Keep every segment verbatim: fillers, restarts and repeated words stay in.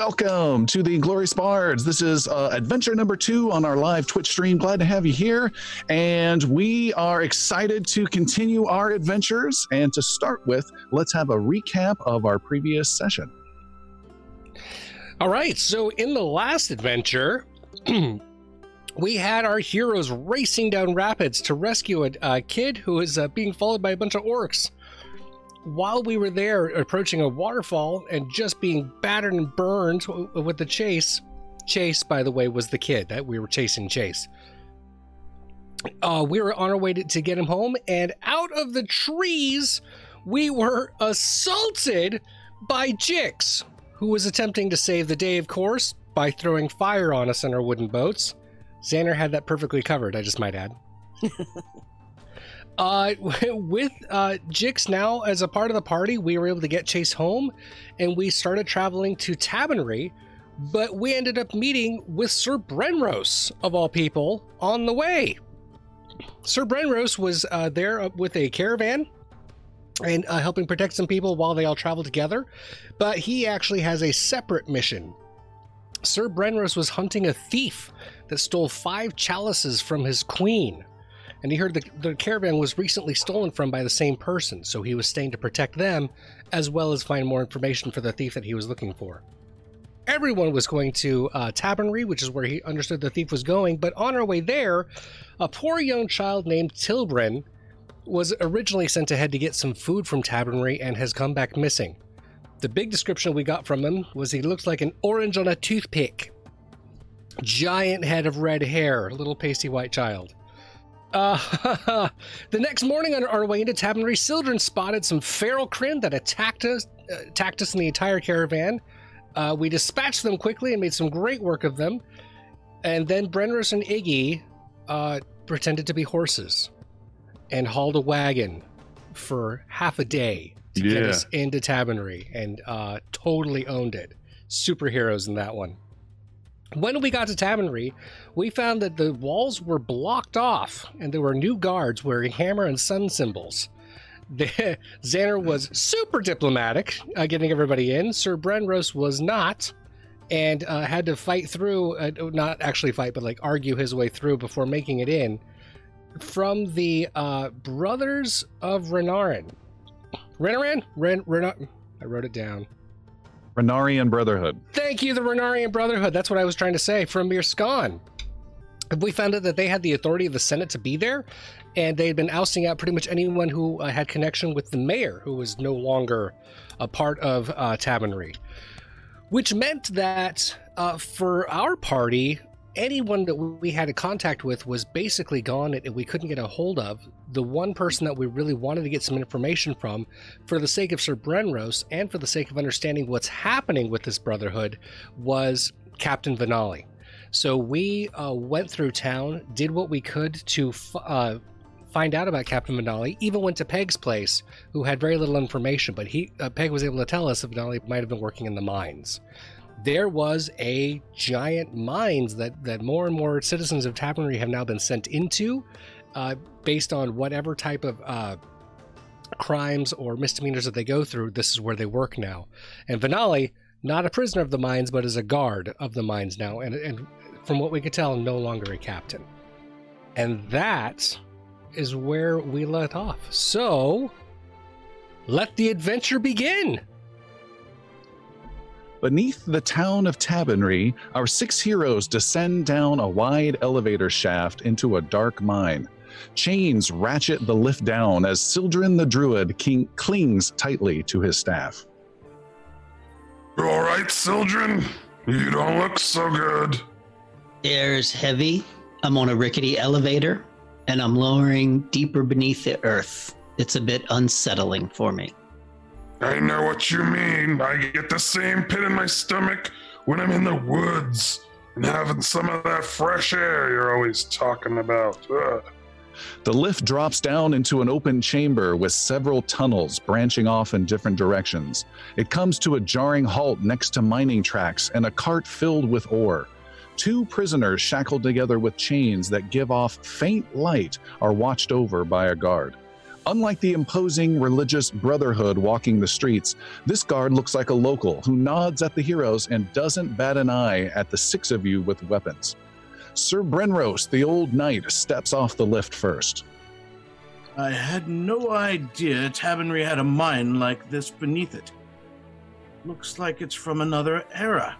Welcome to the Glory Spards. This is uh, adventure number two on our live Twitch stream. Glad to have you here. And we are excited to continue our adventures. And to start with, let's have a recap of our previous session. All right. So in the last adventure, we had our heroes racing down rapids to rescue a, a kid who is uh, being followed by a bunch of orcs. While we were there approaching a waterfall and just being battered and burned with the chase, Chase, by the way, was the kid that we were chasing, Chase. Uh, we were on our way to, to get him home, and out of the trees, we were assaulted by Jix, who was attempting to save the day, of course, by throwing fire on us in our wooden boats. Xander had that perfectly covered, I just might add. Uh, with uh, Jix now as a part of the party, we were able to get Chase home, and we started traveling to Tavernry, but we ended up meeting with Sir Brenros, of all people, on the way. Sir Brenros was uh, there with a caravan and uh, helping protect some people while they all travel together, but he actually has a separate mission. Sir Brenros was hunting a thief that stole five chalices from his queen. And he heard the, the caravan was recently stolen from by the same person, so he was staying to protect them, as well as find more information for the thief that he was looking for. Everyone was going to uh, Tavernry, which is where he understood the thief was going, but on our way there, a poor young child named Tilbrin was originally sent ahead to get some food from Tavernry and has come back missing. The big description we got from him was he looks like an orange on a toothpick. Giant head of red hair, little pasty white child. Uh, the next morning on our way into Tavernry, Sildren spotted some feral crin that attacked us, attacked us in the entire caravan. Uh, we dispatched them quickly and made some great work of them. And then Brenros and Iggy uh, pretended to be horses and hauled a wagon for half a day to yeah. get us into Tavernry and uh, totally owned it. Superheroes in that one. When we got to Tavernry, we found that the walls were blocked off and there were new guards wearing hammer and sun symbols. The, Xander was super diplomatic, uh, getting everybody in. Sir Brenros was not, and uh, had to fight through, uh, not actually fight, but like argue his way through before making it in. From the uh, Brothers of Renarian. Renarin? Ren, Renar- I wrote it down. Renarian Brotherhood. Thank you, the Renarian Brotherhood. That's what I was trying to say. From Mierskan. We found out that they had the authority of the Senate to be there, and they had been ousting out pretty much anyone who uh, had connection with the mayor, who was no longer a part of uh, Tavernry. Which meant that uh, for our party, anyone that we had a contact with was basically gone and we couldn't get a hold of. The one person that we really wanted to get some information from, for the sake of Sir Brenros and for the sake of understanding what's happening with this brotherhood, was Captain Vinali. So we uh, went through town, did what we could to f uh, find out about Captain Vinali, even went to Peg's place, who had very little information, but he uh, Peg was able to tell us that Vinali might have been working in the mines. There was a giant mines that, that more and more citizens of Tavernry have now been sent into uh, based on whatever type of uh, crimes or misdemeanors that they go through. This is where they work now. And Vinali, not a prisoner of the mines, but is a guard of the mines now. And, and from what we could tell, no longer a captain. And that is where we let off. So let the adventure begin. Beneath the town of Tavernry, our six heroes descend down a wide elevator shaft into a dark mine. Chains ratchet the lift down as Sildren the Druid king clings tightly to his staff. You're all right, Sildren? You don't look so good. Air's heavy. I'm on a rickety elevator, and I'm lowering deeper beneath the earth. It's a bit unsettling for me. I know what you mean. I get the same pit in my stomach when I'm in the woods and having some of that fresh air you're always talking about. Ugh. The lift drops down into an open chamber with several tunnels branching off in different directions. It comes to a jarring halt next to mining tracks and a cart filled with ore. Two prisoners shackled together with chains that give off faint light are watched over by a guard. Unlike the imposing religious brotherhood walking the streets, this guard looks like a local who nods at the heroes and doesn't bat an eye at the six of you with weapons. Sir Brenrose, the old knight, steps off the lift first. I had no idea Tavernry had a mine like this beneath it. Looks like it's from another era.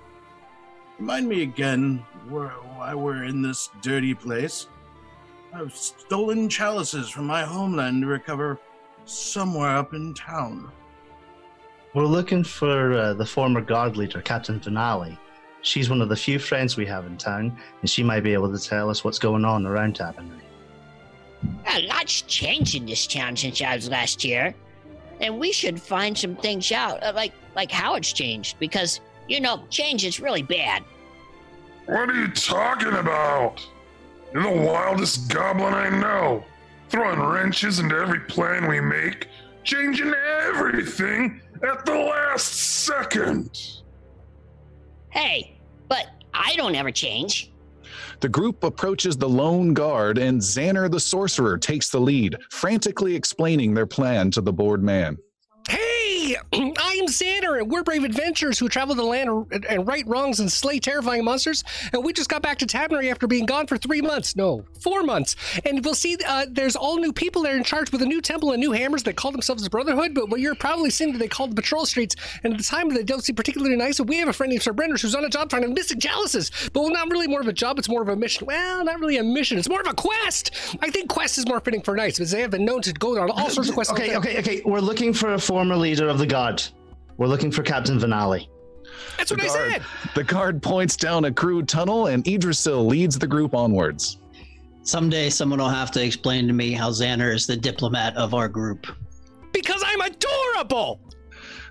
Remind me again why we're in this dirty place. I've stolen chalices from my homeland to recover somewhere up in town. We're looking for uh, the former guard leader, Captain Vinali. She's one of the few friends we have in town, and she might be able to tell us what's going on around Tavernry. A lot's changed in this town since I was last here, and we should find some things out, like like how it's changed, because, you know, change is really bad. What are you talking about? You're the wildest goblin I know, throwing wrenches into every plan we make, changing everything at the last second. Hey, but I don't ever change. The group approaches the lone guard, and Xander the sorcerer takes the lead, frantically explaining their plan to the bored man. Hey, I'm Xander, and we're brave adventurers who travel the land and, and right wrongs and slay terrifying monsters. And we just got back to Tavernry after being gone for three months. No, four months. And we'll see uh, there's all new people there in charge with a new temple and new hammers that call themselves the Brotherhood. But what you're probably seeing that they call the patrol streets. And at the time, they don't seem particularly nice. And we have a friend named Sir Brenner who's on a job trying to missing chalices. But well, not really more of a job. It's more of a mission. Well, not really a mission. It's more of a quest. I think quest is more fitting for nights because they have been known to go on all sorts of quests. Okay, okay, okay. We're looking for a form leader of the guard. We're looking for Captain Vinali. That's what I said! The guard points down a crude tunnel, and Yggdrasil leads the group onwards. Someday someone will have to explain to me how Xander is the diplomat of our group. Because I'm adorable!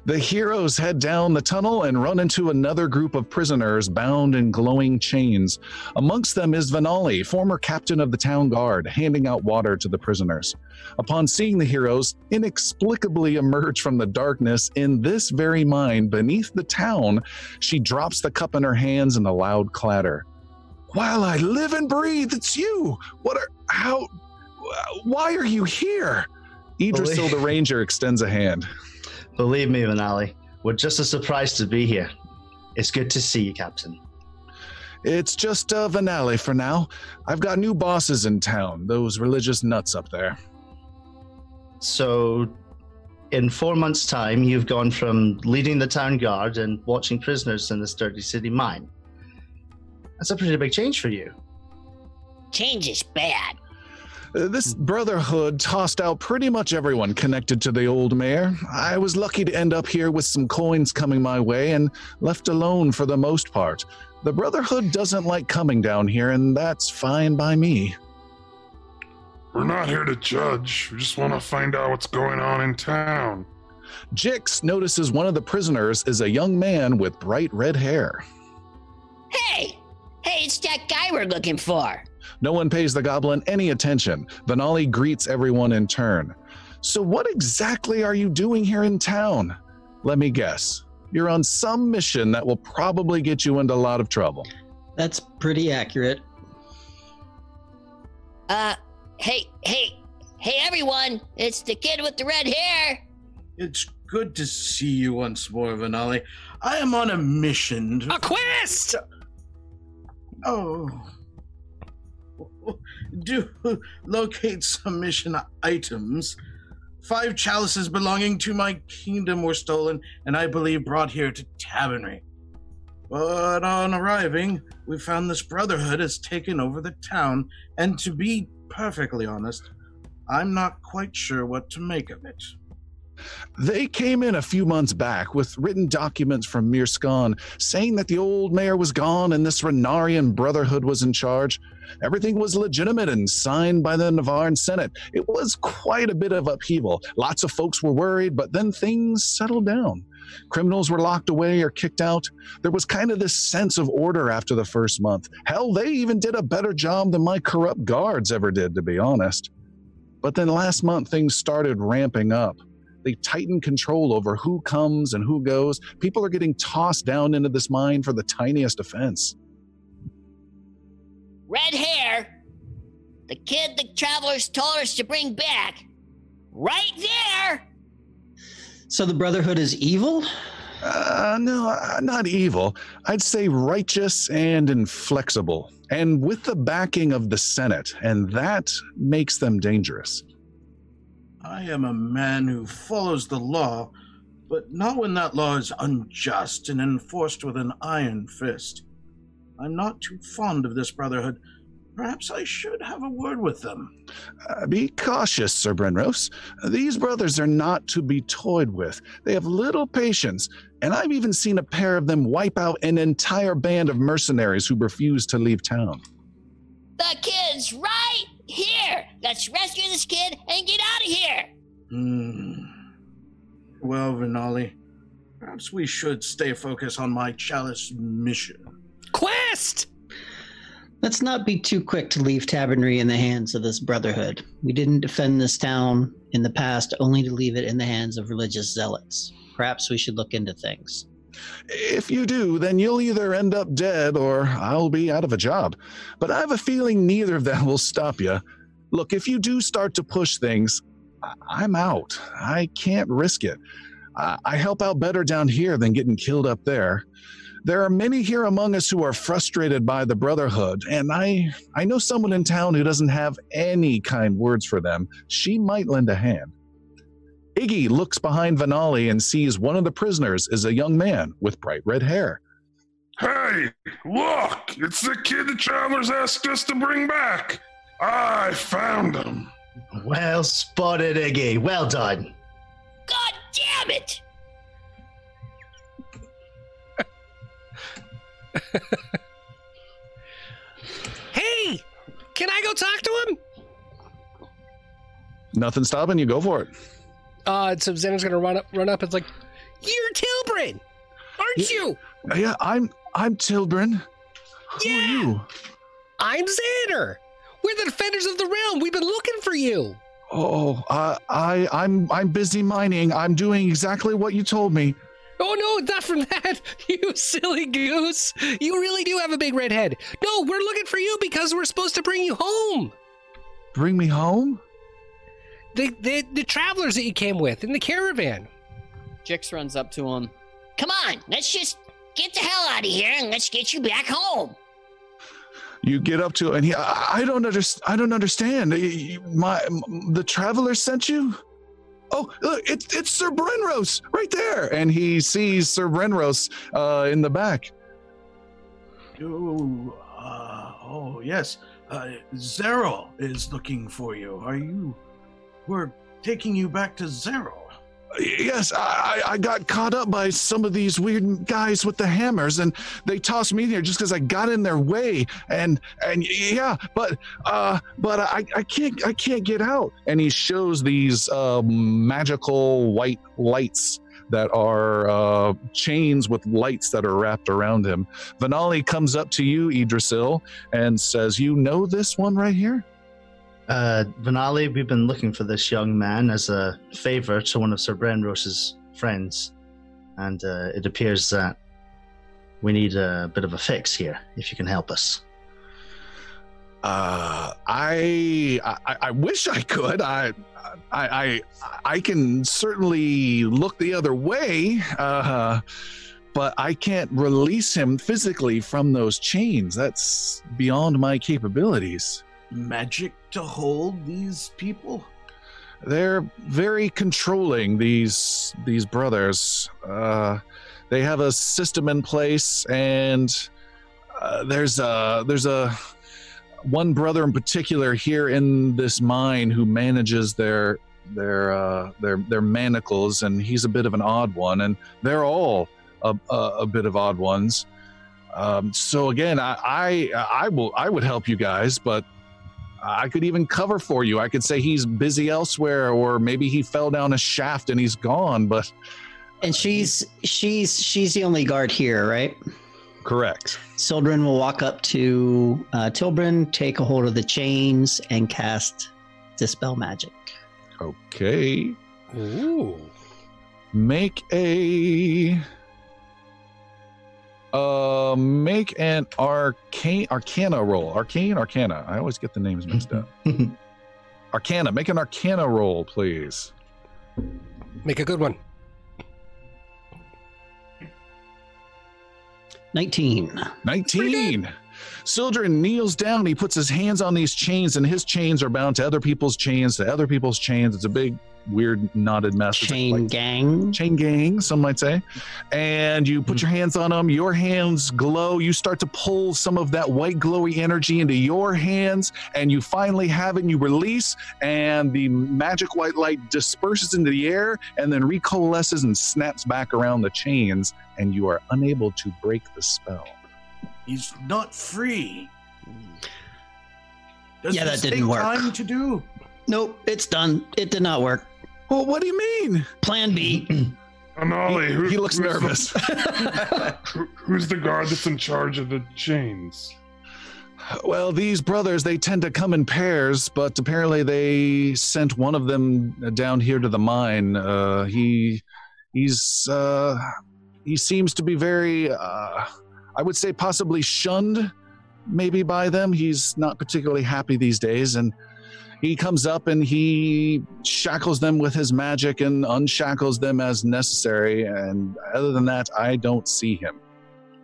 The heroes head down the tunnel and run into another group of prisoners bound in glowing chains. Amongst them is Vinali, former captain of the town guard, handing out water to the prisoners. Upon seeing the heroes inexplicably emerge from the darkness in this very mine beneath the town, she drops the cup in her hands in a loud clatter. While I live and breathe, it's you! What are... how... why are you here? Yggdrasil the Ranger extends a hand. Believe me, Vinali, we're just as surprised to be here. It's good to see you, Captain. It's just uh, Vinali for now. I've got new bosses in town, those religious nuts up there. So, in four months' time, you've gone from leading the town guard and watching prisoners in this dirty city mine. That's a pretty big change for you. Change is bad. This brotherhood tossed out pretty much everyone connected to the old mayor. I was lucky to end up here with some coins coming my way and left alone for the most part. The brotherhood doesn't like coming down here, and that's fine by me. We're not here to judge. We just want to find out what's going on in town. Jix notices one of the prisoners is a young man with bright red hair. Hey! Hey, it's that guy we're looking for. No one pays the goblin any attention. Vinali greets everyone in turn. So what exactly are you doing here in town? Let me guess. You're on some mission that will probably get you into a lot of trouble. That's pretty accurate. Uh, hey, hey, hey everyone, it's the kid with the red hair. It's good to see you once more, Vinali. I am on a mission. To- a quest! Oh... Do locate some mission items. Five chalices belonging to my kingdom were stolen, and I believe brought here to Tavernry. But on arriving, we found this brotherhood has taken over the town, and to be perfectly honest, I'm not quite sure what to make of it. They came in a few months back with written documents from Mierskan saying that the old mayor was gone and this Renarian Brotherhood was in charge. Everything was legitimate and signed by the Navarre Senate. It was quite a bit of upheaval. Lots of folks were worried, but then things settled down. Criminals were locked away or kicked out. There was kind of this sense of order after the first month. Hell, they even did a better job than my corrupt guards ever did, to be honest. But then last month, things started ramping up. They tighten control over who comes and who goes. People are getting tossed down into this mine for the tiniest offense. Red hair, the kid the travelers told us to bring back. Right there! So the Brotherhood is evil? Uh, no, uh, not evil. I'd say righteous and inflexible, and with the backing of the Senate, and that makes them dangerous. I am a man who follows the law, but not when that law is unjust and enforced with an iron fist. I'm not too fond of this Brotherhood. Perhaps I should have a word with them. Uh, be cautious, Sir Brenrose. These brothers are not to be toyed with. They have little patience, and I've even seen a pair of them wipe out an entire band of mercenaries who refuse to leave town. The kid's right here! Let's rescue this kid and get out of here! Hmm. Well, Vinali, perhaps we should stay focused on my chalice mission. Quest! Let's not be too quick to leave Tavernry in the hands of this Brotherhood. We didn't defend this town in the past only to leave it in the hands of religious zealots. Perhaps we should look into things. If you do, then you'll either end up dead or I'll be out of a job. But I have a feeling neither of them will stop you. Look, if you do start to push things, I'm out. I can't risk it. I help out better down here than getting killed up there. There are many here among us who are frustrated by the Brotherhood, and I, I know someone in town who doesn't have any kind words for them. She might lend a hand. Iggy looks behind Vinali and sees one of the prisoners is a young man with bright red hair. Hey, look! It's the kid the travelers asked us to bring back! I found him! Well spotted, Iggy. Well done. God damn it! Hey, can I go talk to him? Nothing stopping you. Go for it. Uh, so Xander's gonna run up. Run up. It's like, you're Tilbrin, aren't yeah, you? Yeah, I'm. I'm Tilbrin. Who yeah. are you? I'm Xander. We're the defenders of the realm. We've been looking for you. Oh, uh, I, I'm, I'm busy mining. I'm doing exactly what you told me. Oh, no, not from that, you silly goose. You really do have a big red head. No, we're looking for you because we're supposed to bring you home. Bring me home? The the, the travelers that you came with in the caravan. Jix runs up to him. Come on, let's just get the hell out of here and let's get you back home. You get up to, and he, I, I don't understand. I don't understand. My, the traveler sent you? Oh, look, it, it's Sir Brenrose right there. And he sees Sir Brenrose uh, in the back. Oh, uh, oh yes. Uh, Zeril is looking for you. Are you, we're taking you back to Zeril. Yes, I, I got caught up by some of these weird guys with the hammers, and they tossed me in here just because I got in their way. And and yeah, but uh, but I, I can't I can't get out. And he shows these uh, magical white lights that are uh, chains with lights that are wrapped around him. Vinali comes up to you, Yggdrasil, and says, "You know this one right here." Uh, Vinali, we've been looking for this young man as a favor to one of Sir Brenrose's friends, and uh, it appears that we need a bit of a fix here, if you can help us. Uh, I, I I wish I could. I I I, I can certainly look the other way, uh, but I can't release him physically from those chains. That's beyond my capabilities. Magic to hold these people? They're very controlling, these these brothers. Uh, they have a system in place, and uh, there's a there's a one brother in particular here in this mine who manages their their uh, their their manacles, and he's a bit of an odd one, and they're all a, a, a bit of odd ones. Um, so again, I, I I will I would help you guys, but I could even cover for you. I could say he's busy elsewhere, or maybe he fell down a shaft and he's gone, but... And she's she's she's the only guard here, right? Correct. Sildren will walk up to uh, Tilbrin, take a hold of the chains, and cast Dispel Magic. Okay. Ooh. Make a... Uh, make an arcane, arcana roll. Arcane, arcana. I always get the names mixed up. Arcana. Make an Arcana roll, please. Make a good one. nineteen. nineteen. Sildren kneels down. He puts his hands on these chains, and his chains are bound to other people's chains, to other people's chains. It's a big, weird, knotted mess. Chain like, gang. Chain gang, some might say. And you put mm-hmm. your hands on them. Your hands glow. You start to pull some of that white, glowy energy into your hands, and you finally have it, and you release, and the magic white light disperses into the air and then recoalesces and snaps back around the chains, and you are unable to break the spell. He's not free. Does yeah, that didn't work. Time to do? Nope, it's done. It did not work. Well, what do you mean? Plan B. Anali, he, who, he looks who's nervous. The, who, who's the guard that's in charge of the chains? Well, these brothers, they tend to come in pairs, but apparently they sent one of them down here to the mine. Uh, he, he's, uh, he seems to be very. Uh, I would say possibly shunned maybe by them. He's not particularly happy these days, and he comes up and he shackles them with his magic and unshackles them as necessary, and other than that, I don't see him.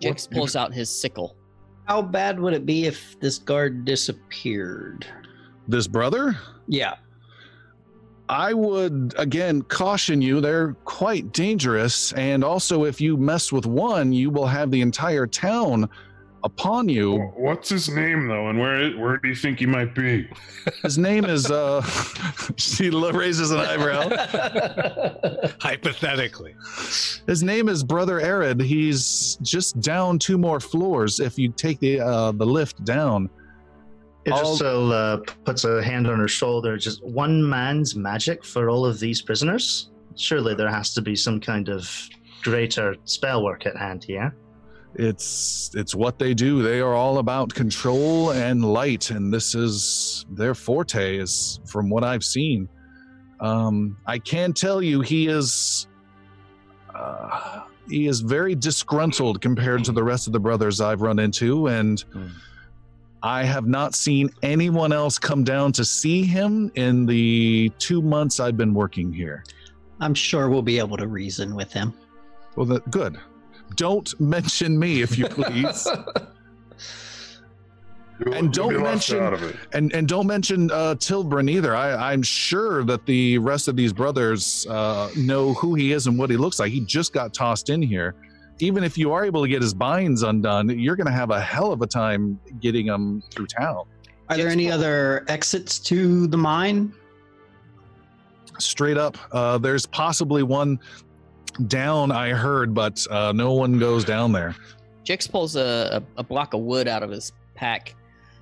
Jix pulls out his sickle. How bad would it be if this guard disappeared? This brother? Yeah. I would, again, caution you. They're quite dangerous. And also, if you mess with one, you will have the entire town upon you. What's his name, though? And where where do you think he might be? His name is, uh, she raises an eyebrow. Hypothetically. His name is Brother Arid. He's just down two more floors if you take the uh, the lift down. Idrisil uh, puts a hand on her shoulder. Just one man's magic for all of these prisoners? Surely there has to be some kind of greater spell work at hand here. It's it's what they do. They are all about control and light, and this is their forte, is from what I've seen. Um, I can tell you he is... Uh, he is very disgruntled compared to the rest of the brothers I've run into, and... Mm. I have not seen anyone else come down to see him in the two months I've been working here. I'm sure we'll be able to reason with him. Well, that, good. Don't mention me, if you please. You'll, and, don't mention, and, and don't mention uh, Tilbrin either. I, I'm sure that the rest of these brothers uh, know who he is and what he looks like. He just got tossed in here. Even if you are able to get his binds undone, you're going to have a hell of a time getting them through town. Are there any other exits to the mine? Straight up. Uh, there's possibly one down, I heard, but uh, no one goes down there. Jix pulls a, a, a block of wood out of his pack.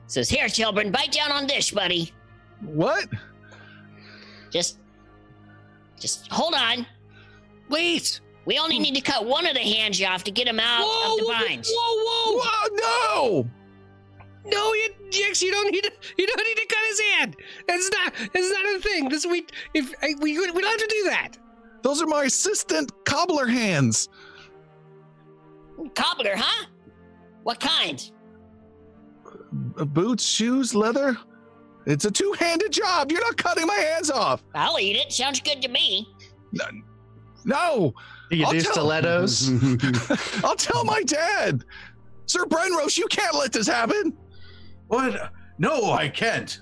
Says, here, children, bite down on this, buddy. What? Just, just hold on. Wait. We only need to cut one of the hands off to get him out whoa, of the vines. Whoa, whoa, whoa! No, no, you, Jix, you don't need to. You don't need to cut his hand. That's not. That's not a thing. This we if I, we we don't have to do that. Those are my assistant cobbler hands. Cobbler, huh? What kind? B- boots, shoes, leather. It's a two-handed job. You're not cutting my hands off. I'll eat it. Sounds good to me. No. no. You I'll do tell, stilettos. I'll tell my dad. Sir Brenrosh, you can't let this happen. What? No, I can't.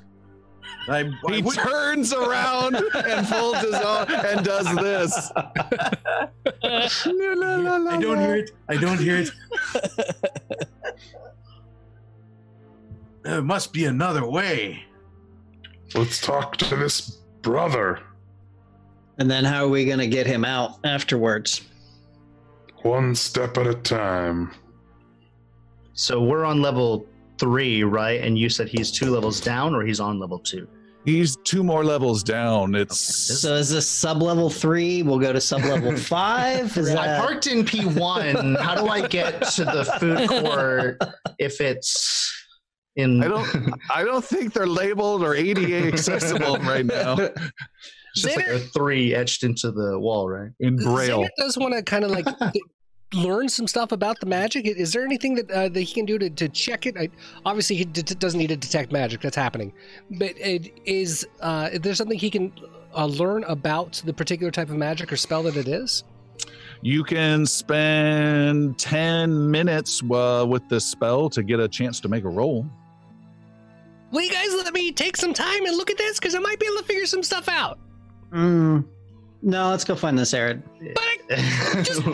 I, he I turns around and folds his arm and does this. I don't hear it. I don't hear it. There must be another way. Let's talk to this brother. And then how are we going to get him out afterwards? One step at a time. So we're on level three, right? And you said he's two levels down, or he's on level two? He's two more levels down. It's okay. So is this sub-level three? We'll go to sub-level five? Is that... I parked in P one. How do I get to the food court if it's... in? I don't, I don't think they're labeled or A D A accessible right now. It's just Zenit, like a three etched into the wall, right? In Braille. Zenit does want to kind of like learn some stuff about the magic? Is there anything that uh, that he can do to, to check it? I, obviously, he d doesn't need to detect magic. That's happening. But it is, uh, is there something he can uh, learn about the particular type of magic or spell that it is? You can spend ten minutes uh, with this spell to get a chance to make a roll. Will you guys let me take some time and look at this? Because I might be able to figure some stuff out. Mm. No, let's go find this, Arid. But I just...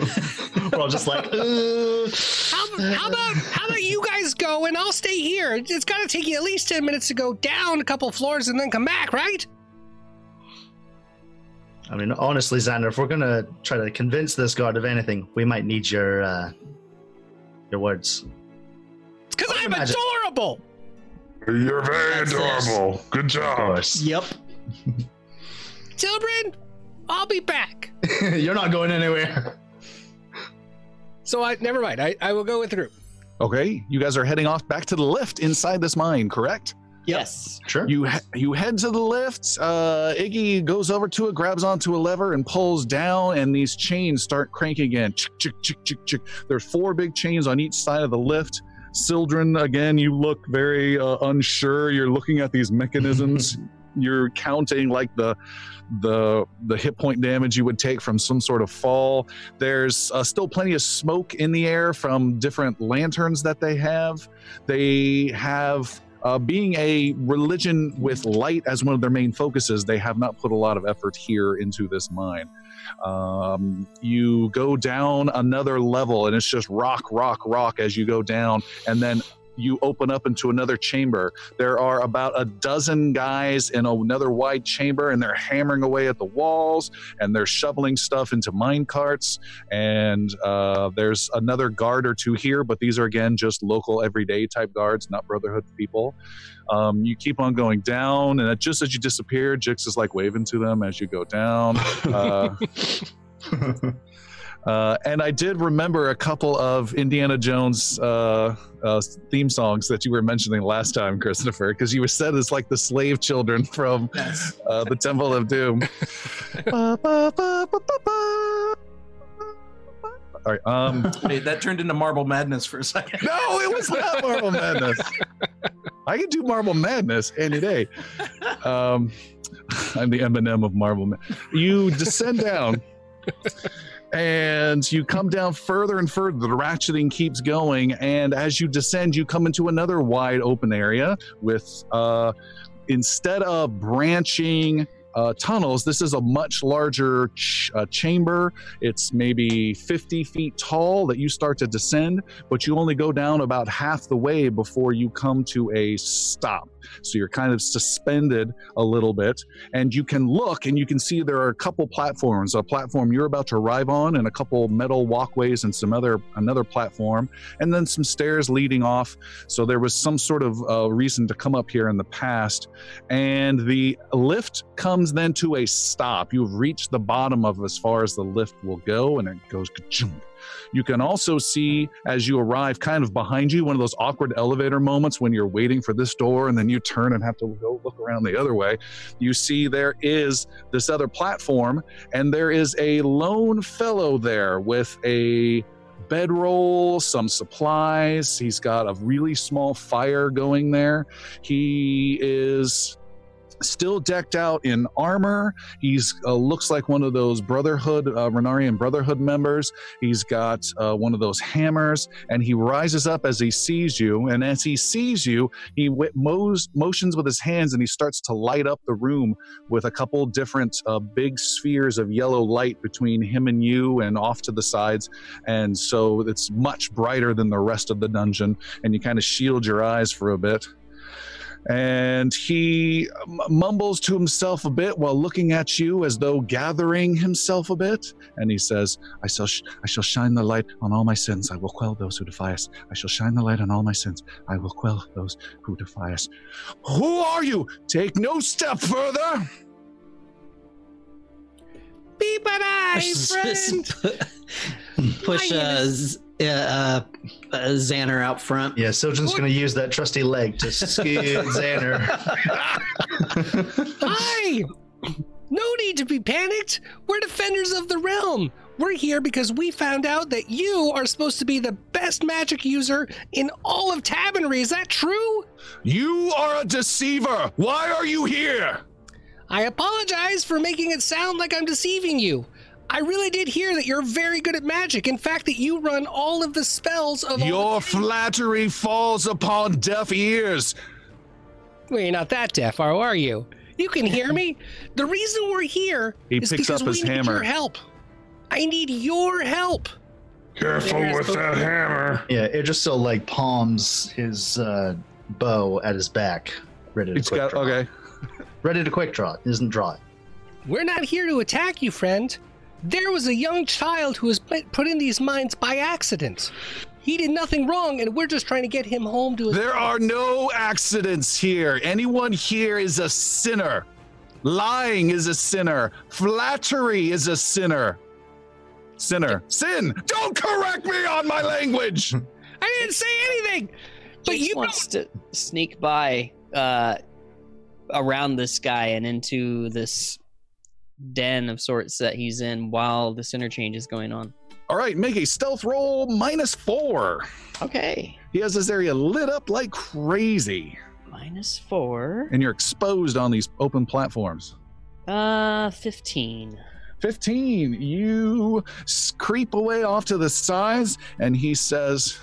We're all just like, uh, how, how about how about you guys go and I'll stay here? It's got to take you at least ten minutes to go down a couple floors and then come back, right? I mean, honestly, Xander, if we're going to try to convince this guard of anything, we might need your, uh, your words. It's because I'm magic. Adorable! You're very That's adorable. This. Good job. Yep. Children, I'll be back. You're not going anywhere. So I, never mind. I, I will go with the group. Okay. You guys are heading off back to the lift inside this mine, correct? Yes. Sure. You you head to the lift. Uh, Iggy goes over to it, grabs onto a lever, and pulls down, and these chains start cranking again. Chick, chick, chick, chick, chick. There's four big chains on each side of the lift. Sildren, again, you look very uh, unsure. You're looking at these mechanisms. You're counting like the the the hit point damage you would take from some sort of fall. There's uh, still plenty of smoke in the air from different lanterns that they have. They have... Uh, being a religion with light as one of their main focuses, they have not put a lot of effort here into this mine. Um, you go down another level, and it's just rock, rock, rock as you go down, and then you open up into another chamber. There are about a dozen guys in another wide chamber, and they're hammering away at the walls, and they're shoveling stuff into mine carts, and uh, there's another guard or two here, but these are, again, just local everyday type guards, not Brotherhood people. Um, you keep on going down, and just as you disappear, Jix is like waving to them as you go down. Uh, Uh, and I did remember a couple of Indiana Jones uh, uh, theme songs that you were mentioning last time, Christopher, because you were said it's like the slave children from uh, the Temple of Doom. Ba, ba, ba, ba, ba, ba. All right, um, hey, that turned into Marble Madness for a second. No, it was not Marble Madness. I can do Marble Madness any day. Um, I'm the Eminem of Marble Madness. You descend down. And you come down further and further. The ratcheting keeps going, and as you descend, you come into another wide open area with, uh, instead of branching uh, tunnels, this is a much larger ch uh, chamber. It's maybe fifty feet tall that you start to descend, but you only go down about half the way before you come to a stop. So you're kind of suspended a little bit, and you can look and you can see there are a couple platforms, a platform you're about to arrive on and a couple metal walkways and some other another platform, and then some stairs leading off. So there was some sort of uh, reason to come up here in the past, and the lift comes then to a stop. You've reached the bottom of as far as the lift will go, and it goes ka-chunk. You can also see, as you arrive kind of behind you, one of those awkward elevator moments when you're waiting for this door and then you turn and have to go look around the other way. You see there is this other platform, and there is a lone fellow there with a bedroll, some supplies. He's got a really small fire going there. He is... still decked out in armor. He's uh, looks like one of those Brotherhood, uh, Renarian Brotherhood members. He's got uh, one of those hammers, and he rises up as he sees you. And as he sees you, he w mows, motions with his hands, and he starts to light up the room with a couple different uh, big spheres of yellow light between him and you and off to the sides. And so it's much brighter than the rest of the dungeon, and you kind of shield your eyes for a bit. And he mumbles to himself a bit while looking at you as though gathering himself a bit. And he says, I shall, sh I shall shine the light on all my sins. I will quell those who defy us. I shall shine the light on all my sins. I will quell those who defy us. Who are you? Take no step further. Be but I, friend. Push us. Yeah, uh, uh, Xander out front. Yeah, Sildren's going to use that trusty leg to scoot Xander. Hi! No need to be panicked. We're defenders of the realm. We're here because we found out that you are supposed to be the best magic user in all of Tavernry. Is that true? You are a deceiver. Why are you here? I apologize for making it sound like I'm deceiving you. I really did hear that you're very good at magic. In fact, that you run all of the spells of your all the- flattery falls upon deaf ears. Well, you're not that deaf, are you? You can hear me. The reason we're here he is because we need hammer. your help. I need your help. Careful There's with that hammer. Yeah, Idrisil like palms his uh, bow at his back, ready to it's quick got, draw. Okay. Ready to quick draw. Isn't draw it. We're not here to attack you, friend. There was a young child who was put in these mines by accident. He did nothing wrong, and we're just trying to get him home to his There house. Are no accidents here. Anyone here is a sinner. Lying is a sinner. Flattery is a sinner. Sinner. Sin! Don't correct me on my language! I didn't say anything! But Jace you wants to sneak by uh, around this guy and into this den of sorts that he's in while this interchange is going on. All right, make a stealth roll minus four. Okay. He has this area lit up like crazy. Minus four. And you're exposed on these open platforms. Uh, fifteen. fifteen. You creep away off to the sides, and he says,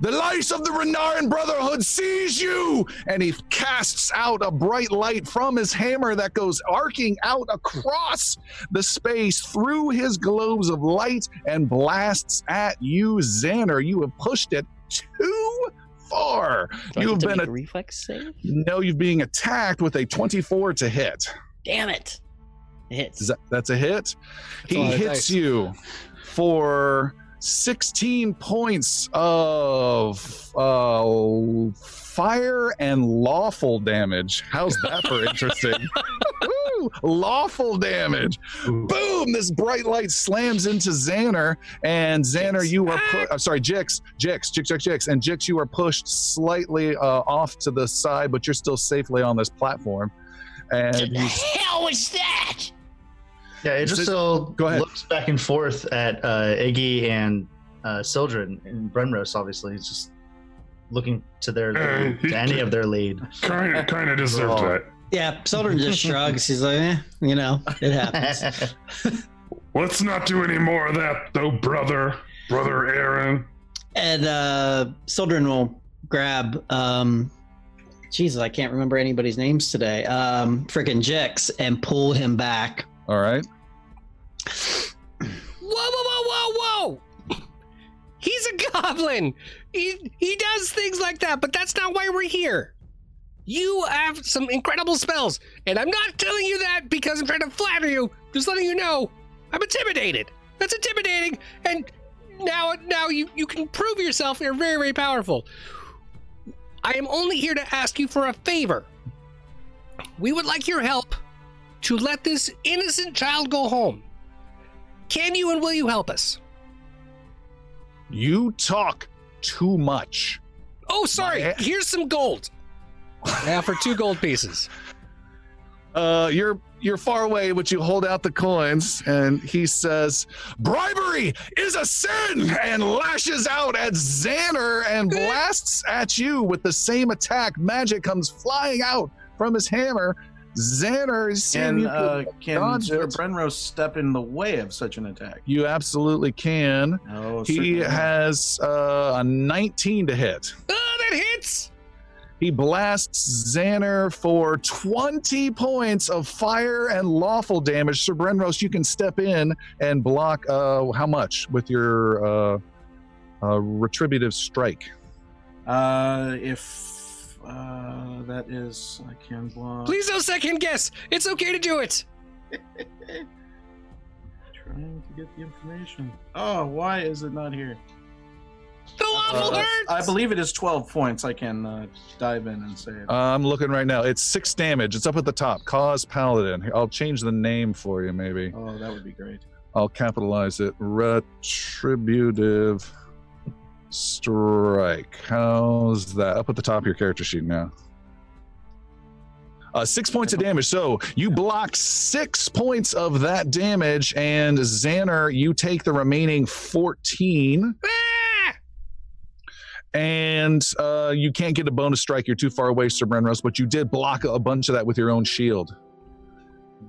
"The light of the Renarian Brotherhood sees you!" And he casts out a bright light from his hammer that goes arcing out across the space through his globes of light and blasts at you, Xander. You have pushed it too far. Do you I have to been make a reflex save? No, you're being attacked with a twenty-four to hit. Damn it! It hits. That, that's a hit. That's he a hits you for sixteen points of uh, fire and lawful damage. How's that for interesting? Ooh, lawful damage. Ooh. Boom! This bright light slams into Xander, and Xander, Jix. you are pu- I'm sorry, Jix, Jix, Jix, Jix, Jix, and Jix, you are pushed slightly uh, off to the side, but you're still safely on this platform. And what the hell was that? Yeah, Idrisil looks back and forth at uh, Iggy and uh, Sildren and Brenros, obviously. He's just looking to their lead, uh, to any of their lead. Kind of, kind of deserved that. Yeah, Sildren just shrugs. He's like, eh, you know, it happens. Let's not do any more of that, though, brother. Brother Aaron. And uh, Sildren will grab... Um, Jesus, I can't remember anybody's names today. Um, Frickin' Jix, and pull him back. All right. Whoa, whoa, whoa, whoa, whoa! He's a goblin! He he does things like that, but that's not why we're here. You have some incredible spells, and I'm not telling you that because I'm trying to flatter you. Just letting you know, I'm intimidated. That's intimidating, and now now you, you can prove yourself. You're very, very powerful. I am only here to ask you for a favor. We would like your help to let this innocent child go home. Can you and will you help us? You talk too much. Oh, sorry. My... Here's some gold. Now for two gold pieces. Uh, you're you're far away, but you hold out the coins, and he says, "Bribery is a sin," and lashes out at Xander and blasts at you with the same attack. Magic comes flying out from his hammer. Xander is seeing you. Uh, can Mister Brenros step in the way of such an attack? You absolutely can. Oh, he has uh, a nineteen to hit. Oh, that hits! He blasts Xander for twenty points of fire and lawful damage. Sir Brenros, you can step in and block uh, how much with your uh, uh, retributive strike? Uh, if... Uh, that is, I can block. Please don't second guess. It's okay to do it. Trying to get the information. Oh, why is it not here? The lawful uh, hurts. I believe it is twelve points. I can uh, dive in and say it. Uh, I'm looking right now. It's six damage. It's up at the top. Cause Paladin. I'll change the name for you, maybe. Oh, that would be great. I'll capitalize it. Retributive. Strike. How's that? Up at the top of your character sheet now. uh, six points of damage. So you block six points of that damage, and Xander, you take the remaining fourteen. And uh, you can't get a bonus strike. You're too far away, Sir Brenros, but you did block a bunch of that with your own shield.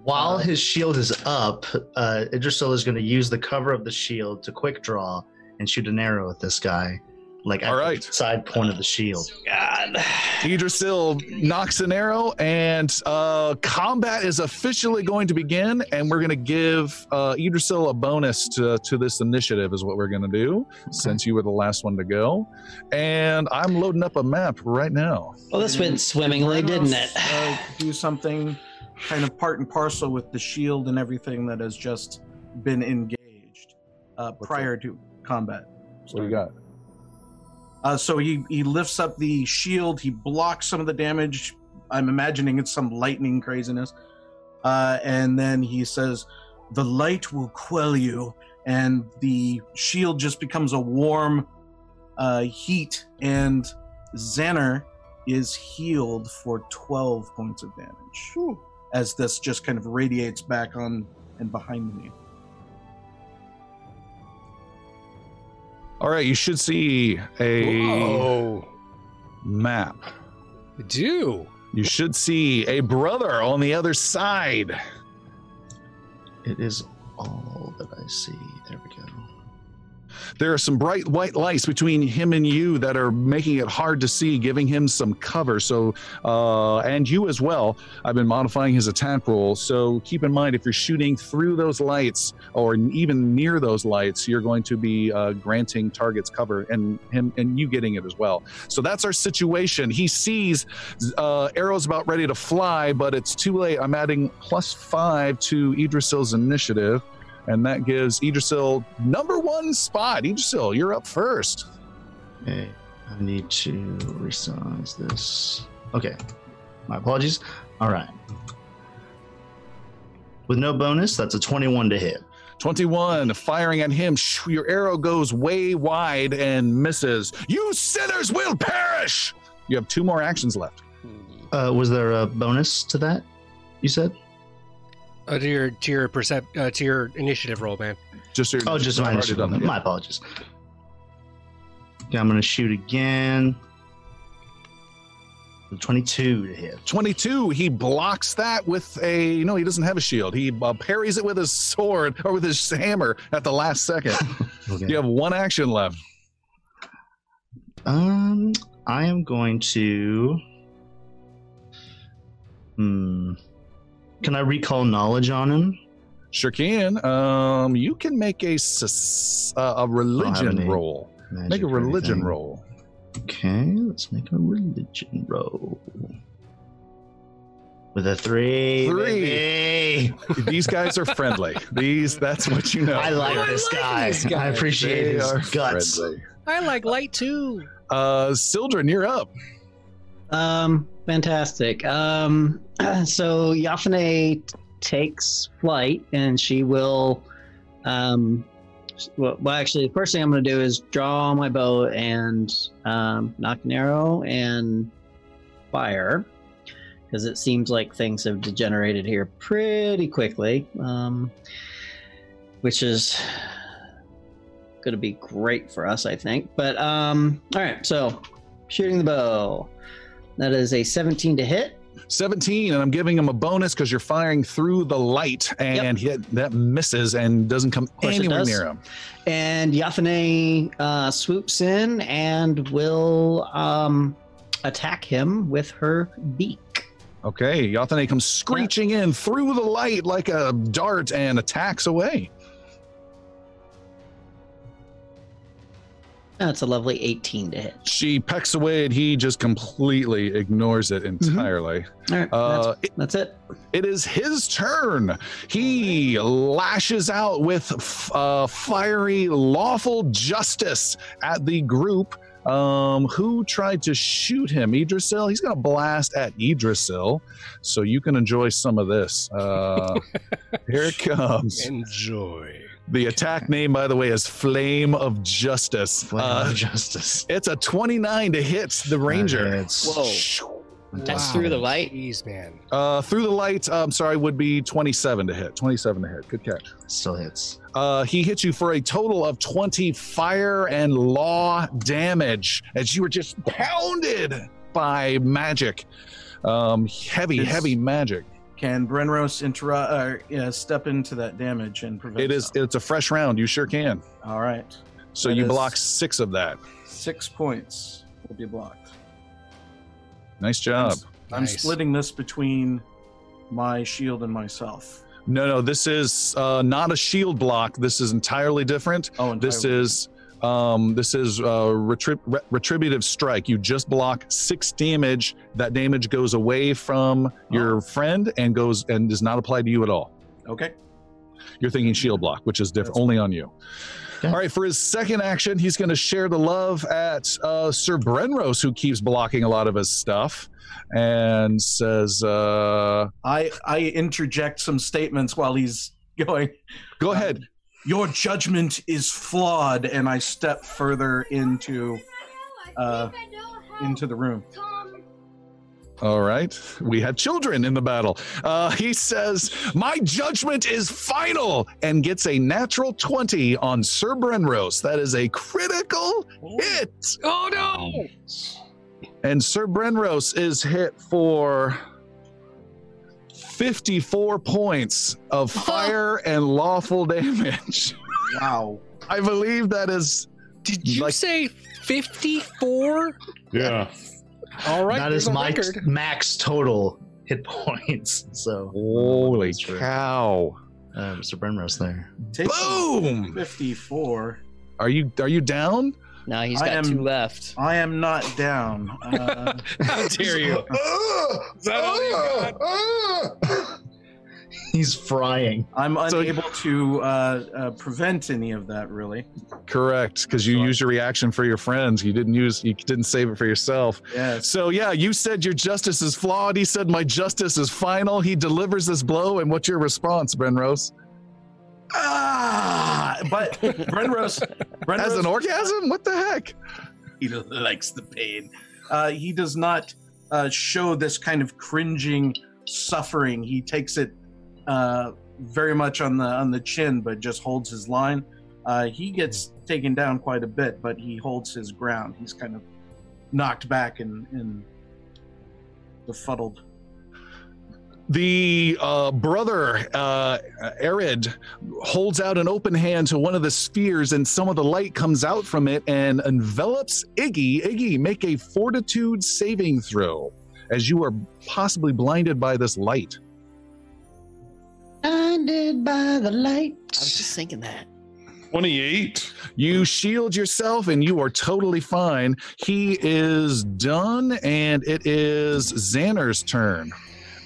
While uh, his shield is up, uh, Idrisil is going to use the cover of the shield to quick draw and shoot an arrow at this guy. Like at all right. the side point of the shield. God. Idrisil knocks an arrow, and uh, combat is officially going to begin, and we're going to give uh, Idrisil a bonus to, to this initiative is what we're going to do, okay. since you were the last one to go. And I'm loading up a map right now. Well, this went swimmingly, didn't it? Uh, do something kind of part and parcel with the shield and everything that has just been engaged uh, prior to combat. So what do you got? Uh, so he, he lifts up the shield, he blocks some of the damage. I'm imagining it's some lightning craziness. Uh, and then he says, the light will quell you. And the shield just becomes a warm uh, heat. And Xander is healed for twelve points of damage. Whew. As this just kind of radiates back on and behind me. All right, you should see a Whoa. map. I do. You should see a brother on the other side. It is all that I see. There we go. There are some bright white lights between him and you that are making it hard to see, giving him some cover. So, uh, and you as well. I've been modifying his attack roll. So keep in mind, if you're shooting through those lights or even near those lights, you're going to be uh, granting targets cover and him and you getting it as well. So that's our situation. He sees uh, arrows about ready to fly, but it's too late. I'm adding plus five to Idrisil's initiative. And that gives Idrisil number one spot. Idrisil, you're up first. Okay, I need to resize this. Okay, my apologies. All right. With no bonus, that's a twenty-one to hit. twenty-one, firing at him. Your arrow goes way wide and misses. You sinners will perish! You have two more actions left. Uh, was there a bonus to that, you said? Uh, to your to your percept uh, to your initiative roll, man. Just your oh, just my initiative. Done that, yeah. My apologies. Okay, I'm gonna shoot again. twenty-two to hit. twenty-two. He blocks that with a no. He doesn't have a shield. He uh, parries it with his sword or with his hammer at the last second. Okay. You have one action left. Um, I am going to. Hmm. Can I recall knowledge on him? Sure can. Um, you can make a uh, a religion roll. Make a religion roll. Okay, let's make a religion roll. With a three. Three. These guys are friendly. These. That's what you know. I like, I this, like guy. this guy. I appreciate they his guts. Friendly. I like light too. Uh, Sildren, you're up. Um. Fantastic. Um, so Yafane takes flight, and she will. Um, well, well, actually, the first thing I'm going to do is draw my bow and um, knock an arrow and fire, because it seems like things have degenerated here pretty quickly, um, which is going to be great for us, I think. But um, all right, so shooting the bow. That is a seventeen to hit. seventeen, and I'm giving him a bonus because you're firing through the light, and yep. hit, that misses and doesn't come anywhere does. near him. And Yafane uh, swoops in and will um, attack him with her beak. Okay, Yafane comes screeching yep. in through the light like a dart and attacks away. That's a lovely eighteen to hit. She pecks away, and he just completely ignores it entirely. Mm-hmm. All right, uh, that's, that's it. It is his turn. He lashes out with uh, fiery lawful justice at the group um, who tried to shoot him. Idrisil, he's going to blast at Idrisil, so you can enjoy some of this. Uh, here it comes. Enjoy. The attack name, by the way, is Flame of Justice. Flame uh, of Justice. It's a twenty-nine to hit the Ranger. Whoa. That's wow. through the light. Jeez, man. Uh, through the light, I'm sorry, would be twenty-seven to hit. twenty-seven to hit. Good catch. Still hits. Uh, he hits you for a total of twenty fire and law damage as you were just pounded by magic. Um, heavy, it's, heavy magic. Can Brenros interrupt, uh, step into that damage and prevent it? Is, it's a fresh round. You sure can. All right. So that you block six of that. Six points will be blocked. Nice job. I'm, I'm nice. splitting this between my shield and myself. No, no, this is uh, not a shield block. This is entirely different. Oh, entirely. This is um, this is uh, retrib re retributive strike. You just block six damage. That damage goes away from your oh. friend and goes and is not applied to you at all. Okay. You're thinking shield block, which is different, only on you. Okay. All right, for his second action, he's going to share the love at uh, Sir Brenros, who keeps blocking a lot of his stuff, and says... Uh, I, I interject some statements while he's going. Go ahead. Um, Your judgment is flawed, and I step further into, uh, into the room. All right. We had children in the battle. Uh, he says, my judgment is final, and gets a natural twenty on Sir Brenros. That is a critical oh. hit. Oh, no. And Sir Brenros is hit for fifty-four points of fire and lawful damage. Wow. I believe that is... Did you like say fifty-four? Yeah. All right, that is my max total hit points. So holy cow, uh, Mister Brenros there. Take boom, fifty-four. Are you are you down? No, he's got I am, two left. I am not down. Uh, How dare you? Is that all you got? He's frying. I'm unable so, to uh, uh, prevent any of that, really. Correct, because you use your reaction for your friends. You didn't use, you didn't save it for yourself. Yes. So yeah, you said your justice is flawed. He said my justice is final. He delivers this blow, and what's your response, Brenros? Ah! But Brenros, Brenros has an orgasm. What the heck? He likes the pain. Uh, he does not uh, show this kind of cringing suffering. He takes it. Uh, very much on the on the chin, but just holds his line. Uh, he gets taken down quite a bit, but he holds his ground. He's kind of knocked back and, and befuddled. The uh, brother uh, Arid holds out an open hand to one of the spheres, and some of the light comes out from it and envelops Iggy. Iggy, make a fortitude saving throw, as you are possibly blinded by this light. Blinded by the light. I was just thinking that. twenty-eight. You shield yourself and you are totally fine. He is done, and it is Xander's turn.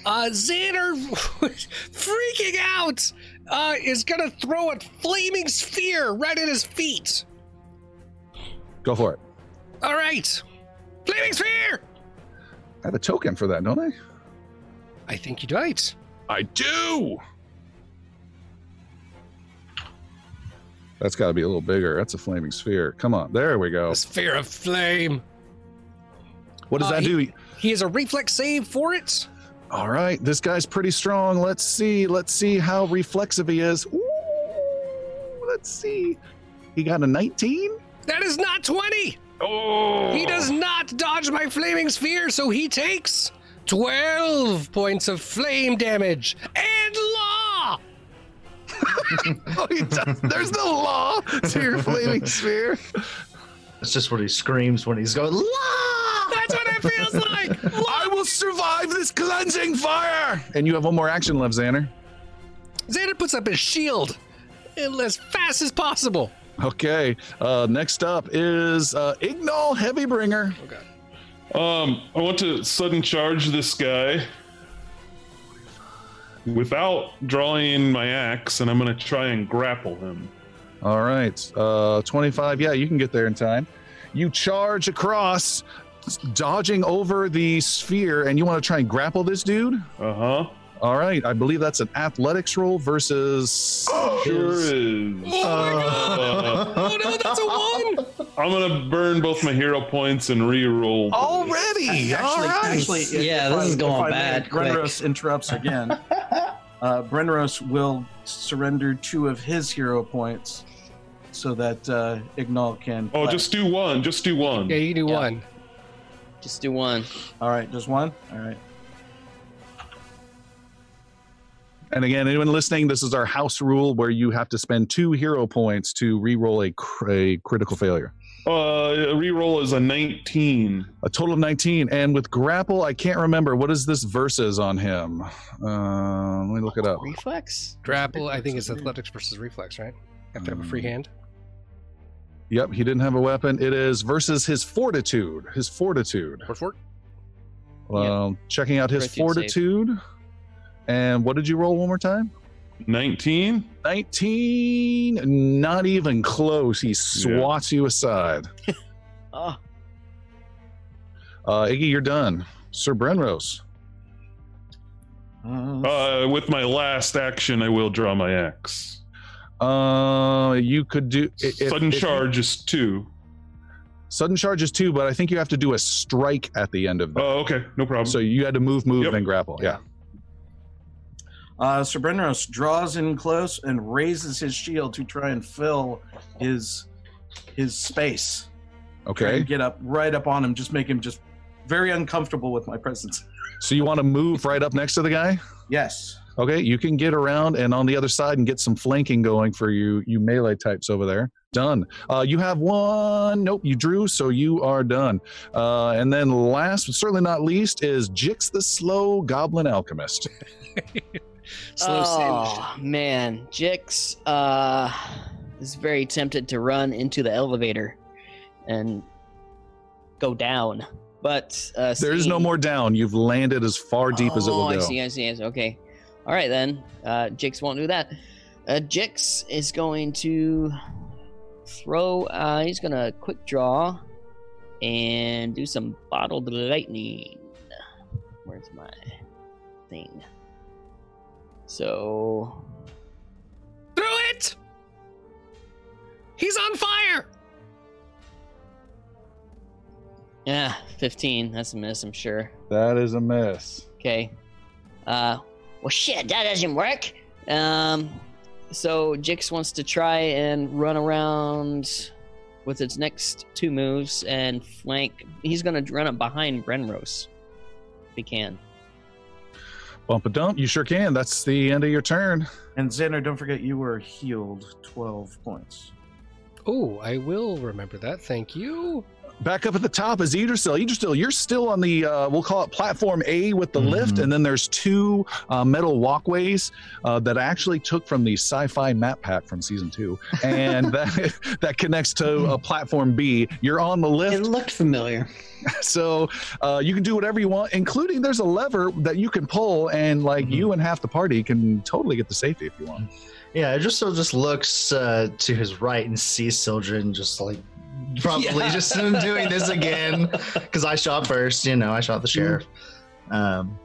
Uh, Xander, freaking out, uh, is going to throw a flaming sphere right at his feet. Go for it. All right. Flaming sphere! I have a token for that, don't I? I think you died. I do! That's got to be a little bigger. That's a flaming sphere. Come on. There we go. A sphere of flame. What does uh, that he, do? He has a reflex save for it. All right. This guy's pretty strong. Let's see. Let's see how reflexive he is. Ooh, let's see. He got a nineteen? That is not twenty. Oh. He does not dodge my flaming sphere, so he takes twelve points of flame damage and law. Oh, he does. There's no law to your flaming sphere. That's just what he screams when he's going, law! That's what it feels like! Law! I will survive this cleansing fire! And you have one more action left, Xander. Xander puts up his shield as fast as possible. Okay, uh, next up is uh, Ignal Heavybringer. Oh, God. Um, I want to sudden charge this guy without drawing my axe, and I'm going to try and grapple him. All right. Uh, twenty-five. Yeah, you can get there in time. You charge across, dodging over the sphere, and you want to try and grapple this dude? Uh-huh. All right. I believe that's an athletics roll versus... Oh, sure is. Oh, my God. Uh, oh, no, that's a one. I'm gonna burn both my hero points and re-roll. Already, actually, all right. Actually, if, yeah, if this I, is going bad. Brenros interrupts again. uh, Brenros will surrender two of his hero points so that uh, Ignal can. Oh, play. just do one. Just do one. Yeah, you do yeah. one. Just do one. All right, just one. All right. And again, anyone listening, this is our house rule where you have to spend two hero points to re-roll a, cr- a critical failure. Uh, re-roll is a nineteen. A total of nineteen. And with grapple, I can't remember. What is this versus on him? Uh, let me look it up. Reflex? Grapple, I think it's athletics versus reflex, right? You have to have a free hand. Yep, he didn't have a weapon. It is versus his fortitude. His fortitude. Fort fort? Well, yep. Checking out his fortitude. Save. And what did you roll one more time? nineteen nineteen Not even close. He swats yeah. you aside. oh. uh, Iggy, you're done. Sir Brenros. Uh, with my last action, I will draw my axe. Uh, you could do... If, Sudden if, charge if, is two. Sudden charge is two, but I think you have to do a strike at the end of that. Oh, okay. No problem. So you had to move, move, yep. and grapple. Yeah. Uh, Sir Brenros draws in close and raises his shield to try and fill his his space. Okay. Try and get up right up on him, just make him just very uncomfortable with my presence. So you want to move right up next to the guy? Yes. Okay, you can get around and on the other side and get some flanking going for you, you melee types over there. Done. Uh, you have one. Nope, you drew, so you are done. Uh, and then last, but certainly not least, is Jix the Slow Goblin Alchemist. Slow oh sandwich. Man, Jix uh, is very tempted to run into the elevator and go down, but uh, there is no more down. You've landed as far deep oh, as it will go. I see, I see, I see. Okay, all right then. Uh, Jix won't do that. Uh, Jix is going to throw. Uh, he's going to quick draw and do some bottled lightning. Where's my thing? So... Through it! He's on fire! Yeah, fifteen. That's a miss, I'm sure. That is a miss. Okay. Uh, well, shit, that doesn't work. Um, so Jix wants to try and run around with its next two moves and flank. He's going to run up behind Brenros if he can. Bump a dump, you sure can. That's the end of your turn. And Xander, don't forget you were healed twelve points. Oh, I will remember that. Thank you. Back up at the top is Yggdrasil. Yggdrasil, you're still on the, uh, we'll call it platform A with the mm-hmm. lift, and then there's two uh, metal walkways uh, that I actually took from the sci-fi map pack from season two, and that that connects to uh, platform B. You're on the lift. It looked familiar. So uh, you can do whatever you want, including there's a lever that you can pull, and like mm-hmm. you and half the party can totally get to safety if you want. Yeah, Yggdrasil just looks uh, to his right and sees Sildren just like, probably yeah. just him doing this again because I shot first, you know, I shot the sheriff. Um,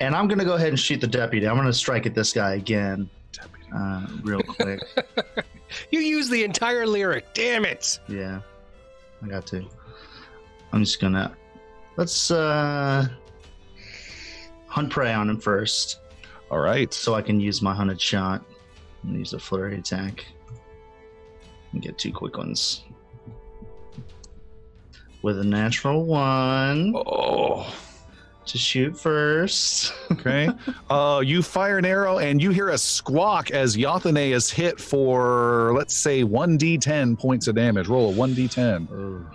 and I'm going to go ahead and shoot the deputy. I'm going to strike at this guy again uh, real quick. You used the entire lyric. Damn it. Yeah, I got to. I'm just going to let's uh, hunt prey on him first. All right. So I can use my hunted shot and use a flurry attack and get two quick ones. With a natural one oh. to shoot first. Okay. uh, you fire an arrow and you hear a squawk as Yathane is hit for, let's say, one d ten points of damage. Roll a one d ten. Uh,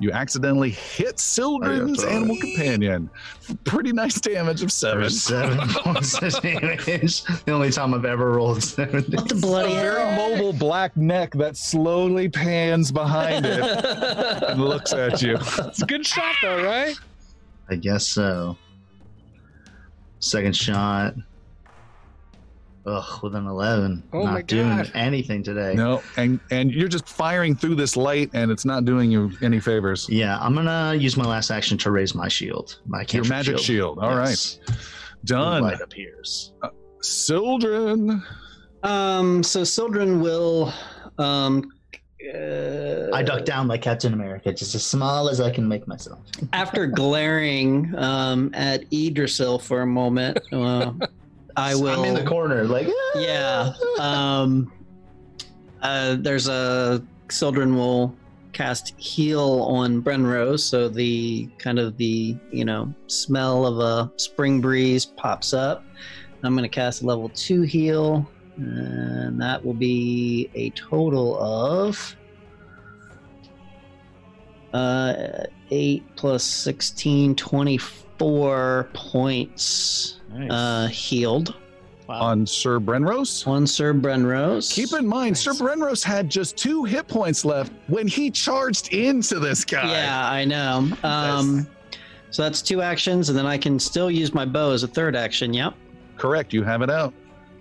you accidentally hit Sildren's animal companion. Pretty nice damage of seven. seven points of damage. The only time I've ever rolled seven. What the bloody hell? A very mobile black neck that slowly pans behind it and looks at you. It's a good shot though, right? I guess so. Second shot. Ugh, with an eleven. Oh not my doing anything today. No, and and you're just firing through this light, and it's not doing you any favors. Yeah, I'm gonna use my last action to raise my shield. My your magic shield. shield. All yes. right, done. The light appears. Uh, Sildren. Um. So Sildren will um Uh, I duck down like Captain America, just as small as I can make myself. After glaring um, at Yggdrasil for a moment, uh, I will. I'm in the corner, like ah! yeah. Um, uh, there's a Sildren will cast heal on Brenrose, so the kind of the you know smell of a spring breeze pops up. I'm going to cast level two heal. And that will be a total of uh, eight plus sixteen, twenty-four points nice. uh, healed. Wow. On Sir Brenrose? On Sir Brenrose. Keep in mind, nice. Sir Brenrose had just two hit points left when he charged into this guy. Yeah, I know. Um, nice. So that's two actions, and then I can still use my bow as a third action, yep. Correct, you have it out.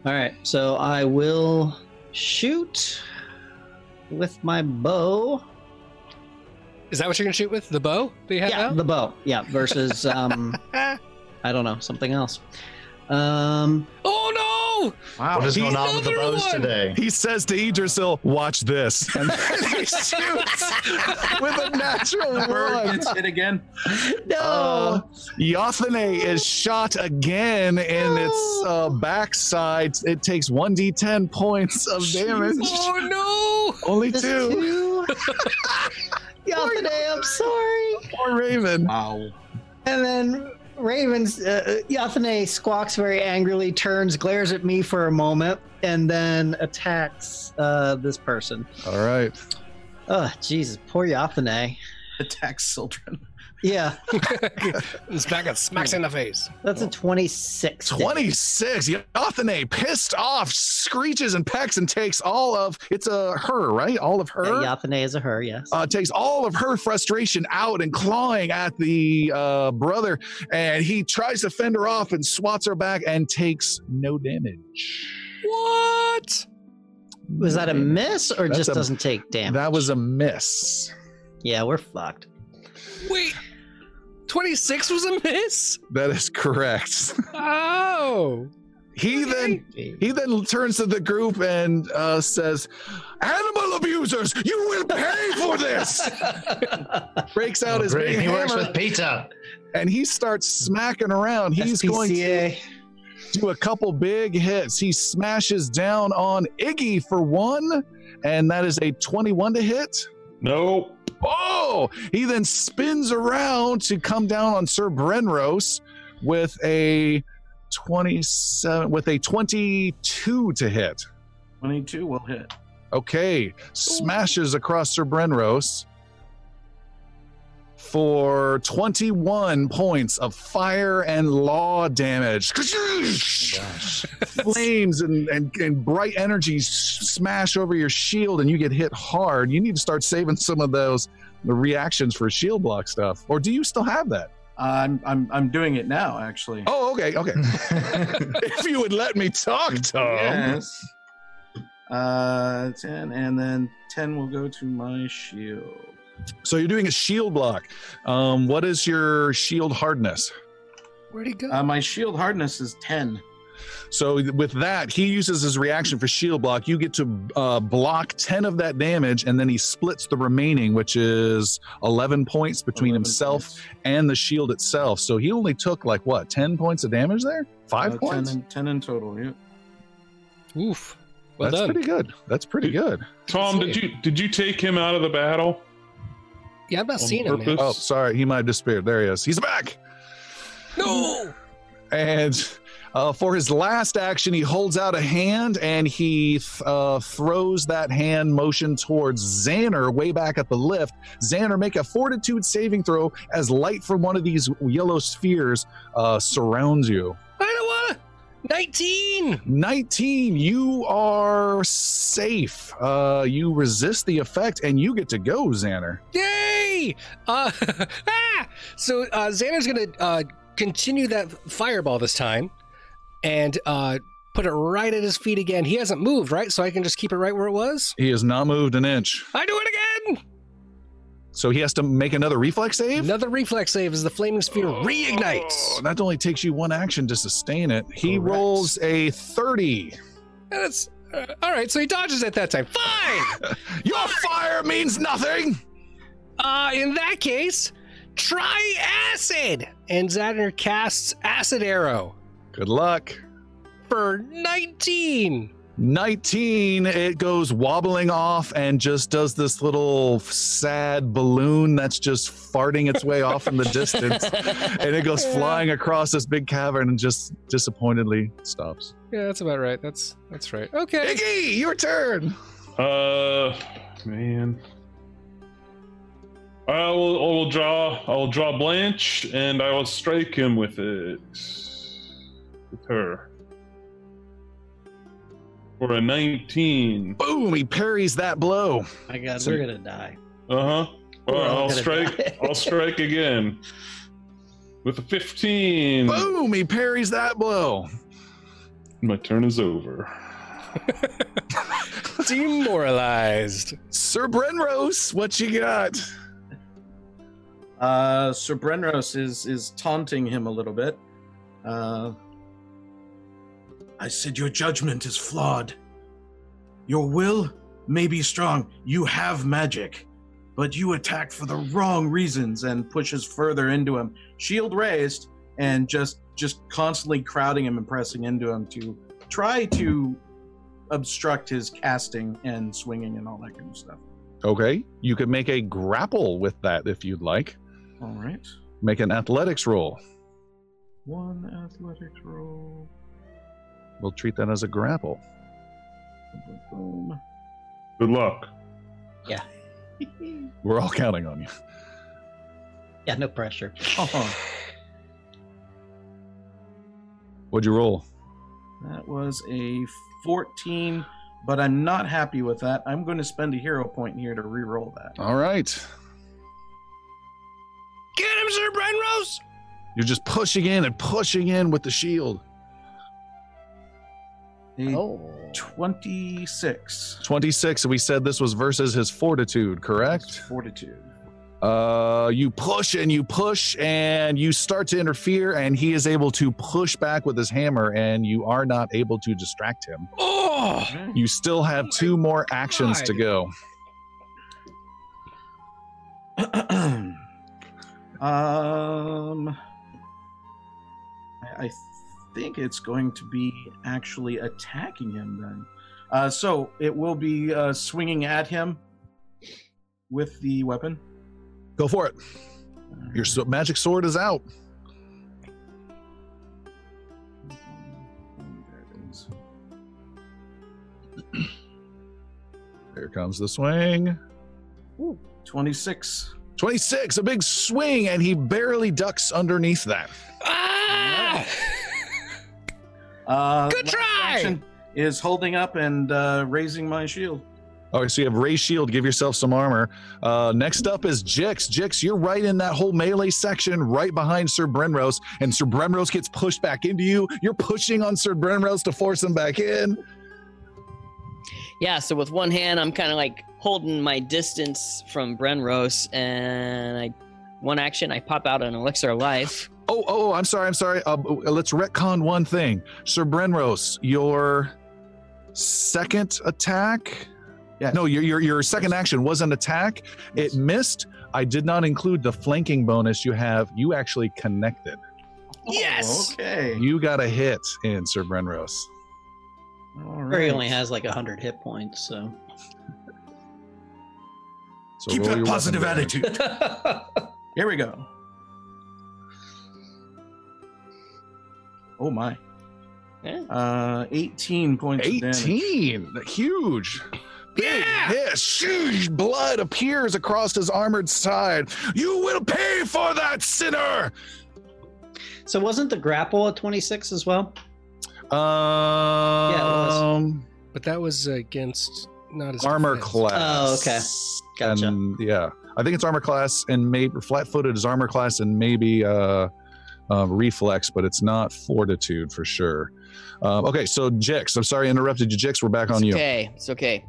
All right, so I will shoot with my bow. Is that what you're going to shoot with? The bow that you have Yeah, out? the bow. Yeah, versus, um, I don't know, something else. Um, oh, no! Wow, what is going on with the bows one? today? He says to Yggdrasil, watch this. And he shoots with a natural one. Gets hit again. No. Uh, Yothane is shot again in no. its uh, backside. It takes one d ten points of damage. Oh, no. Only two. two. Yothane, I'm sorry. Poor Raven. Wow. And then... Raven's uh, Yathane squawks very angrily, turns, glares at me for a moment, and then attacks uh, this person. All right. Oh, Jesus, poor Yathane. Attacks Sildren. Yeah. This back up smacks in the face. That's a twenty-six. twenty-six. Yathane, pissed off, screeches and pecks and takes all of, it's a her, right? All of her? Yeah, Yathane is a her, yes. Uh, takes all of her frustration out and clawing at the uh, brother. And he tries to fend her off and swats her back and takes no damage. What? Was that a miss or That's just a, doesn't take damage? That was a miss. Yeah, we're fucked. Wait. twenty-six was a miss? That is correct. Oh. He okay. then he then turns to the group and uh, says, "Animal abusers, you will pay for this." Breaks out oh, his big hammer. He works with pizza. And he starts smacking around. He's S P C A. Going to do a couple big hits. He smashes down on Iggy for one, and that is a twenty-one to hit. Nope. Oh, he then spins around to come down on Sir Brenrose with a twenty-seven, with a twenty-two to hit. twenty-two will hit. Okay, smashes across Sir Brenrose for twenty-one points of fire and law damage. Gosh. Flames and, and, and bright energy smash over your shield and you get hit hard. You need to start saving some of those the reactions for shield block stuff. Or do you still have that? Uh, I'm I'm I'm doing it now, actually. Oh, okay, okay. If you would let me talk, Tom. Yes. Uh, ten, and then ten will go to my shield. So you're doing a shield block. Um, what is your shield hardness? Where'd he go? Uh, my shield hardness is ten. So with that, he uses his reaction for shield block. You get to uh, block ten of that damage, and then he splits the remaining, which is eleven points between eleven himself points. And the shield itself. So he only took, like, what, ten points of damage there? Five uh, points? ten in, ten in total, yeah. Oof. Well That's done. pretty good. That's pretty did, good. Tom, did you did you take him out of the battle? Yeah, I've not seen him. Oh, sorry. He might have disappeared. There he is. He's back. No. And uh, for his last action, he holds out a hand and he th- uh, throws that hand motion towards Xander way back at the lift. Xander, make a fortitude saving throw as light from one of these yellow spheres uh, surrounds you. I don't want to. nineteen. nineteen. You are safe. Uh, you resist the effect and you get to go, Xander. Yeah. Uh, ah! So uh, Xander's going to uh, continue that fireball this time and uh, put it right at his feet again. He hasn't moved, right? So I can just keep it right where it was? He has not moved an inch. I do it again! So he has to make another reflex save? Another reflex save as the flaming sphere oh, reignites. Oh, that only takes you one action to sustain it. He Correct. rolls a thirty. That's Uh, all right, so he dodges it that time. Fine! Your fire means nothing! Uh, in that case, try acid! And Zadner casts Acid Arrow. Good luck. For nineteen. nineteen, it goes wobbling off and just does this little sad balloon that's just farting its way off in the distance. And it goes flying across this big cavern and just disappointedly stops. Yeah, that's about right. That's that's right. Okay. Iggy, your turn. Uh, man. I will, I will draw, I will draw Blanche and I will strike him with it. With her. For a nineteen. Boom! He parries that blow. My God, so, we're gonna die. Uh huh. Well, I'll strike. I'll strike again. With a fifteen. Boom! He parries that blow. My turn is over. Demoralized. Sir Brenrose, what you got? Uh, Sir Brenrose is is taunting him a little bit. Uh. I said your judgment is flawed. Your will may be strong. You have magic, but you attack for the wrong reasons, and pushes further into him, shield raised, and just just constantly crowding him and pressing into him to try to obstruct his casting and swinging and all that kind of stuff. Okay, you could make a grapple with that if you'd like. All right. Make an athletics roll. One athletics roll. We'll treat that as a grapple. Good luck. Yeah. We're all counting on you. Yeah, no pressure. Uh-huh. What'd you roll? That was a fourteen, but I'm not happy with that. I'm going to spend a hero point here to re-roll that. All right. Get him, Sir Brenrose! You're just pushing in and pushing in with the shield. Oh. twenty-six. twenty-six. We said this was versus his fortitude, correct? His fortitude. Uh, you push and you push and you start to interfere, and he is able to push back with his hammer, and you are not able to distract him. Oh! You still have two more actions God. to go. um, I. Th- think it's going to be actually attacking him then. Uh, so it will be uh, swinging at him with the weapon. Go for it. Your so- magic sword is out. There it is. Here comes the swing. Ooh, twenty-six. twenty-six, a big swing, and he barely ducks underneath that. Ah! Uh, Good try! Is holding up and uh, raising my shield. All right, so you have raised shield. Give yourself some armor. Uh, next up is Jix. Jix, you're right in that whole melee section, right behind Sir Brenrose, and Sir Brenrose gets pushed back into you. You're pushing on Sir Brenrose to force him back in. Yeah, so with one hand, I'm kind of like holding my distance from Brenrose, and I, one action, I pop out an elixir of life. Oh, oh, I'm sorry, I'm sorry. Uh, let's retcon one thing. Sir Brenrose, your second attack? Yes. No, your, your your second action was an attack. It missed. I did not include the flanking bonus you have. You actually connected. Yes! Oh, okay. You got a hit in, Sir Brenrose. All right. He only has like one hundred hit points, so... so keep that positive attitude. Here we go. Oh my. Yeah. Uh, eighteen points eighteen. Of damage. eighteen! Huge! Big hiss! Yeah. Blood appears across his armored side. You will pay for that, sinner! So wasn't the grapple a twenty-six as well? Um, yeah, it was. But that was against not as armor defense. Class. Oh, okay. Gotcha. And, yeah. I think it's armor class and maybe flat-footed is armor class and maybe... Uh, Um, reflex, but it's not fortitude for sure. Um, okay, so Jix, I'm sorry I interrupted you, Jix. We're back on you. Okay, it's okay.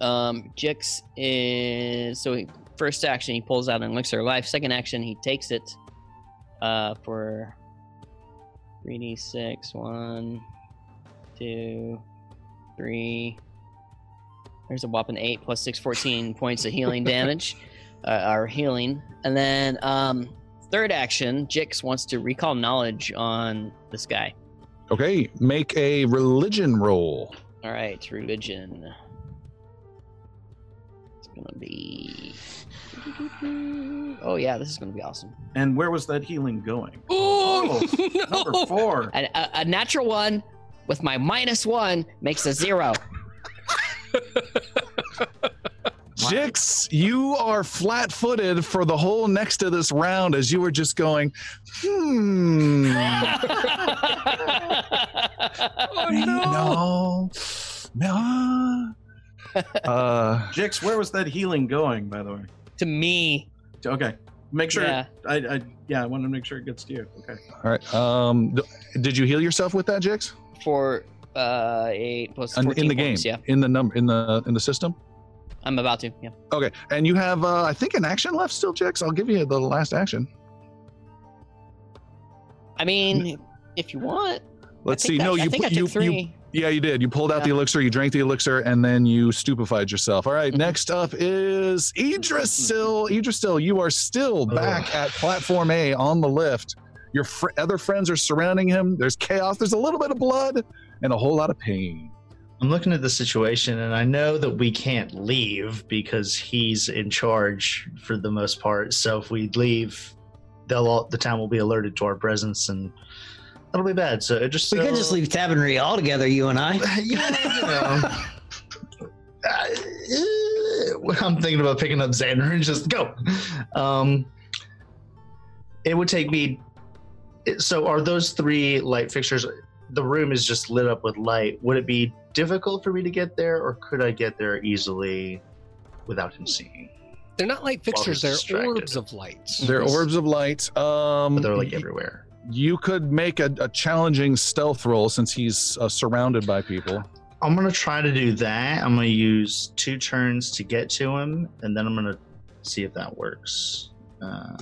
Um, Jix is so he, first action he pulls out an elixir of life. Second action he takes it uh, for three d six, one, two, three. There's a whopping eight plus six, fourteen points of healing damage, uh, or healing. And then um, third action, Jix wants to recall knowledge on this guy. Okay, make a religion roll. All right, religion. It's gonna be. Oh yeah, this is gonna be awesome. And where was that healing going? Ooh, oh, no. Number four. A, a, a natural one with my minus one makes a zero. Jix, you are flat-footed for the whole next to this round as you were just going, hmm. oh, no. No. no. Uh, Jix, where was that healing going, by the way? To me. Okay. Make sure. Yeah. I, I, yeah, I want to make sure it gets to you. Okay. All right. Um, did you heal yourself with that, Jix? For... Uh, eight plus fourteen in the points, game, yeah. In the number, in the in the system. I'm about to, yeah. Okay, and you have, uh, I think, an action left still, Jix. I'll give you the last action. I mean, if you want. Let's see. That, no, I you, think I you, took you, you. Yeah, you did. You pulled out yeah. the elixir. You drank the elixir, and then you stupefied yourself. All right. Mm-hmm. Next up is Yggdrasil. Yggdrasil, you are still back oh. at platform A on the lift. Your fr- other friends are surrounding him. There's chaos. There's a little bit of blood. And a whole lot of pain. I'm looking at the situation, and I know that we can't leave because he's in charge for the most part. So if we leave, they'll all, the town will be alerted to our presence, and that'll be bad. So it just we uh, could just leave Tavernry altogether, you and I. you know, uh, I'm thinking about picking up Xander and just go. Um, it would take me. So are those three light fixtures? The room is just lit up with light. Would it be difficult for me to get there, or could I get there easily without him seeing? They're not light fixtures. They're distracted. Orbs of lights. They're yes. orbs of lights. Um, but they're like everywhere. You could make a, a challenging stealth roll since he's uh, surrounded by people. I'm going to try to do that. I'm going to use two turns to get to him, and then I'm going to see if that works. Uh,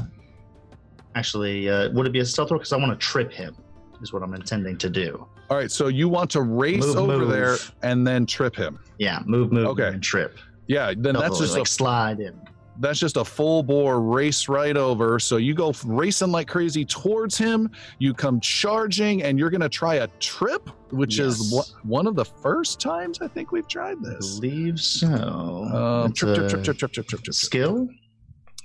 actually, uh, would it be a stealth roll? Because I want to trip him. Is what I'm intending to do. All right, so you want to race move, over move. there and then trip him. Yeah, move, move, okay. and trip. Yeah, then Double, that's just like a slide in. That's just a full bore race right over. So you go racing like crazy towards him. You come charging, and you're going to try a trip, which yes. is wh- one of the first times I think we've tried this. I believe so. Um, trip, trip, trip, trip, trip, trip, trip, trip. Skill?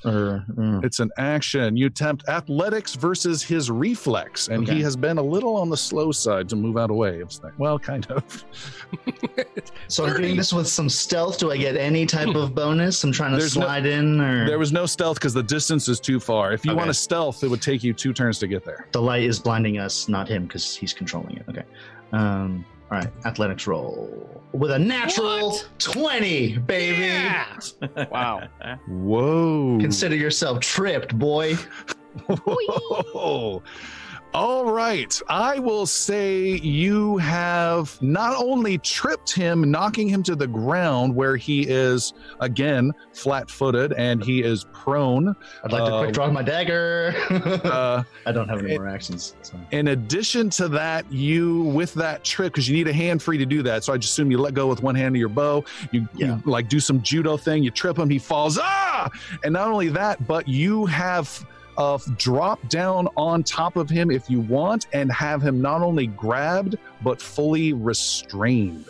Or, mm. It's an action. You attempt athletics versus his reflex, and okay. he has been a little on the slow side to move out of way. Well, kind of. So I'm doing this with some stealth. Do I get any type of bonus? I'm trying to There's slide no, in. Or? There was no stealth because the distance is too far. If you okay. want to stealth, it would take you two turns to get there. The light is blinding us, not him, because he's controlling it. Okay. Um, all right, athletics roll with a natural what? twenty, baby. Yeah. Wow. Whoa. Consider yourself tripped, boy. Whoa. All right. I will say you have not only tripped him, knocking him to the ground where he is, again, flat-footed, and he is prone. I'd like uh, to quick draw my dagger. uh, I don't have any more actions. So. In addition to that, you, with that trip, because you need a hand free to do that, so I just assume you let go with one hand of your bow, you, yeah. you like do some judo thing, you trip him, he falls, ah! And not only that, but you have... Uh, drop down on top of him if you want and have him not only grabbed but fully restrained.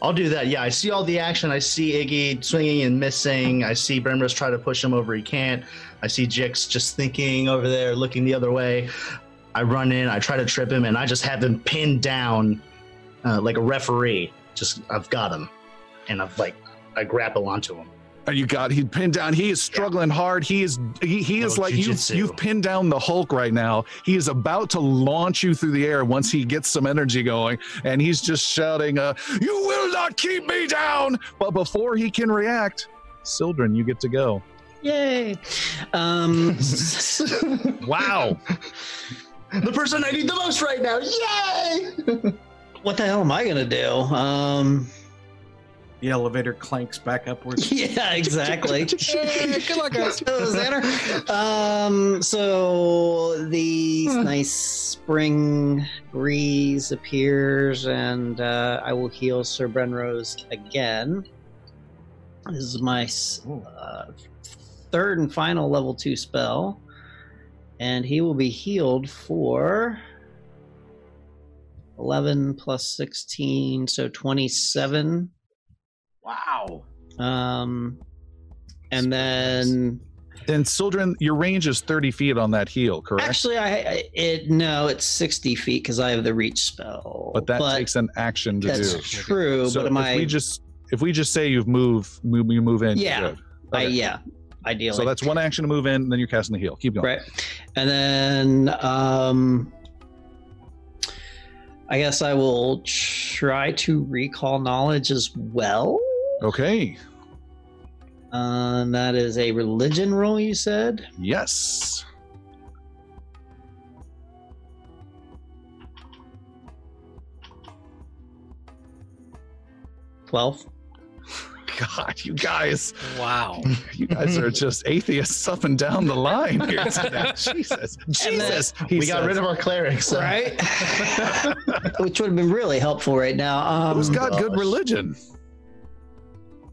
I'll do that. Yeah, I see all the action. I see Iggy swinging and missing. I see Bremrose try to push him over. He can't. I see Jix just thinking over there, looking the other way. I run in. I try to trip him, and I just have him pinned down uh, like a referee. Just I've got him, and I've like I grapple onto him. You got he pinned down. He is struggling yeah. hard. He is he, he is like you, you've pinned down the Hulk right now. He is about to launch you through the air once he gets some energy going, and he's just shouting, uh, "You will not keep me down!" But before he can react, Sildren, you get to go. Yay! Um, wow, the person I need the most right now. Yay! What the hell am I gonna do? Um. The elevator clanks back upwards. Yeah, exactly. Yeah, good luck, guys. Um, so the huh. nice spring breeze appears, and uh, I will heal Sir Brenrose again. This is my uh, third and final level two spell, and he will be healed for eleven plus sixteen, so twenty-seven. Wow. Um, and so then, nice. Then Sildren, your range is thirty feet on that heal, correct? Actually, I, I it no, it's sixty feet because I have the reach spell. But that but takes an action to that's do. That's true. So but if am I, we just if we just say you've moved, move, you move in. Yeah. You're good. Okay. I, yeah. Ideally. So that's one action to move in, and then you're casting the heal. Keep going. Right. And then, um, I guess I will try to recall knowledge as well. Okay. Um, that is a religion roll, you said? Yes. twelve. God, you guys. Wow. You guys are just atheists up and down the line here today. Jesus. Jesus. Then, we says, got rid of our clerics. So. Right? Which would have been really helpful right now. Um, Who's got gosh. good religion?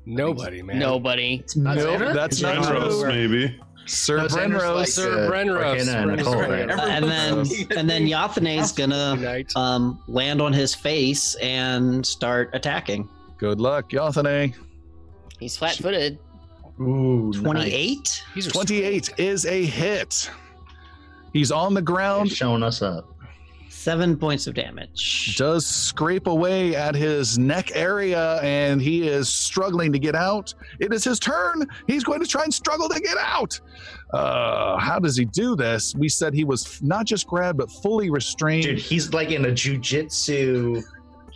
Nobody, man. Nobody. Nope, that's not Brenrose, maybe. Sir no, Brenrose. Like Sir Brenrose. Uh, and then and then Yathene's gonna um, land on his face and start attacking. Good luck, Yathene. He's flat-footed. Ooh, twenty-eight? Nice. twenty-eight is a hit. He's on the ground. He's showing us up. Seven points of damage. Does scrape away at his neck area, and he is struggling to get out. It is his turn. He's going to try and struggle to get out. Uh, how does he do this? We said he was not just grabbed, but fully restrained. Dude, he's like in a jujitsu...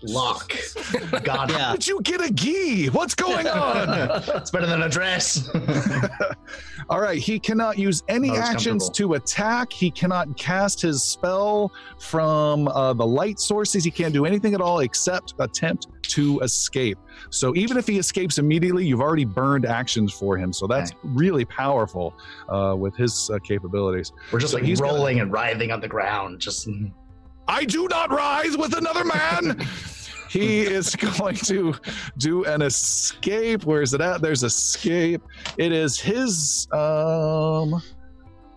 Lock. God, yeah. How did you get a gi? What's going on? It's better than a dress. All right. He cannot use any oh, actions to attack. He cannot cast his spell from uh, the light sources. He can't do anything at all except attempt to escape. So even if he escapes immediately, you've already burned actions for him. So that's okay. really powerful uh, with his uh, capabilities. We're just so like he's rolling gonna... and writhing on the ground. Just... I do not rise with another man. He is going to do an escape. Where is it at? There's escape. It is his um,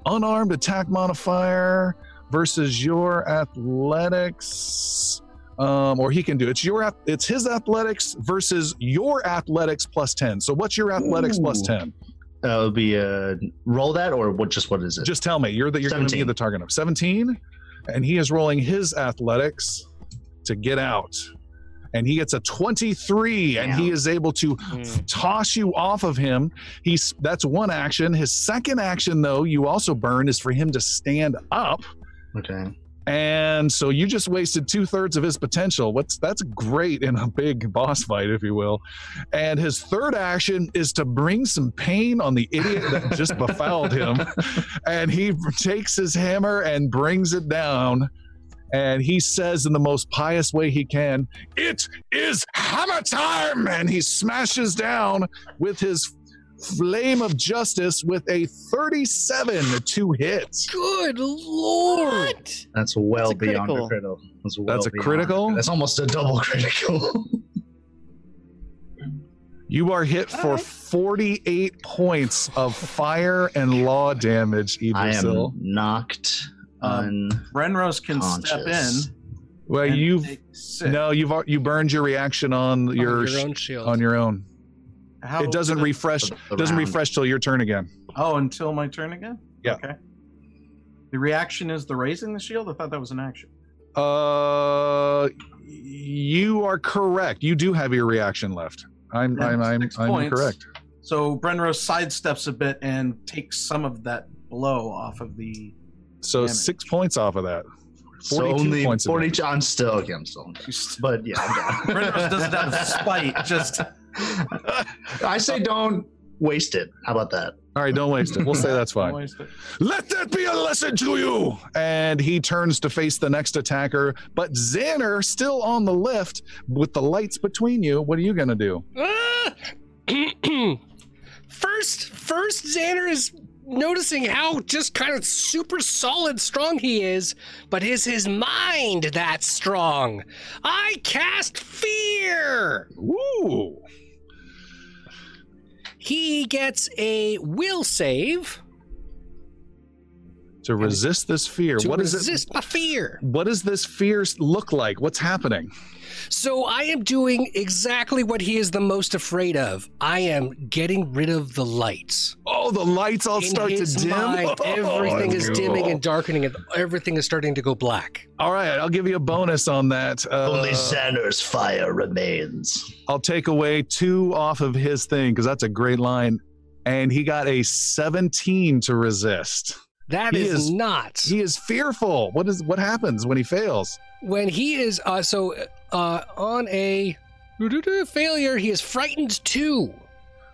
unarmed attack modifier versus your athletics, um, or he can do it's your it's his athletics versus your athletics plus ten. So what's your athletics Ooh. plus ten? That would be a roll that, or what? Just what is it? Just tell me. You're that you're going to be the target of seventeen. And he is rolling his athletics to get out. And he gets a twenty-three, and he is able to mm. toss you off of him. He's that's one action. His second action, though, you also burn, is for him to stand up. Okay. And so you just wasted two-thirds of his potential. What's that's great in a big boss fight, if you will. And his third action is to bring some pain on the idiot that just befouled him. And he takes his hammer and brings it down. And he says in the most pious way he can, "It is hammer time!" And he smashes down with his Flame of Justice with a thirty-seven to hit. Good lord. What? That's well That's beyond critical. a critical. That's, well That's a critical? That's almost a double critical. You are hit All for right. forty-eight points of fire and law damage, either I am so. knocked um, Brenrose can step in. Well, you've no, you've you burned your reaction on, on your, your own shield. on your own. How it doesn't refresh around. doesn't refresh till your turn again. Oh, until my turn again? Yeah. Okay. The reaction is the raising the shield? I thought that was an action. Uh you are correct. You do have your reaction left. I'm I'm I'm, I'm correct. So Brenrose sidesteps a bit and takes some of that blow off of the So damage. six points off of that. So only points forty of I'm still okay, I'm still okay. But yeah, Brenrose does it out of spite, just I say don't waste it. How about that? All right, don't waste it. We'll say that's fine. Let that be a lesson to you. And he turns to face the next attacker, but Xander still on the lift with the lights between you. What are you going to do? first Xander is noticing how just kind of super solid strong he is, but is his mind that strong? I cast fear. Ooh. He gets a will save. To resist this fear. To what is it? Resist my fear. What does this fear look like? What's happening? So I am doing exactly what he is the most afraid of. I am getting rid of the lights. Oh, the lights all in start his to dim? Mind, everything oh, is cool. dimming and darkening, and everything is starting to go black. All right, I'll give you a bonus on that. Uh, Only Xander's fire remains. I'll take away two off of his thing, because that's a great line. And he got a seventeen to resist. That is, is not. He is fearful. What is what happens when he fails? When he is uh, so uh, on a failure, he is frightened two.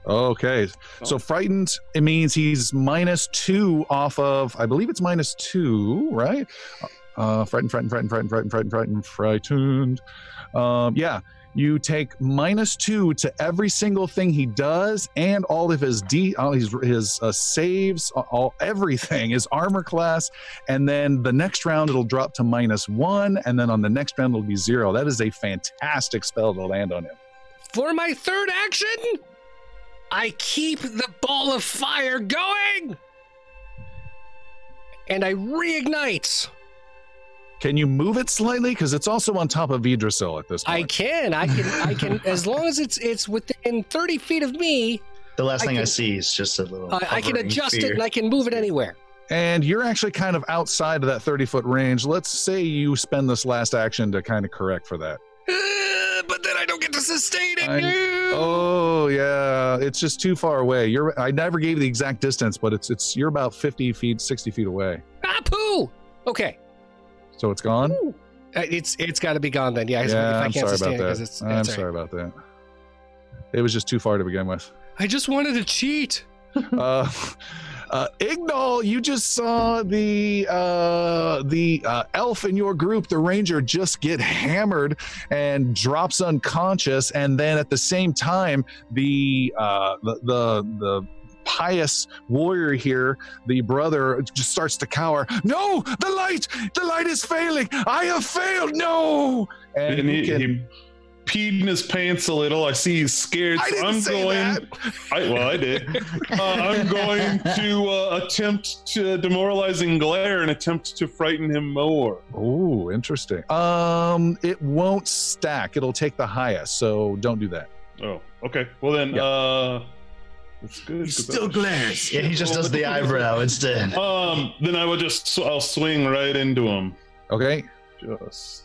Okay, oh. So frightened, it means he's minus two off of. I believe it's minus two, right? Uh, frightened, frightened, frightened, frightened, frightened, frightened, frightened, frightened. Um, yeah, you take minus two to every single thing he does, and all of his D, all his, his uh, saves, all everything, his armor class, and then the next round it'll drop to minus one, and then on the next round it'll be zero. That is a fantastic spell to land on him. For my third action, I keep the ball of fire going, and I reignite. Can you move it slightly? Because it's also on top of Yggdrasil at this point. I can. I can. I can. As long as it's it's within thirty feet of me. The last I thing can, I see is just a little. Uh, I can adjust fear. It and I can move it anywhere. And you're actually kind of outside of that thirty-foot range. Let's say you spend this last action to kind of correct for that. Uh, but then I don't get to sustain it. I, oh, yeah. It's just too far away. You're. I never gave the exact distance, but it's it's you're about fifty feet, sixty feet away. Ah, poo! Okay. So it's gone? Ooh. It's it's got to be gone then. Yeah, yeah if I I'm can't sorry about that. It's, I'm sorry. sorry about that. It was just too far to begin with. I just wanted to cheat. uh, uh, Ignal, you just saw the uh, the uh, elf in your group, the ranger, just get hammered and drops unconscious, and then at the same time, the uh, the the, the pious warrior here, the brother, just starts to cower. No, the light, the light is failing. I have failed. No. And, and he, can... he peed in his pants a little. I see he's scared. I didn't I'm say going. That. I, well, I did. uh, I'm going to uh, attempt to demoralizing glare and attempt to frighten him more. Oh, interesting. Um, it won't stack. It'll take the highest. So don't do that. Oh, okay. Well then, yeah. uh. It's good. He still glares. Yeah, he just does the eyebrow instead. Um, then I will just, sw- I'll swing right into him. Okay. Just.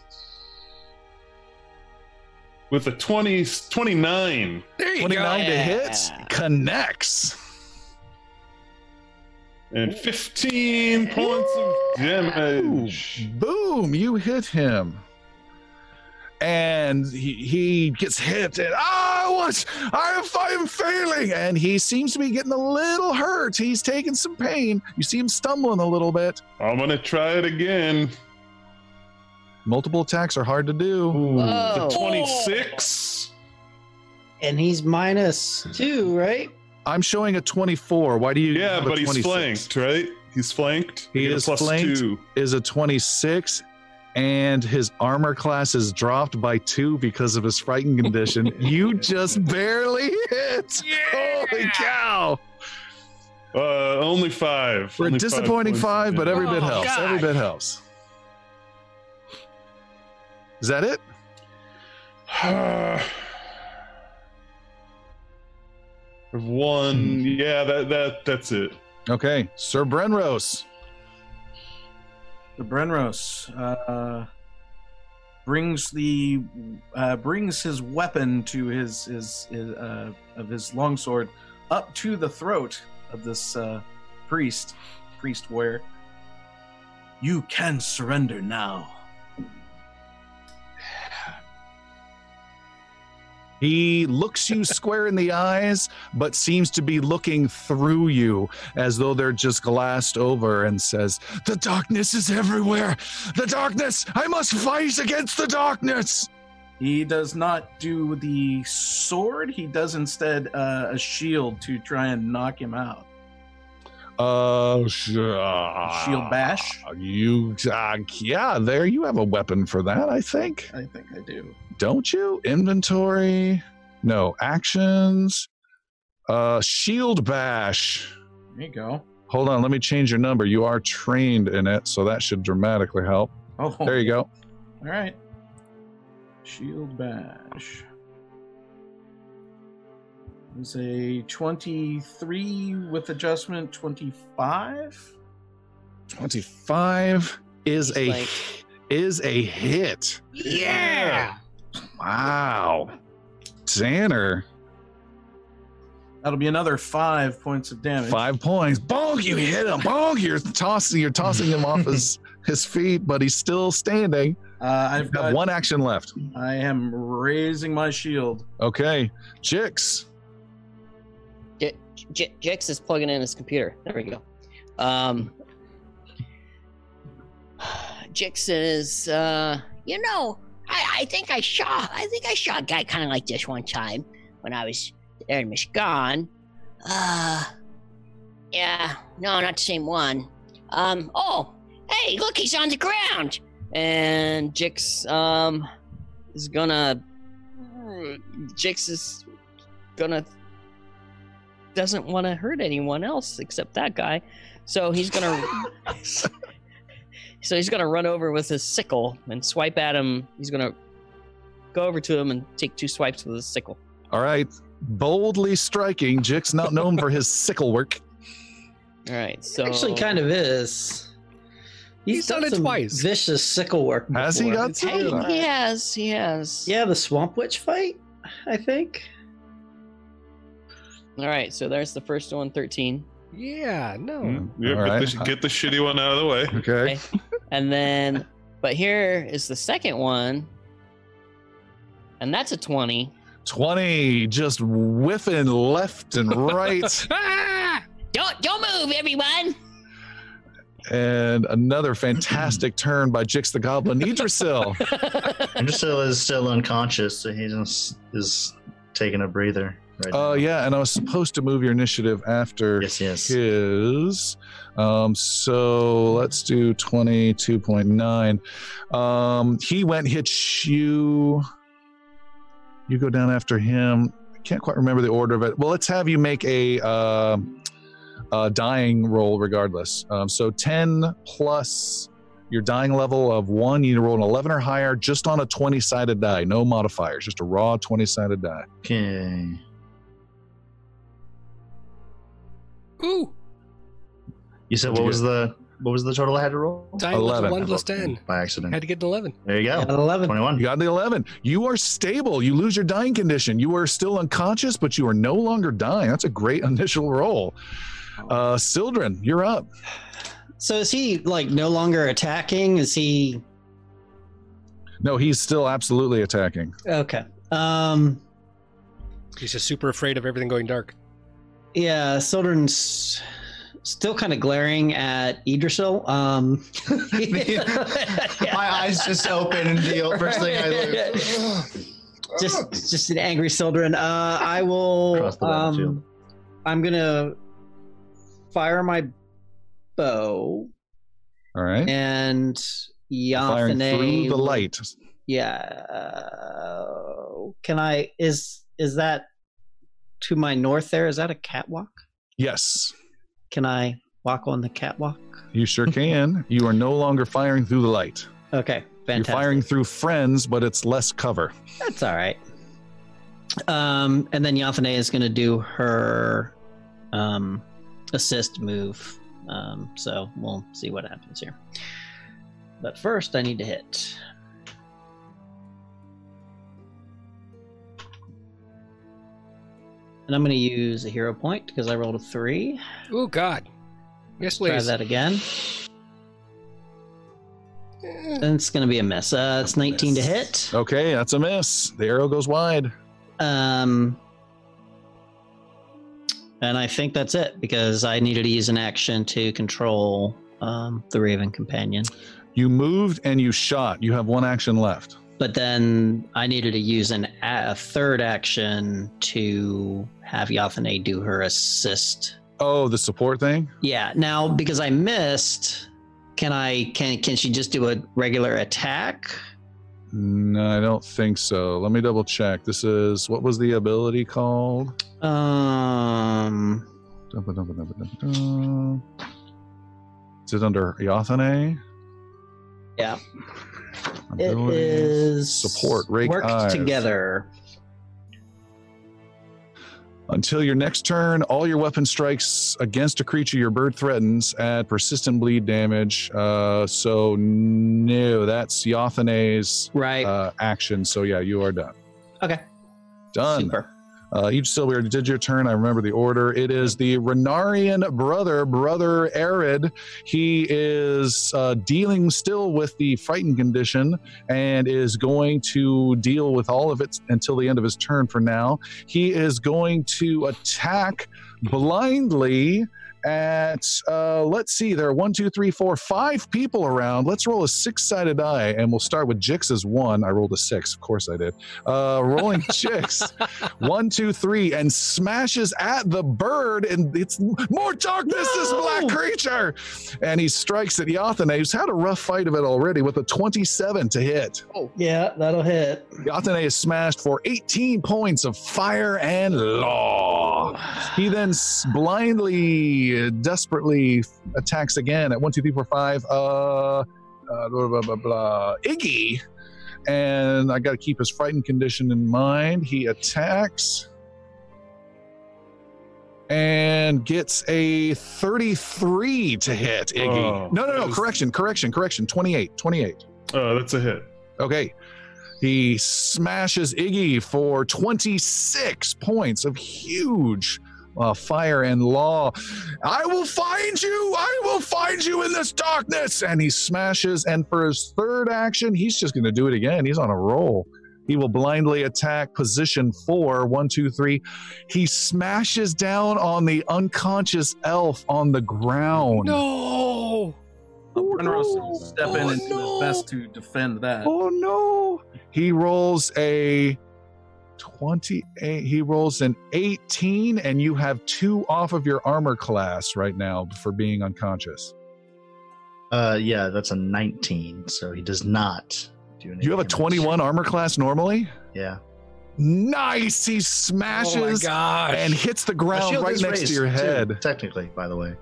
With a twenty, twenty-nine. There you twenty-nine go. twenty-nine to hits. Connects. And fifteen points of damage. Ooh, boom, you hit him. And he, he gets hit and ah, what? I am failing. And he seems to be getting a little hurt. He's taking some pain. You see him stumbling a little bit. I'm gonna try it again. Multiple attacks are hard to do. Ooh, the twenty-six. And he's minus two, right? I'm showing a twenty-four. Why do you? Yeah, but he's flanked, right? He's flanked. He is flanked. Two is a twenty-six. And his armor class is dropped by two because of his frightened condition. You just barely hit. Yeah! Holy cow. Uh, only five. For only a disappointing five, five but every oh, bit helps. God. Every bit helps. Is that it? One. Yeah, that that that's it. Okay. Sir Brenrose. The Brenrose uh, brings the uh, brings his weapon to his his, his uh, of his longsword up to the throat of this uh, priest priest warrior. You can surrender now. He looks you square in the eyes, but seems to be looking through you as though they're just glassed over and says, the darkness is everywhere. The darkness, I must fight against the darkness. He does not do the sword. He does instead uh, a shield to try and knock him out. Uh, sure. Shield bash. You, uh, yeah, there you have a weapon for that, I think. I think I do. Don't you? Inventory. No, actions. Uh, shield bash. There you go. Hold on, let me change your number. You are trained in it, so that should dramatically help. Oh. There you go. All right. Shield bash. It's a twenty-three with adjustment, twenty-five. twenty-five is Just a like... is a hit. Yeah. Wow. Xander. That'll be another five points of damage. Five points. Bonk, you hit him. Bonk, you're tossing you're tossing him off his, his feet, but he's still standing. Uh, I've got, got one action left. I am raising my shield. Okay. Jix. J- J- Jix is plugging in his computer. There we go. Um, Jix is, uh, you know, I, I think I shot, I think I shot a guy kind of like this one time when I was there in Mierskan. Uh, yeah, no, not the same one. Um, oh, hey, look, he's on the ground. And Jix um is gonna Jix is gonna doesn't want to hurt anyone else except that guy, so he's gonna so he's gonna run over with his sickle and swipe at him. He's gonna go over to him and take two swipes with his sickle. All right, boldly striking. Jix not known for his sickle work. All right, so actually kind of is. He's, He's done, done it twice. Vicious sickle work. Before. Has he got two? Hey, he has. He has. Yeah, the Swamp Witch fight, I think. All right, so there's the first one, thirteen. Yeah, no. Mm, yeah, get, right. the, get the shitty one out of the way. Okay. okay. And then, but here is the second one, and that's a twenty. twenty, just whiffing left and right. don't don't move, everyone. And another fantastic turn by Jix the Goblin. Yggdrasil. Yggdrasil is still unconscious, so he just is taking a breather. Right oh, uh, yeah, and I was supposed to move your initiative after yes, yes. his. Um, so let's do twenty-two point nine. Um, he went hits you. You go down after him. I can't quite remember the order of it. Well, let's have you make a... Uh, Uh, dying roll regardless. Um, so ten plus your dying level of one, you need to roll an eleven or higher just on a twenty-sided die. No modifiers, just a raw twenty-sided die. Okay. Ooh. You said what was the what was the total I had to roll? Dying eleven. One plus ten. By accident. I had to get an eleven. There you go. You got eleven. twenty-one. You got the eleven. You are stable. You lose your dying condition. You are still unconscious, but you are no longer dying. That's a great initial roll. Uh, Sildren, you're up. So is he like no longer attacking? Is he? No, he's still absolutely attacking. Okay. Um, he's just super afraid of everything going dark. Yeah, Sildren's still kind of glaring at Yggdrasil. Um, my eyes just open and the first thing I look. Just, just an angry Sildren. Uh, I will. Um, I'm gonna. Fire my bow. All right. And Yafane through the light. Yeah. Uh, can I? Is is that to my north? There is that a catwalk? Yes. Can I walk on the catwalk? You sure can. You are no longer firing through the light. Okay. Fantastic. You're firing through friends, but it's less cover. That's all right. Um, and then Yafane is going to do her. Um. Assist move, um, so we'll see what happens here. But first, I need to hit. And I'm going to use a hero point because I rolled a three. Oh, God. Yes, please. Try that again. And it's going to be a miss. Uh, it's nineteen to hit. Okay, that's a miss. The arrow goes wide. Um... And I think that's it, because I needed to use an action to control um, the Raven Companion. You moved and you shot. You have one action left. But then I needed to use an, a third action to have Yafane do her assist Oh, the support thing? Yeah. Now, because I missed, can I can can she just do a regular attack? No, I don't think so. Let me double check. This is, what was the ability called? Um. Is it under Yothane? Yeah. Abilities, it is support. Rake work eyes. Together. Until your next turn, all your weapon strikes against a creature your bird threatens add persistent bleed damage. Uh, so, no, that's Yothane's right. uh, action. So, yeah, you are done. Okay. Done. Super. Uh, you still, we already did your turn. I remember the order. It is the Renarian brother, Brother Arid. He is uh, dealing still with the frightened condition and is going to deal with all of it until the end of his turn for now. He is going to attack blindly at, uh, let's see, there are one, two, three, four, five people around. Let's roll a six-sided die, and we'll start with Jix's one. I rolled a six, of course I did. Uh, rolling Jix, one, two, three, and smashes at the bird, and it's more darkness, no! This black creature! And he strikes at Yothane, who's had a rough fight of it already, with a twenty-seven to hit. Oh, yeah, that'll hit. Yothane is smashed for eighteen points of fire and law. He then blindly desperately attacks again at one, two, three, four, five. Uh, uh, blah, blah, blah, blah. Iggy. And I got to keep his frightened condition in mind. He attacks and gets a thirty-three to hit, Iggy. Oh, no, no, no. Is... Correction, correction, correction. twenty-eight, twenty-eight. Oh, uh, that's a hit. Okay. He smashes Iggy for twenty-six points of huge Uh, fire and law. I will find you! I will find you in this darkness! And he smashes, and for his third action, he's just going to do it again. He's on a roll. He will blindly attack position four. One, two, three. He smashes down on the unconscious elf on the ground. No! Renros will step in and do his best to defend that. Oh, no! He rolls a... twenty-eight. He rolls an eighteen, and you have two off of your armor class right now for being unconscious. Uh, yeah, that's a nineteen, so he does not do anything. You have a twenty-one armor class normally? Yeah. Nice! He smashes oh and hits the ground right next to your head. Too, technically, by the way.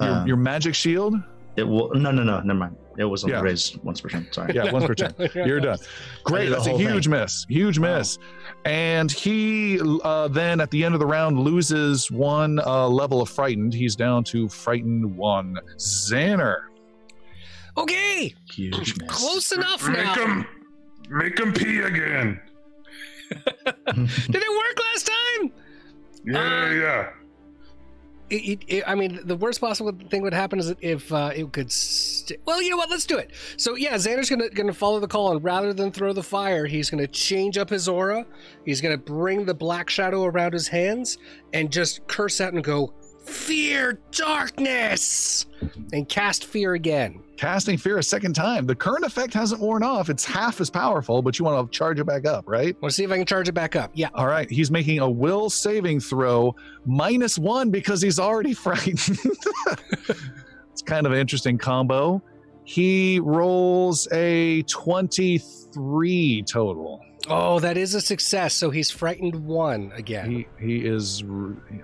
Your, um, your magic shield? It will, no, no, no, never mind. It was only yeah. raised once per turn. Sorry. Yeah, once per turn. You're done. Great. That's a huge thing. miss. Huge wow. miss. And he uh, then at the end of the round loses one uh, level of frightened. He's down to frightened one. Xander. Okay. Huge miss. Close enough now. Make him, make him pee again. Did it work last time? Yeah, uh, yeah. It, it, it, I mean, the worst possible thing would happen is if uh, it could. St- well, you know what? Let's do it. So yeah, Xander's gonna gonna follow the call, and rather than throw the fire, he's gonna change up his aura. He's gonna bring the black shadow around his hands and just curse out and go, "Fear darkness!" and cast fear again. Casting fear a second time. The current effect hasn't worn off. It's half as powerful, but you want to charge it back up, right? Let's see if I can charge it back up. Yeah. All right. He's making a will saving throw minus one because he's already frightened. It's kind of an interesting combo. He rolls a twenty-three total. Oh, that is a success. So he's frightened one again. He he is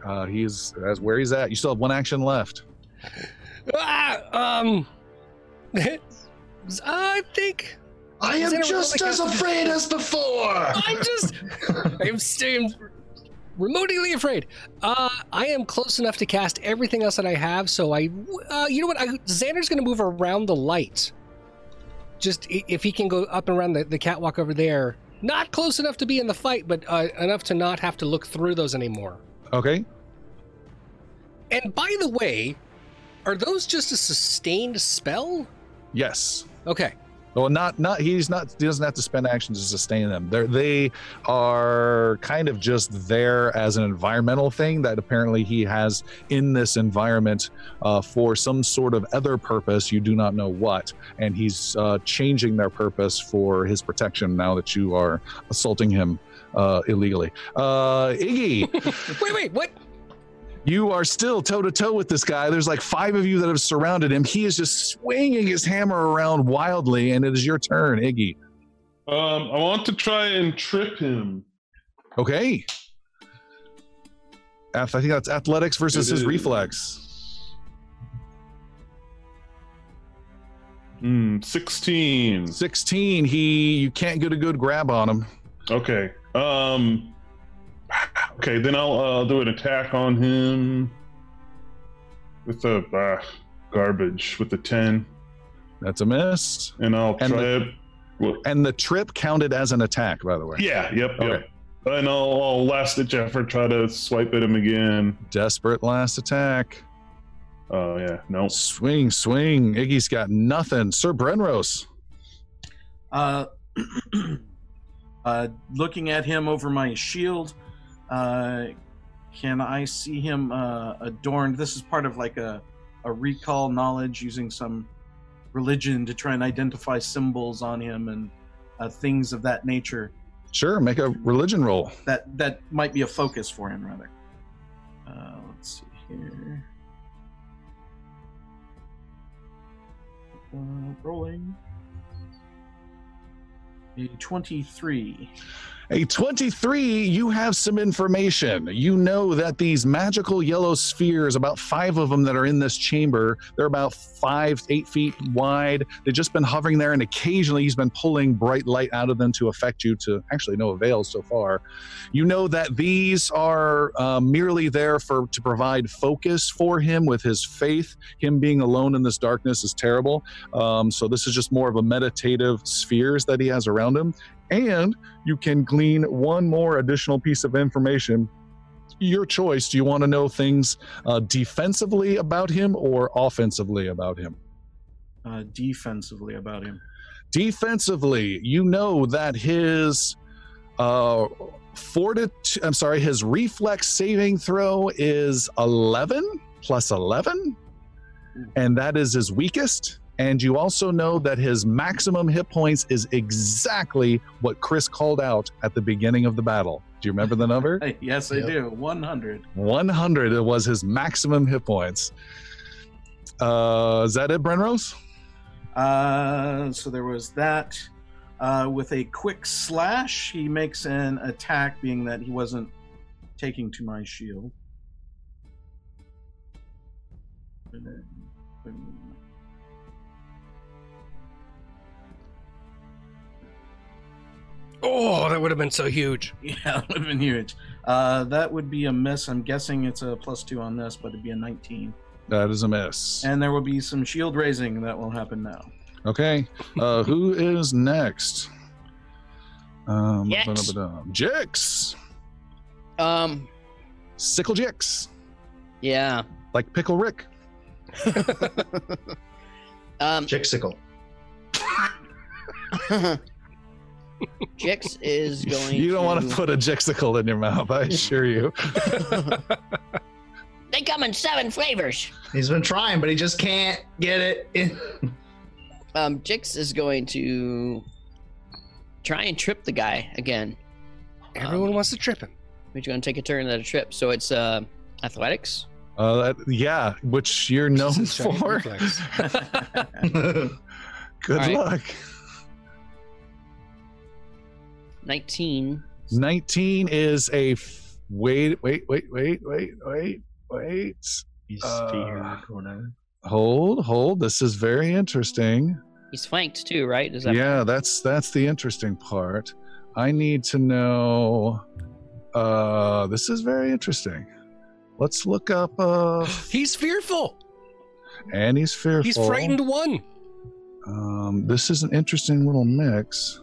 uh, he is that's where he's at. You still have one action left. Ah, um, I think I am just as afraid as before. I'm just I'm staying remotely afraid. Uh, I am close enough to cast everything else that I have. So I, uh, you know what? I, Xander's going to move around the light. Just if he can go up and around the, the catwalk over there. Not close enough to be in the fight, but uh, enough to not have to look through those anymore. Okay. And by the way, are those just a sustained spell? Yes. Okay. Well, not not he's not he doesn't have to spend actions to sustain them. They're, they are kind of just there as an environmental thing that apparently he has in this environment uh, for some sort of other purpose. You do not know what, and he's uh, changing their purpose for his protection now that you are assaulting him uh, illegally. Uh, Iggy. wait, wait, what? You are still toe-to-toe with this guy. There's like five of you that have surrounded him. He is just swinging his hammer around wildly, and it is your turn, Iggy. Um, I want to try and trip him. Okay. I think that's athletics versus his reflex. Mm, sixteen. sixteen. He, you can't get a good grab on him. Okay. Um... Okay, then I'll uh, do an attack on him with a uh, garbage with a ten. That's a miss. And I'll and try the, it. Well, and the trip counted as an attack, by the way. Yeah. Yep. Okay. Yep. And I'll, I'll last ditch effort try to swipe at him again. Desperate last attack. Oh uh, yeah. No. Nope. Swing, swing. Iggy's got nothing. Sir Brenrose. Uh, uh, looking at him over my shield. Uh, can I see him uh, adorned? This is part of like a, a recall knowledge using some religion to try and identify symbols on him and uh, things of that nature. Sure, make a religion roll. That that might be a focus for him, rather. Uh, let's see here. Uh, rolling. A twenty-three. A twenty-three, you have some information. You know that these magical yellow spheres, about five of them that are in this chamber, they're about five, eight feet wide. They've just been hovering there, and occasionally he's been pulling bright light out of them to affect you, to actually no avail so far. You know that these are uh, merely there for to provide focus for him with his faith. Him being alone in this darkness is terrible. Um, so this is just more of a meditative spheres that he has around him. And you can glean one more additional piece of information. Your choice. Do you want to know things uh, defensively about him or offensively about him? Uh, defensively about him. Defensively, you know that his uh, fortitude, I'm sorry, his reflex saving throw is eleven plus eleven, and that is his weakest. And you also know that his maximum hit points is exactly what Chris called out at the beginning of the battle. Do you remember the number? Yes, I yep. do. one hundred. one hundred was his maximum hit points. Uh, is that it, Brenrose? Uh, so there was that. Uh, with a quick slash, he makes an attack, being that he wasn't taking to my shield. Oh, that would have been so huge. Yeah, that would have been huge. Uh, that would be a miss. I'm guessing it's a plus two on this, but it'd be a nineteen. That is a miss. And there will be some shield raising that will happen now. Okay. Uh, who is next? Um, Jix. Jix. Um, Sickle Jix. Yeah. Like Pickle Rick. um, Jixicle. Jix is going You don't to... want to put a Jixicle in your mouth, I assure you. They come in seven flavors. He's been trying, but he just can't get it in. Um, Jix is going to try and trip the guy again. Everyone um, wants to trip him. But you're going to take a turn at a trip, so it's uh, athletics? Uh, that, yeah, which you're known for. Good right. luck. nineteen. nineteen is a f- wait, wait, wait, wait, wait, wait, wait. He's uh, here in the corner. Hold, hold. This is very interesting. He's flanked too, right? Is that yeah, right? that's that's the interesting part. I need to know. Uh, this is very interesting. Let's look up. Uh, he's fearful. And he's fearful. He's frightened one. Um, this is an interesting little mix.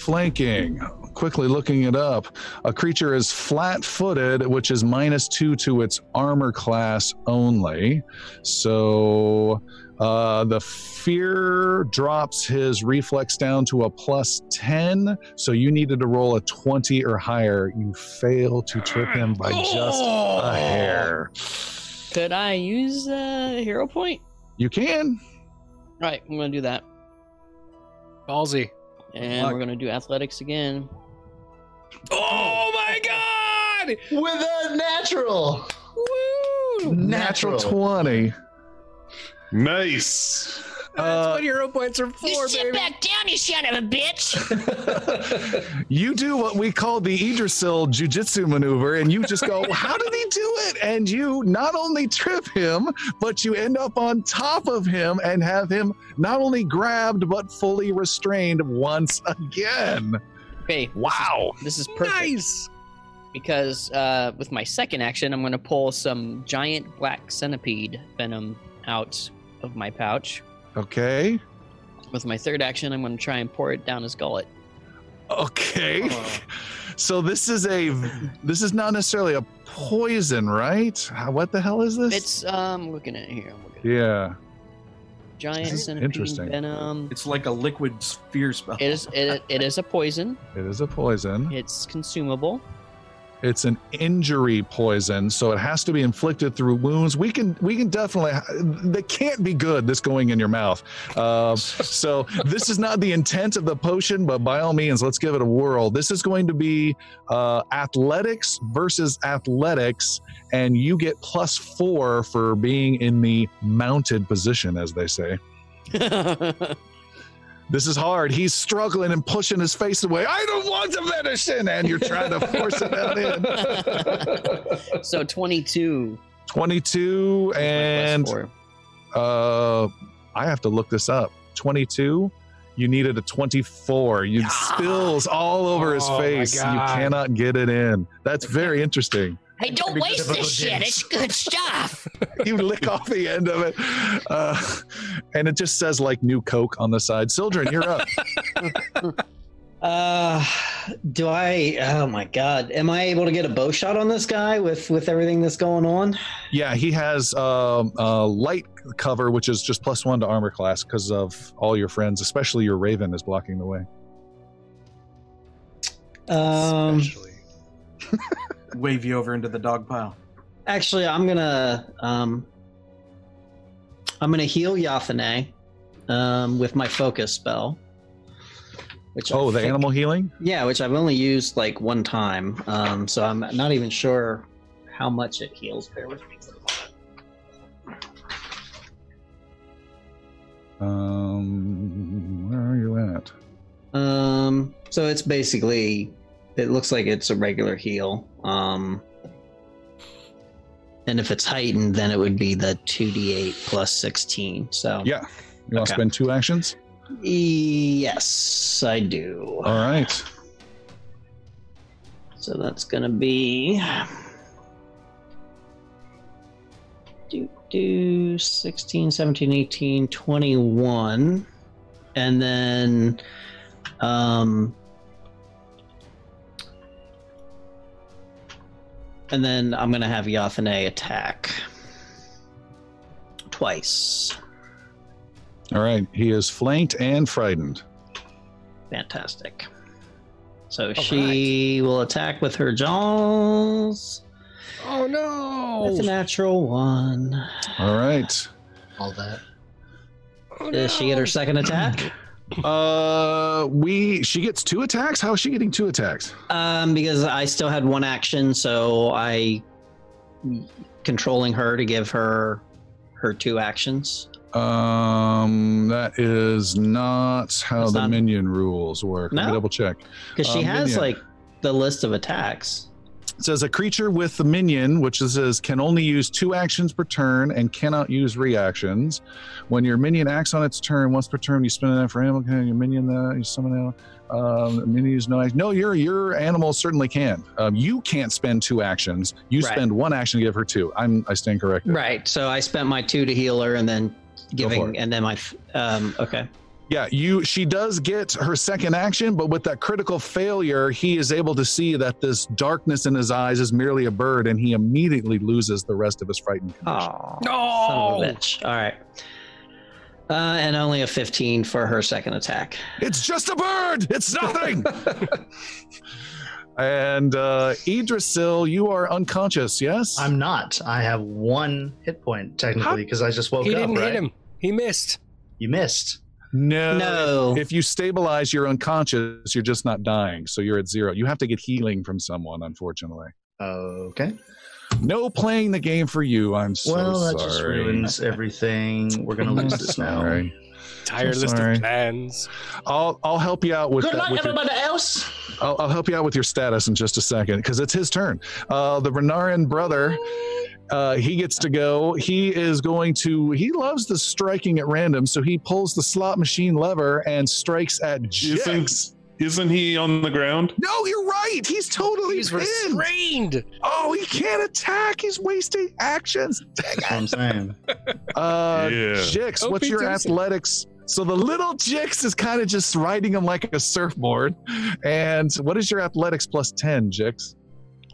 Flanking. Quickly looking it up. A creature is flat-footed, which is minus two to its armor class only. So uh, the fear drops his reflex down to a plus ten. So you needed to roll a twenty or higher. You fail to trip him by just oh! a hair. Could I use a hero point? You can. All right, I'm going to do that. Ballsy. And we're going to do athletics again. Oh my twenty with a natural. Woo! Natural, natural twenty. Nice. That's uh, what hero points are for, you sit baby. Back down, you son of a bitch. You do what we call the Idrisil Jiu-Jitsu maneuver, and you just go, how did he do it? And you not only trip him, but you end up on top of him and have him not only grabbed, but fully restrained once again. Okay. Wow. This is, this is perfect. Nice. Because uh, with my second action, I'm going to pull some giant black centipede venom out of my pouch. Okay. With my third action, I'm going to try and pour it down his gullet. Okay. Oh. So this is a, this is not necessarily a poison, right? What the hell is this? It's, um, I'm looking at it here. I'm looking yeah. At it. Giant centipede venom. It's like a liquid sphere spell. It is, it, it is a poison. It is a poison. It's consumable. It's an injury poison, so it has to be inflicted through wounds. We can, we can definitely. They can't be good. This going in your mouth. Uh, so this is not the intent of the potion, but by all means, let's give it a whirl. This is going to be uh, athletics versus athletics, and you get plus four for being in the mounted position, as they say. This is hard. He's struggling and pushing his face away. I don't want to vanish in, and you're trying to force it out in. So twenty-two. twenty-two and uh, I have to look this up. twenty-two. You needed a twenty-four. You spills all over his oh face. You cannot get it in. That's very interesting. Hey, don't waste this shit. It's good stuff. You lick off the end of it. Uh, and it just says, like, new Coke on the side. Sildren, you're up. Uh, do I... Oh, my God. Am I able to get a bow shot on this guy with, with everything that's going on? Yeah, he has um, uh, light cover, which is just plus one to armor class because of all your friends, especially your Raven is blocking the way. Um, especially. Wave you over into the dog pile. Actually, I'm gonna um, I'm gonna heal Yathane um, with my focus spell. Which oh, I the think, animal healing? Yeah, which I've only used like one time, um, so I'm not even sure how much it heals. Bear with me for a moment. Um, where are you at? Um, so it's basically. It looks like it's a regular heal. Um, and if it's heightened, then it would be the two d eight plus sixteen. So yeah. You want to spend two actions? Yes, I do. All right. So that's going to be... Do, do, sixteen, seventeen, eighteen, twenty-one. And then... Um, And then I'm going to have Yathane attack twice. All right. He is flanked and frightened. Fantastic. So all she right. will attack with her jaws. Oh, no. That's a natural one. All right. All that. Oh, Does no. she get her second attack? Uh, we she gets two attacks. How is she getting two attacks? Um, because I still had one action, so I controlling her to give her her two actions. Um, that is not how That's the not... minion rules work. No? Let me double check because she um, has minion. Like the list of attacks. It says a creature with the minion, which is, is can only use two actions per turn and cannot use reactions. When your minion acts on its turn, once per turn, you spend an effort for animal. Can your minion that uh, you summon out? Um, minion use no action. No, your your animal certainly can. Um, you can't spend two actions. You right. spend one action to give her two. I'm I stand corrected. Right. So I spent my two to heal her, and then giving, and then my um okay. Yeah, you. She does get her second action, but with that critical failure, he is able to see that this darkness in his eyes is merely a bird, and he immediately loses the rest of his frightened condition. Oh, no! Son of a bitch. All right. Uh, and only a fifteen for her second attack. It's just a bird! It's nothing! And uh, Idrisil, you are unconscious, yes? I'm not. I have one hit point, technically, because I just woke he up, He didn't right? hit him. He missed. You missed. No. no. If you stabilize, you're unconscious. You're just not dying, so you're at zero. You have to get healing from someone, unfortunately. Okay. No playing the game for you. I'm so sorry. Well, that sorry. just ruins everything. We're gonna lose this now. Sorry. Tired list of plans. I'll I'll help you out with. Good luck, everybody your, else. I'll, I'll help you out with your status in just a second because it's his turn. Uh, the Renarian brother, uh, he gets to go. He is going to. He loves the striking at random, so he pulls the slot machine lever and strikes at Jix. Isn't he on the ground? No, you're right. He's totally He's pinned. restrained. Oh, he can't attack. He's wasting actions. Dang it. That's what I'm saying. Uh, yeah. Jix, what's your athletics? So the little Jix is kind of just riding him like a surfboard. And what is your athletics plus ten, Jix?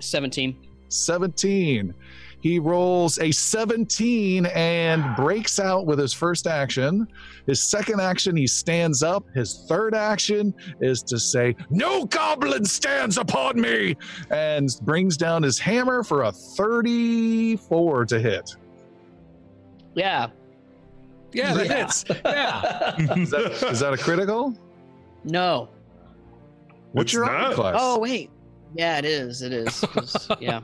seventeen. seventeen. He rolls a seventeen and breaks out with his first action. His second action, he stands up. His third action is to say, "No goblin stands upon me," and brings down his hammer for a thirty-four to hit. Yeah. Yeah, that yeah. hits. Yeah. is, that, is that a critical? No. What's it's your armor class? Oh, wait. Yeah, it is. It is. Yeah.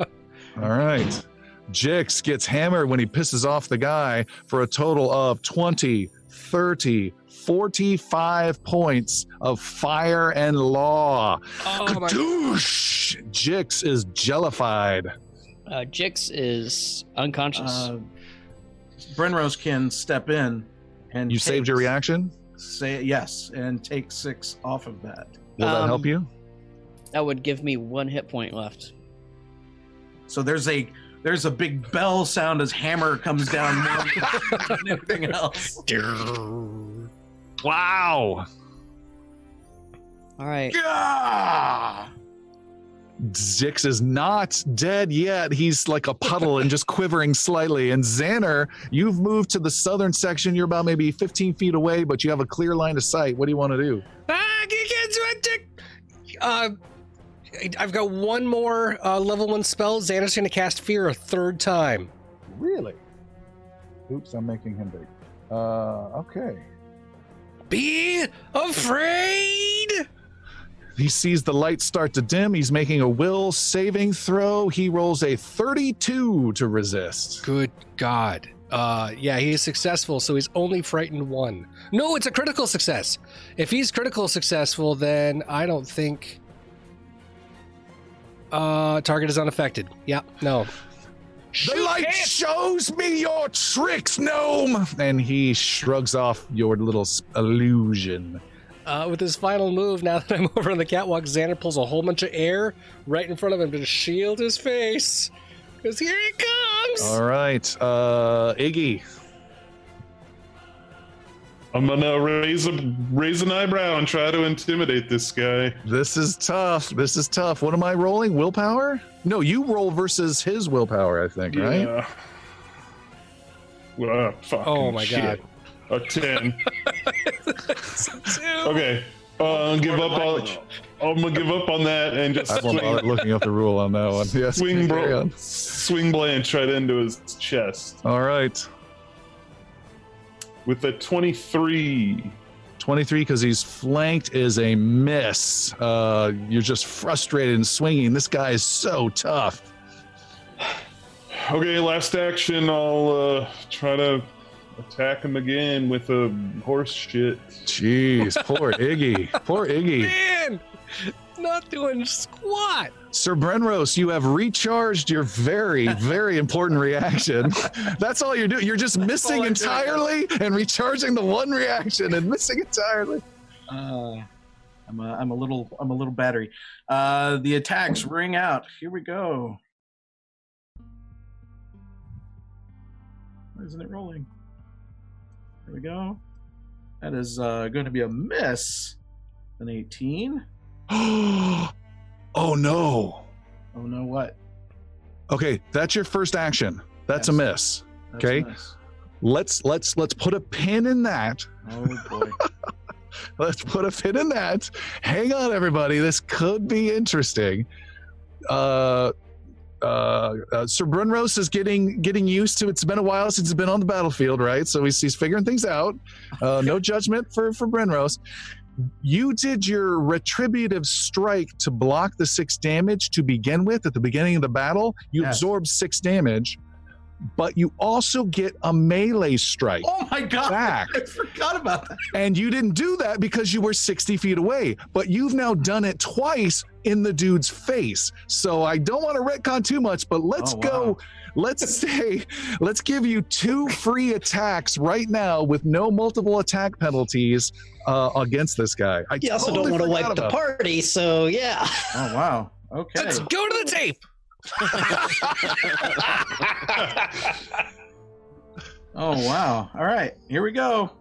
All right. Jix gets hammered when he pisses off the guy for a total of twenty, thirty, forty-five points of fire and law. Oh, Kadoosh! Jix is jellified. Uh, Jix is unconscious. Uh, Brenrose can step in and You take, saved your reaction? Say yes, and take six off of that. Will um, that help you? That would give me one hit point left. So there's a There's a big bell sound as hammer comes down more than everything else. Wow. All right. Yeah! Zix is not dead yet. He's like a puddle and just quivering slightly. And Xander, you've moved to the southern section. You're about maybe fifteen feet away, but you have a clear line of sight. What do you want to do? Ah, you can't do it. Uh, I've got one more uh, level one spell. Xander's going to cast Fear a third time. Really? Oops, I'm making him big. Uh, okay. Be afraid! He sees the light start to dim. He's making a will saving throw. He rolls a thirty-two to resist. Good God. Uh, yeah, he is successful, so he's only frightened one. No, it's a critical success. If he's critical successful, then I don't think... Uh, target is unaffected. Yeah, no. The light it. shows me your tricks, gnome! And he shrugs off your little illusion. Uh, with his final move, now that I'm over on the catwalk, Xander pulls a whole bunch of air right in front of him to shield his face. Because here it comes! All right, uh, Iggy. I'm gonna raise a raise an eyebrow and try to intimidate this guy. This is tough. This is tough. What am I rolling? Willpower? No, you roll versus his willpower, I think, yeah. right? Well, fucking oh my shit. god. A ten. Okay. Uh, I'll give up all, I'm gonna give up on that and just I won't bother looking up the rule on that one. Yes, swing bro- on. swing blanch right into his chest. All right. With a twenty-three. twenty-three, because he's flanked, is a miss. Uh, you're just frustrated and swinging. This guy is so tough. Okay, last action. I'll uh, try to attack him again with a horse shit. Jeez, poor Iggy. Poor Iggy. Man, not doing squat. Sir Brenrose, you have recharged your very, very important reaction. That's all you're doing. You're just missing entirely and recharging the one reaction and missing entirely. Uh, I'm a, I'm a little, I'm a little battery. Uh, the attacks ring out. Here we go. Why isn't it rolling? Here we go. That is uh, going to be a miss. An eighteen. Oh no. Oh no what? Okay, that's your first action. That's yes. a miss. That's okay. A miss. Let's let's let's put a pin in that. Oh boy. Let's put a pin in that. Hang on everybody, this could be interesting. Uh Uh, uh, Sir Brunrose is getting getting used to it's been a while since he's been on the battlefield, right? So he's, he's figuring things out. Uh, no judgment for, for Brunrose. you did your retributive strike to block the six damage to begin with at the beginning of the battle. You yes. absorb six damage, but you also get a melee strike. Oh my God, back. I forgot about that. And you didn't do that because you were sixty feet away, but you've now done it twice in the dude's face. So I don't want to retcon too much, but let's oh, wow. go. Let's say, let's give you two free attacks right now with no multiple attack penalties uh, against this guy. I you also totally don't want to wipe the party, it. So yeah. Oh, wow. Okay. Let's go to the tape. Oh, wow. All right. Here we go.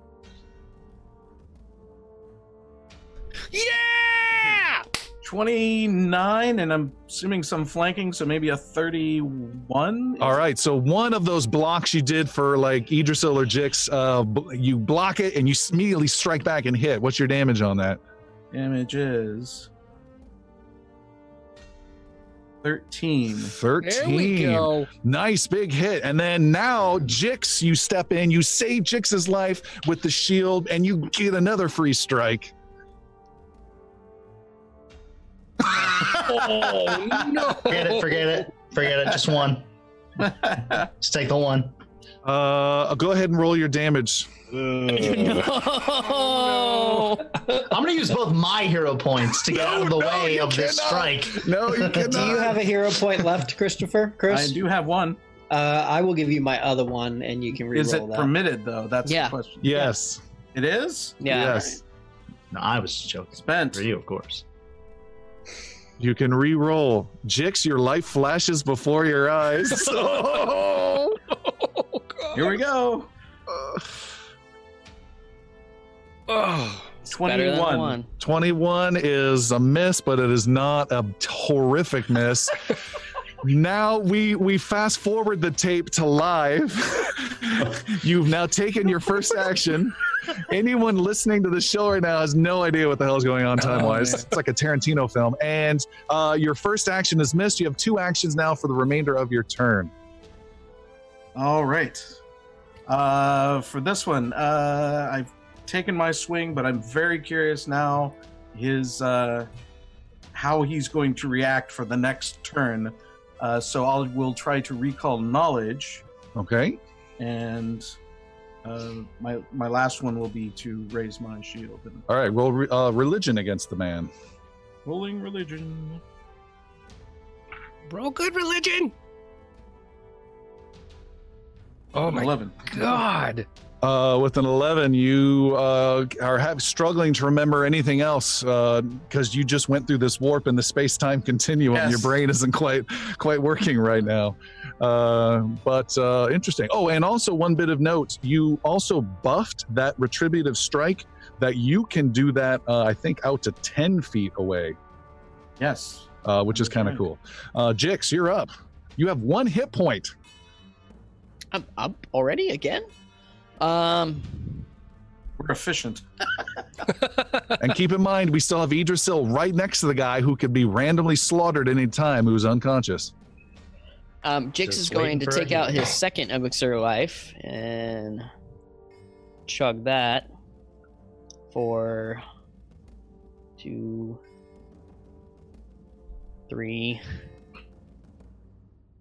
Yeah! twenty-nine, and I'm assuming some flanking, so maybe a thirty-one. All right, so one of those blocks you did for like Yggdrasil or Jix, uh, you block it and you immediately strike back and hit. What's your damage on that? Damage is thirteen. thirteen. There we go. Nice big hit. And then now Jix, you step in, you save Jix's life with the shield, and you get another free strike. Oh no! Forget it, forget it, forget it. Just one. Just take the one. Uh, go ahead and roll your damage. No. Oh, no. I'm gonna use both my hero points to get no, out of the no, way of cannot. This strike. No, you cannot. Do you have a hero point left, Christopher? Chris? I do have one. Uh, I will give you my other one, and you can reroll that. Is it that. Permitted though? That's yeah. the question. Yes. It is? Yeah. Yes. No, I was joking. Spent. For you, of course. You can re-roll. Jix, your life flashes before your eyes. Oh, God. Here we go. Uh, oh, twenty-one. twenty-one is a miss, but it is not a horrific miss. Now we we fast forward the tape to live. You've now taken your first action. Anyone listening to the show right now has no idea what the hell's going on time-wise. Oh, it's like a Tarantino film. And uh, your first action is missed. You have two actions now for the remainder of your turn. All right. Uh, for this one, uh, I've taken my swing, but I'm very curious now his uh, how he's going to react for the next turn. Uh, so I will try to recall knowledge. Okay. And... Uh, my my last one will be to raise my shield. All right, roll re- uh, religion against the man. Rolling religion. Roll good religion. Oh my eleven. God. Uh, with an eleven, you uh, are have, struggling to remember anything else because uh, you just went through this warp in the space-time continuum. Yes. Your brain isn't quite quite working right now. Uh, but uh, interesting. Oh, and also one bit of note, you also buffed that retributive strike that you can do that, uh, I think, out to ten feet away. Yes. Uh, which is kind of cool. Uh, Jix, you're up. You have one hit point. I'm up already again? Um, we're efficient. And keep in mind, we still have Yggdrasil right next to the guy who could be randomly slaughtered any time, who's unconscious. Um, Jix is going to take out his second elixir life and chug that for two, three,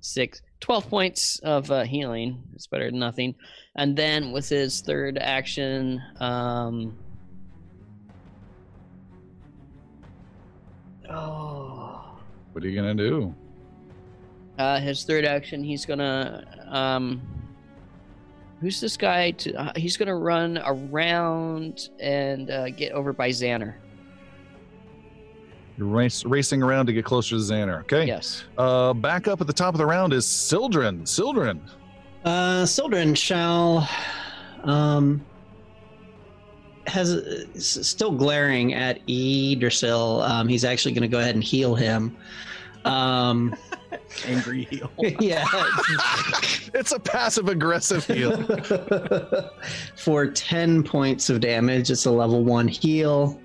six, twelve points of uh, healing. It's better than nothing. And then with his third action, um, oh, what are you gonna do? Uh, his third action, he's gonna, um, who's this guy? To, uh, he's gonna run around and uh, get over by Xander. You're race, racing around to get closer to Xander, okay? Yes. Uh, back up at the top of the round is Sildren. Sildren. Uh, Sildren shall, um, has, is still glaring at Yggdrasil. Um, he's actually gonna go ahead and heal him. Um... Angry heal. Yeah. It's a passive aggressive heal. For ten points of damage. It's a level one heal.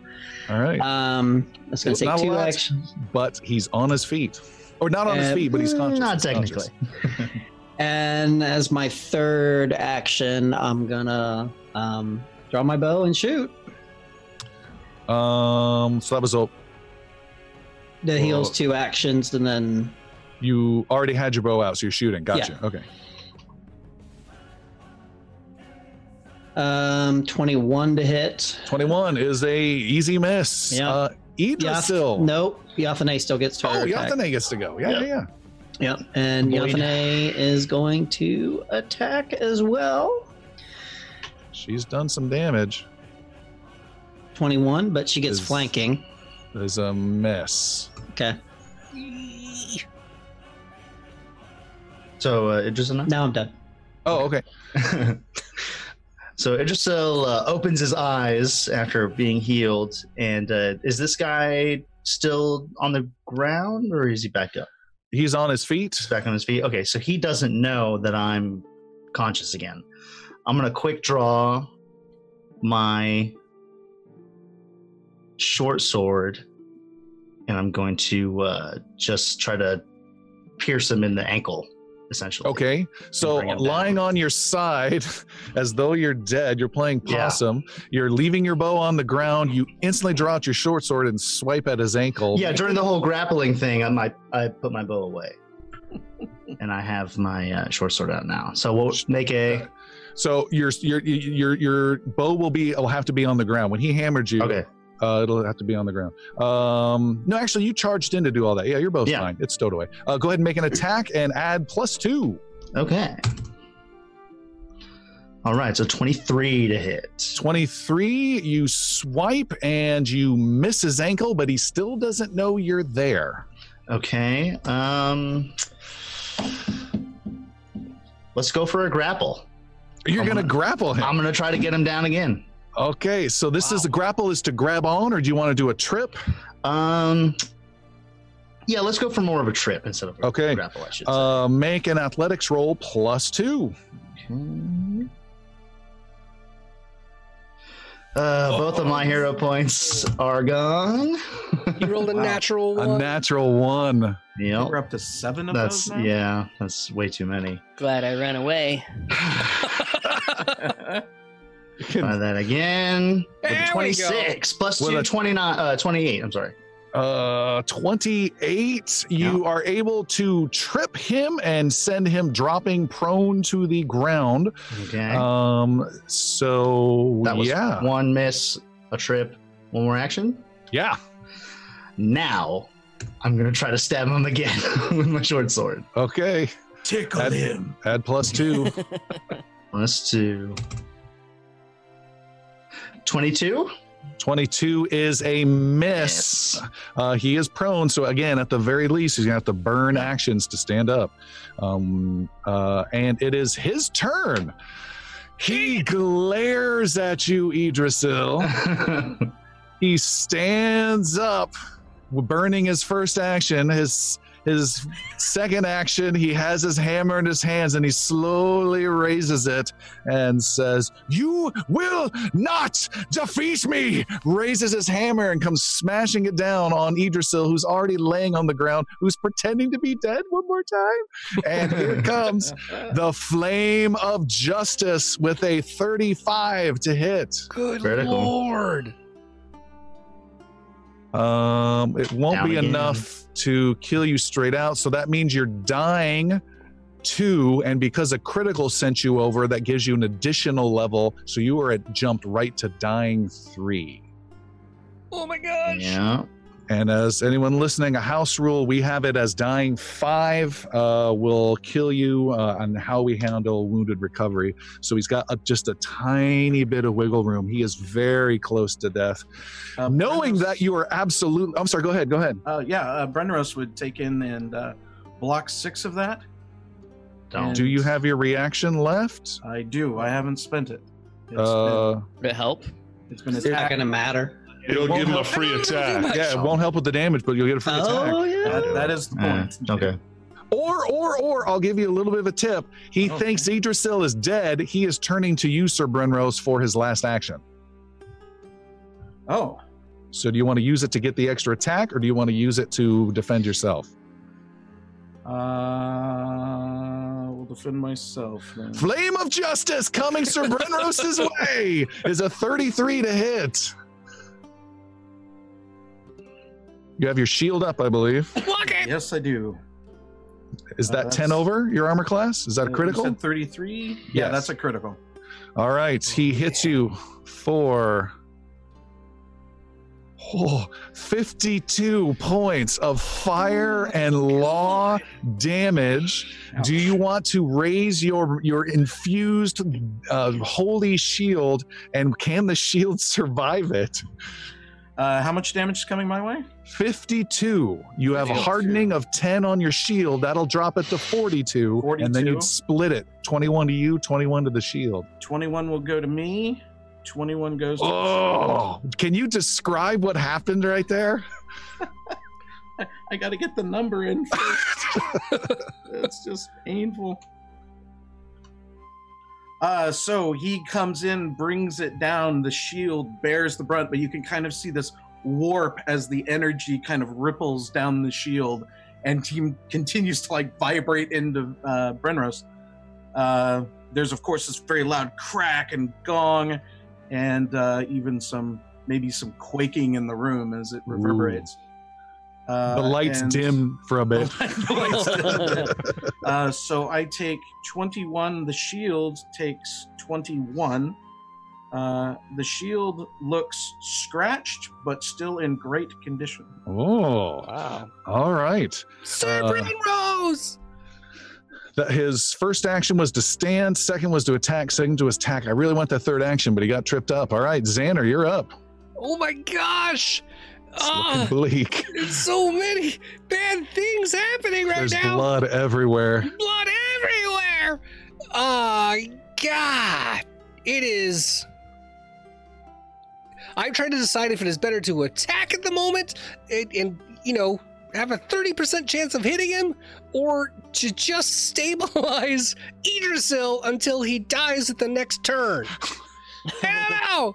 All right. Um, that's going to take two lot, actions. But he's on his feet. Or not on uh, his feet, but he's conscious. Not technically. And as my third action, I'm going to um, draw my bow and shoot. Um, so that was up. That heals two actions, and then... You already had your bow out, so you're shooting. Gotcha. Yeah. Okay. Um, twenty-one to hit. twenty-one is a easy miss. Yeah. Uh, Yaf- nope. Yathane still gets to. Oh, Yathane gets to go. Yeah, yep. yeah, yeah. Yep. And Yathane is going to attack as well. She's done some damage. twenty-one, but she gets is, flanking. That is a miss. Okay. So, uh, Idrisil? Now I'm done. Oh, okay. So Idrisil uh, opens his eyes after being healed, and uh, is this guy still on the ground, or is he back up? He's on his feet. He's back on his feet. Okay, so he doesn't know that I'm conscious again. I'm going to quick draw my short sword, and I'm going to uh, just try to pierce him in the ankle. Essentially. Okay, so lying down on your side as though you're dead, you're playing possum, yeah. You're leaving your bow on the ground, you instantly draw out your short sword and swipe at his ankle. Yeah, during the whole grappling thing, I might, I put my bow away. And I have my uh, short sword out now. So we'll make a... So your your your your bow will be will have to be on the ground. When he hammered you, okay. Uh, it'll have to be on the ground. Um, no, actually, you charged in to do all that. Yeah, you're both yeah. fine. It's stowed away. Uh, go ahead and make an attack and add plus two. Okay. All right, so twenty-three to hit. twenty-three, you swipe and you miss his ankle, but he still doesn't know you're there. Okay. Um, let's go for a grapple. You're going to grapple him. I'm going to try to get him down again. Okay, so this wow. is a grapple is to grab on, or do you want to do a trip? Um, yeah, let's go for more of a trip instead of a okay. grapple, I should say. Uh, make an athletics roll plus two. Okay. Uh, oh. Both of my hero points are gone. You rolled a wow. natural one. A natural one. Yep. We're up to seven of that's, those now? Yeah, that's way too many. Glad I ran away. Can, Try that again. twenty-six plus two, twenty-nine, uh, twenty-eight. I'm sorry. Uh, twenty-eight. You yeah. are able to trip him and send him dropping prone to the ground. Okay. Um. So that was yeah. one miss, a trip, one more action. Yeah. Now, I'm gonna try to stab him again with my short sword. Okay. Tickle add, him. Add plus two. Plus two. twenty-two? twenty-two is a miss. Yes. Uh, he is prone, so again, at the very least, he's going to have to burn actions to stand up. Um, uh, and it is his turn. He glares at you, Idrisil. He stands up, burning his first action. His his second action, he has his hammer in his hands, and he slowly raises it and says, "You will not defeat me!" Raises his hammer and comes smashing it down on Idrisil, who's already laying on the ground, who's pretending to be dead one more time. And here comes the Flame of Justice with a thirty-five to hit. Good Critical. Lord. Um, it won't down be again. Enough to kill you straight out, so that means you're dying two, and because a critical sent you over, that gives you an additional level, so you are at jumped right to dying three. Oh my gosh! Yeah. And as anyone listening, a house rule, we have it as dying five uh, will kill you uh, on how we handle wounded recovery. So he's got a, just a tiny bit of wiggle room. He is very close to death. Uh, Knowing Brenneros, that you are absolutely... I'm sorry, go ahead, go ahead. Uh, yeah, uh, Brenneros would take in and uh, block six of that. Don't. Do you have your reaction left? I do. I haven't spent it. It's uh, been, would it help? It's, been it's not going to matter. It'll give him a free attack. Yeah, it won't help with the damage, but you'll get a free attack. Oh, yeah. That, that is the point. Uh, okay. Or, or, or, I'll give you a little bit of a tip. He oh. thinks Idrisil is dead. He is turning to you, Sir Brenneros, for his last action. Oh. So do you want to use it to get the extra attack, or do you want to use it to defend yourself? Uh... Defend myself. Then. Flame of Justice coming Sir Brenneros's way is a thirty-three to hit. You have your shield up, I believe. It. Yes, I do. Is that uh, ten over your armor class? Is that a critical? You said thirty-three? Yes. Yeah, that's a critical. All right, he hits you for oh, fifty-two points of fire and law damage. Ouch. Do you want to raise your, your infused uh, holy shield, and can the shield survive it? Uh, how much damage is coming my way? fifty-two. You have a hardening of ten on your shield. That'll drop it to forty-two, forty-two. And then you'd split it. twenty-one to you, twenty-one to the shield. twenty-one will go to me. twenty-one goes to oh, the shield. Can you describe what happened right there? I got to get the number in first. It's just painful. Uh, so he comes in, brings it down, the shield bears the brunt, but you can kind of see this warp as the energy kind of ripples down the shield, and he continues to like vibrate into uh, Brenros. Uh, there's, of course, this very loud crack and gong, and uh, even some, maybe some quaking in the room as it reverberates. Ooh. Uh, the lights dim for a bit. uh, so I take twenty-one. The shield takes twenty-one. Uh, the shield looks scratched, but still in great condition. Oh, wow. All right. Sir uh, Brenrose! That his first action was to stand, second was to attack, second to attack. I really want that third action, but he got tripped up. All right, Xander, you're up. Oh, my gosh. It's looking bleak. Uh, there's so many bad things happening right there's now. There's blood everywhere. Blood everywhere. Uh, God. It is. I'm trying to decide if it is better to attack at the moment and, and you know, have a thirty percent chance of hitting him, or to just stabilize Yggdrasil until he dies at the next turn. I don't know.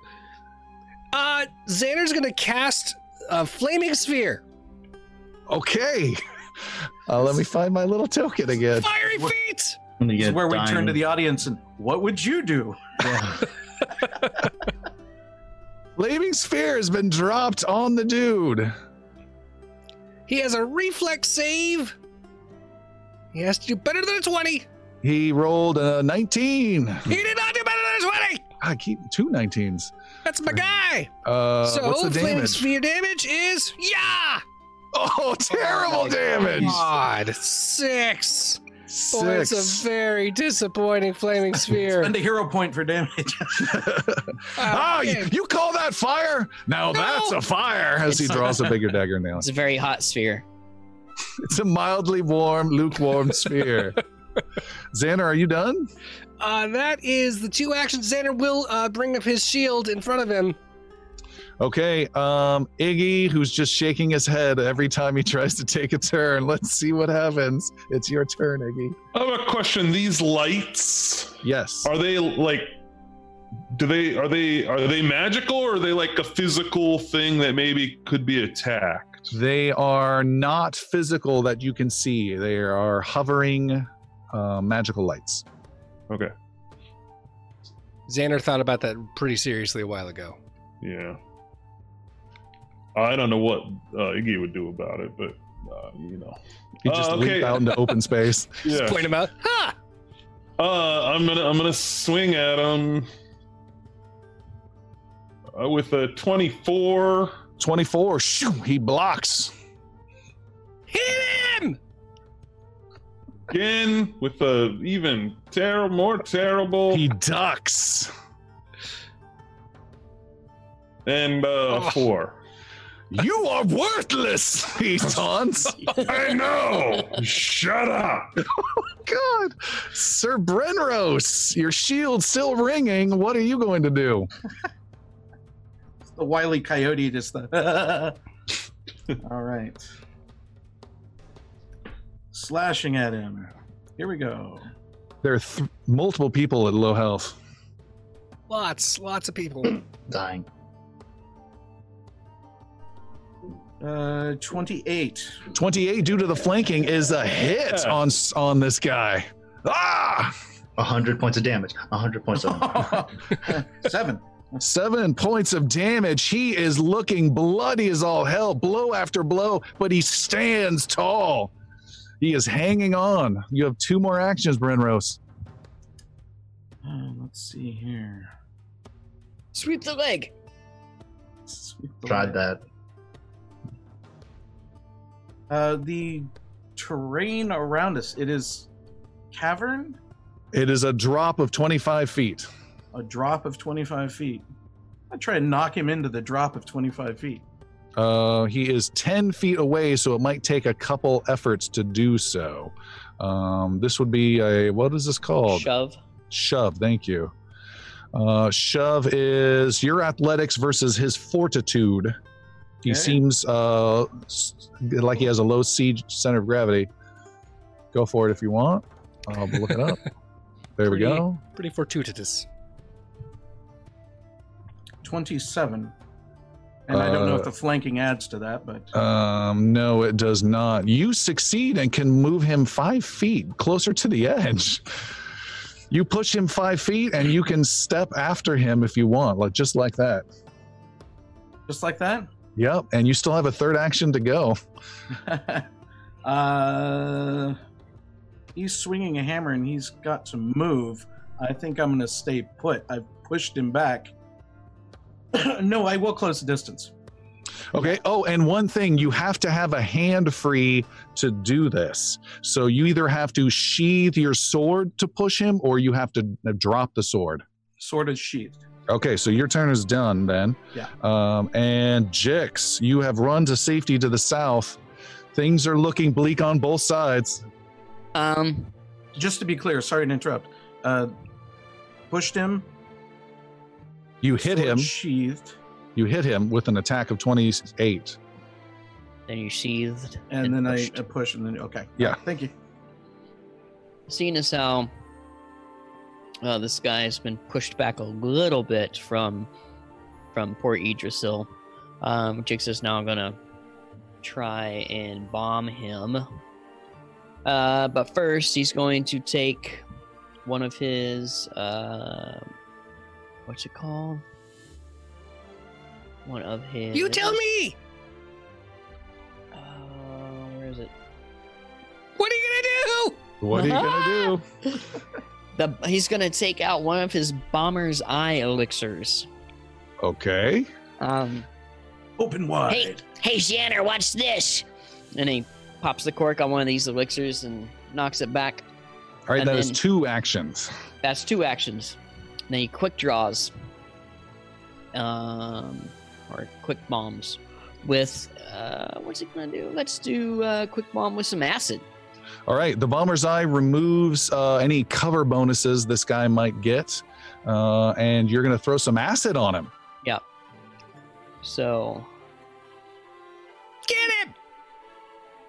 Uh, Xander's going to cast a flaming sphere. Okay. Uh, let me find my little token again. Fiery feet. This is where dying. We turn to the audience and what would you do? Yeah. Flaming sphere has been dropped on the dude. He has a reflex save. He has to do better than a twenty. He rolled a nineteen. He did not do better than a twenty. I keep two nineteens. That's my guy. Uh, so what's the flaming sphere damage is yeah. Oh, terrible oh damage. God, six. Six. Boy, it's a very disappointing flaming sphere. Spend a hero point for damage. Ah, oh, you, you call that fire? Now no. That's a fire. As he draws a bigger dagger now. It's a very hot sphere. It's a mildly warm, lukewarm sphere. Xander, are you done? Uh, that is the two actions. Xander will uh, bring up his shield in front of him. Okay, um, Iggy, who's just shaking his head every time he tries to take a turn. Let's see what happens. It's your turn, Iggy. I have a question. These lights. Yes. Are they like? Do they are they are they magical, or are they like a physical thing that maybe could be attacked? They are not physical that you can see. They are hovering. Uh, magical lights. Okay. Xander thought about that pretty seriously a while ago. Yeah. I don't know what uh, Iggy would do about it, but uh, you know, he just uh, okay. leap out into open space. Yeah. Just point him out. Ha! Uh, I'm gonna I'm gonna swing at him uh, with a twenty-four. twenty-four. Shoo! He blocks. Hit him! Again with a even terrible, more terrible. He ducks. And uh, oh. four. You are worthless, he taunts. I know. Shut up. Oh, God. Sir Brenrose, your shield's still ringing. What are you going to do? It's the Wile E. Coyote just the. All right. Slashing at him. Here we go. There are th- multiple people at low health. Lots, lots of people dying. Uh, twenty-eight. twenty-eight due to the flanking is a hit yeah. on on this guy. Ah! one hundred points of damage. one hundred points of damage. Seven. Seven points of damage. He is looking bloody as all hell, blow after blow, but he stands tall. He is hanging on. You have two more actions, Brenrose. Uh, let's see here. Sweep the leg. Sweep the Tried leg. that. Uh, the terrain around us, it is cavern? It is a drop of twenty-five feet. A drop of twenty-five feet. I try to knock him into the drop of twenty-five feet. Uh, he is ten feet away, so it might take a couple efforts to do so. Um, this would be a, what is this called? Shove. Shove, thank you. Uh, shove is your athletics versus his fortitude. Okay. He seems uh, like he has a low C center of gravity. Go for it if you want. I'll look it up. There pretty, we go. Pretty fortuitous. twenty-seven. And uh, I don't know if the flanking adds to that, but... Um, no, it does not. You succeed and can move him five feet closer to the edge. You push him five feet, and you can step after him if you want, like just like that. Just like that? Yep, and you still have a third action to go. uh, he's swinging a hammer, and he's got to move. I think I'm going to stay put. I've pushed him back. No, I will close the distance. Okay. Oh, and one thing, you have to have a hand free to do this. So you either have to sheathe your sword to push him, or you have to drop the sword. Sword is sheathed. Okay, so your turn is done then. Yeah. Um, and Jix, you have run to safety to the south. Things are looking bleak on both sides. Um, just to be clear, sorry to interrupt. Uh, pushed him. You hit him. Sheathed. You hit him with an attack of twenty-eight. Then you sheathed. And, and then pushed. I, I push and then, okay. Yeah. Thank you. Seeing as how uh, this guy's been pushed back a little bit from from poor Yggdrasil, um, Jix is now going to try and bomb him. Uh, but first, he's going to take one of his... Uh, What's it called? One of his. You tell me. Uh, where is it? What are you gonna do? What uh-huh. are you gonna do? the he's gonna take out one of his bomber's eye elixirs. Okay. Um. Open wide. Hey, hey, Xander, watch this. And he pops the cork on one of these elixirs and knocks it back. All right, and that is two actions. That's two actions. And then he quick draws, um, or quick bombs with, uh, what's it going to do? Let's do a quick bomb with some acid. All right. The Bomber's Eye removes uh, any cover bonuses this guy might get, uh, and you're going to throw some acid on him. Yeah. So. Get him!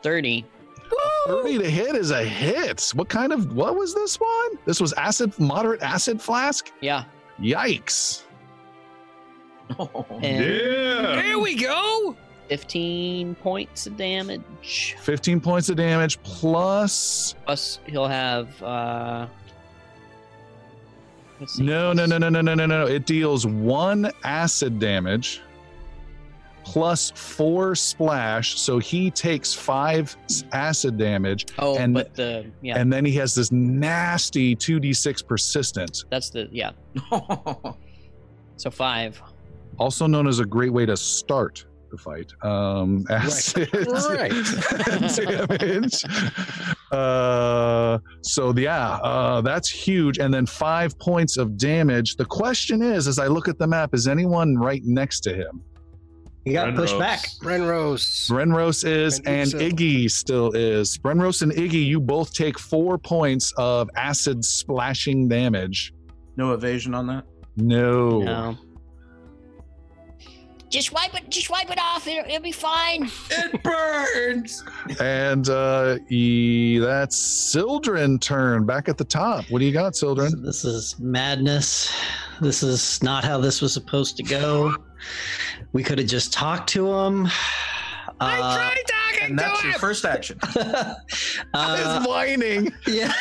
thirty. thirty to hit is a hit. What kind of, what was this one? This was acid, moderate acid flask? Yeah. Yikes. Oh, and yeah. There we go. fifteen points of damage. fifteen points of damage plus. Plus he'll have, uh. Let's see. No, no, no, no, no, no, no, no. It deals one acid damage. Plus four splash, so he takes five acid damage. Oh, and, but the yeah, and then he has this nasty two d six persistent. That's the yeah. So five, also known as a great way to start the fight. Um, acid, right? right. Damage. Uh, so yeah, uh, that's huge. And then five points of damage. The question is, as I look at the map, is anyone right next to him? He got Brenrose. pushed back. Brenrose. Brenrose is, and so. Iggy still is. Brenrose and Iggy, you both take four points of acid splashing damage. No evasion on that? No. No. Just wipe it. Just wipe it off. It'll, it'll be fine. It burns. And uh, e, that's Sildren's turn. Back at the top. What do you got, Sildren? So this is madness. This is not how this was supposed to go. We could have just talked to him. I uh, tried to talk fucking and do that's it! Your first action. uh, I was whining. Yeah.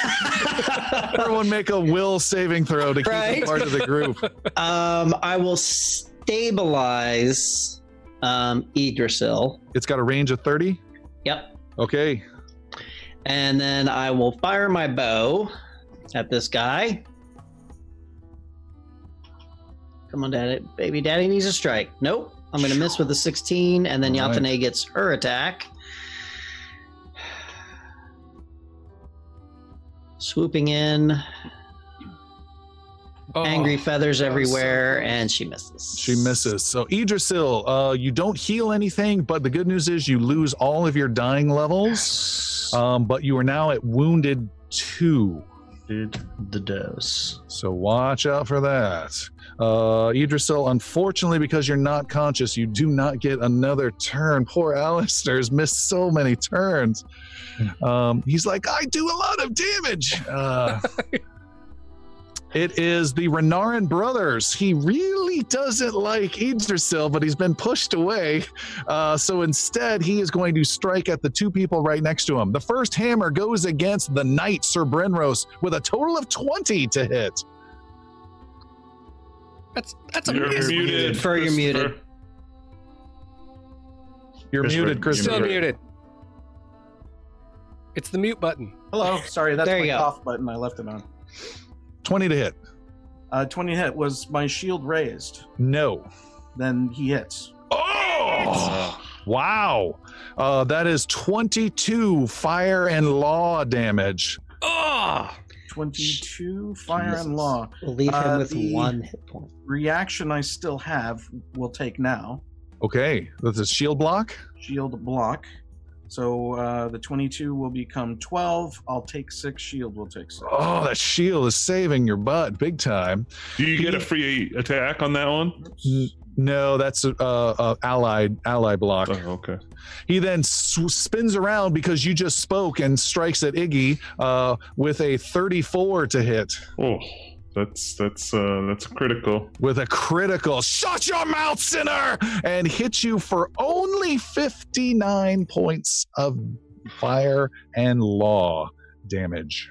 Everyone make a will saving throw to keep right? part of the group. Um, I will stabilize um, Yggdrasil. It's got a range of thirty? Yep. Okay. And then I will fire my bow at this guy. Come on, Daddy. Baby Daddy needs a strike. Nope. I'm going to miss with a sixteen, and then All Yathane right. gets her attack. Swooping in. Oh, angry feathers everywhere, so and she misses. She misses. So, Yggdrasil, uh, you don't heal anything, but the good news is you lose all of your dying levels, um, but you are now at wounded two. The dose. So watch out for that. Uh, Yggdrasil, unfortunately, because you're not conscious, you do not get another turn. Poor Alistair's missed so many turns. Um, he's like, I do a lot of damage. Uh, it is the Renarian Brothers. He really doesn't like Yggdrasil, but he's been pushed away. Uh, so instead, he is going to strike at the two people right next to him. The first hammer goes against the knight, Sir Brenros, with a total of twenty to hit. That's that's a you're muted. Fur, you're muted. You're muted, Christopher. Still muted. It's the mute button. Hello. Sorry, that's my off button. I left it on. twenty to hit. Uh, twenty to hit. Was my shield raised? No. Then he hits. Oh! Wow. Uh, that is twenty-two fire and law damage. Oh! twenty-two fire Jesus. And law. We'll leave him uh, with one hit point. Reaction I still have will take now. Okay. That's a shield block? Shield block. So uh, the twenty-two will become twelve. I'll take six. Shield will take six. Oh, that shield is saving your butt big time. Do you get a free attack on that one? No, that's a, a, a allied ally block. Oh, okay. He then sw- spins around because you just spoke and strikes at Iggy uh, with a thirty-four to hit. Oh. That's that's uh, that's critical. With a critical, shut your mouth, sinner, and hit you for only fifty-nine points of fire and law damage.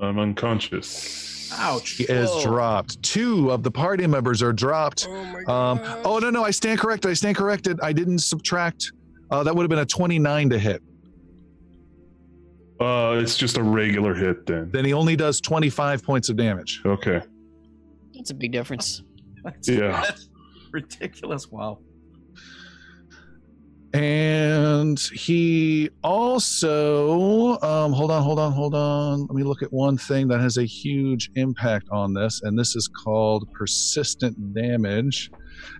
I'm unconscious. Ouch. He is Whoa. dropped. Two of the party members are dropped. Oh, my um, oh no, no, I stand corrected. I stand corrected. I didn't subtract. Uh, that would have been a twenty-nine to hit. Uh, it's just a regular hit then. Then he only does twenty-five points of damage. Okay. That's a big difference. That's yeah. That's ridiculous. Wow. And he also, um, hold on, hold on, hold on. Let me look at one thing that has a huge impact on this, and this is called persistent damage.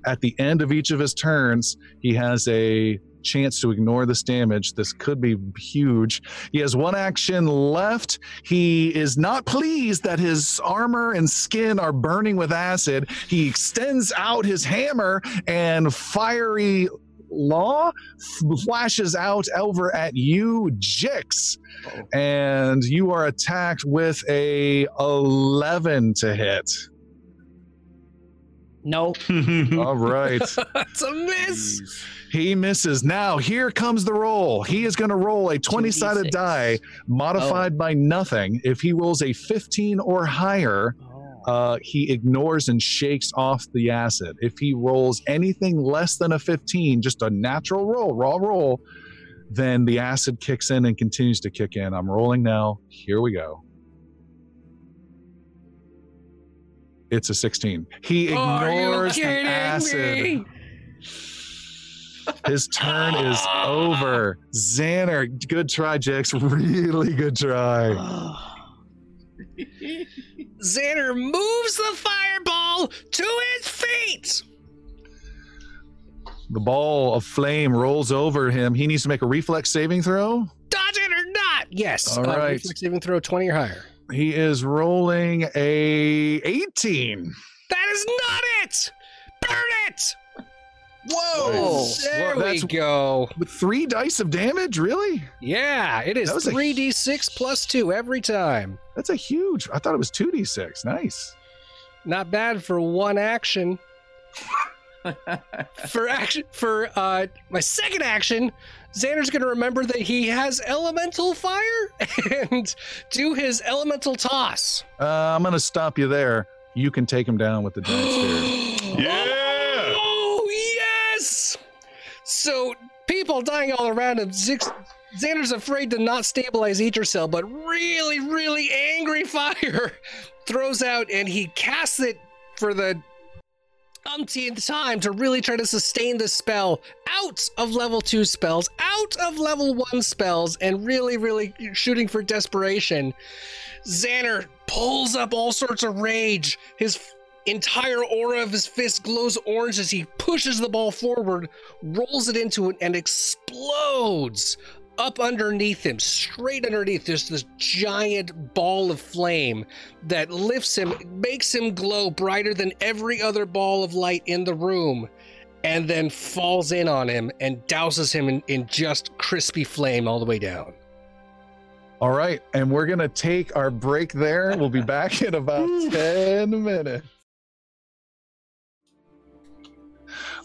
At the end of each of his turns, he has a chance to ignore this damage. This could be huge. He has one action left. He is not pleased that his armor and skin are burning with acid. He extends out his hammer and fiery law flashes out over at you, Jix, and you are attacked with a eleven to hit. Nope. All right. It's a miss. He misses. Now, here comes the roll. He is going to roll a twenty-sided die modified oh. by nothing. If he rolls a fifteen or higher, oh. uh, he ignores and shakes off the acid. If he rolls anything less than a fifteen, just a natural roll, raw roll, then the acid kicks in and continues to kick in. I'm rolling now. Here we go. It's a sixteen. He ignores oh, the acid. Me? His turn is over. Xander, good try, Jix. Really good try. Xander moves the fireball to his feet. The ball of flame rolls over him. He needs to make a reflex saving throw. Dodge it or not. Yes. All uh, right. Reflex saving throw twenty or higher. He is rolling a eighteen. That is not it! Burn it! Whoa! Nice. There well, we go. With three dice of damage, really? Yeah, it is three d six plus two every time. That's a huge. I thought it was two d six. Nice. Not bad for one action. For action, for uh, my second action, Xander's going to remember that he has elemental fire and do his elemental toss. Uh, I'm going to stop you there. You can take him down with the giant spear. Yeah! Oh, yes! So, people dying all around him. Zix- Xander's afraid to not stabilize Eatercell, but really, really angry fire throws out, and he casts it for the umpteenth time to really try to sustain the spell out of level two spells, out of level one spells, and really, really shooting for desperation. Xander pulls up all sorts of rage. His f- entire aura of his fist glows orange as he pushes the ball forward, rolls it into it, and explodes up underneath him. Straight underneath, there's this giant ball of flame that lifts him, makes him glow brighter than every other ball of light in the room, and then falls in on him and douses him in, in just crispy flame all the way down. All right, and we're gonna take our break there. We'll be back in about ten minutes.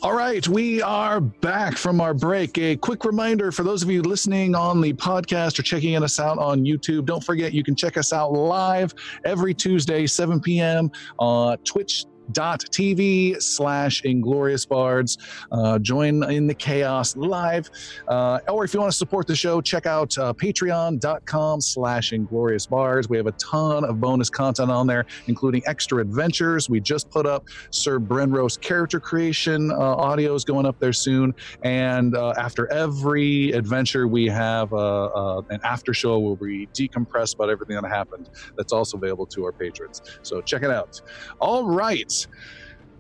All right, we are back from our break. A quick reminder for those of you listening on the podcast or checking us out on YouTube, don't forget you can check us out live every Tuesday, seven p.m. on twitch dot tv slash Inglorious Bards. Uh, join in the chaos live. Uh, or if you want to support the show, check out uh, patreon dot com slash Inglorious Bards. We have a ton of bonus content on there, including extra adventures. We just put up Sir Brenro's character creation uh, audio is going up there soon. And uh, after every adventure, we have uh, uh, an after show where we decompress about everything that happened. That's also available to our patrons. So check it out. All right.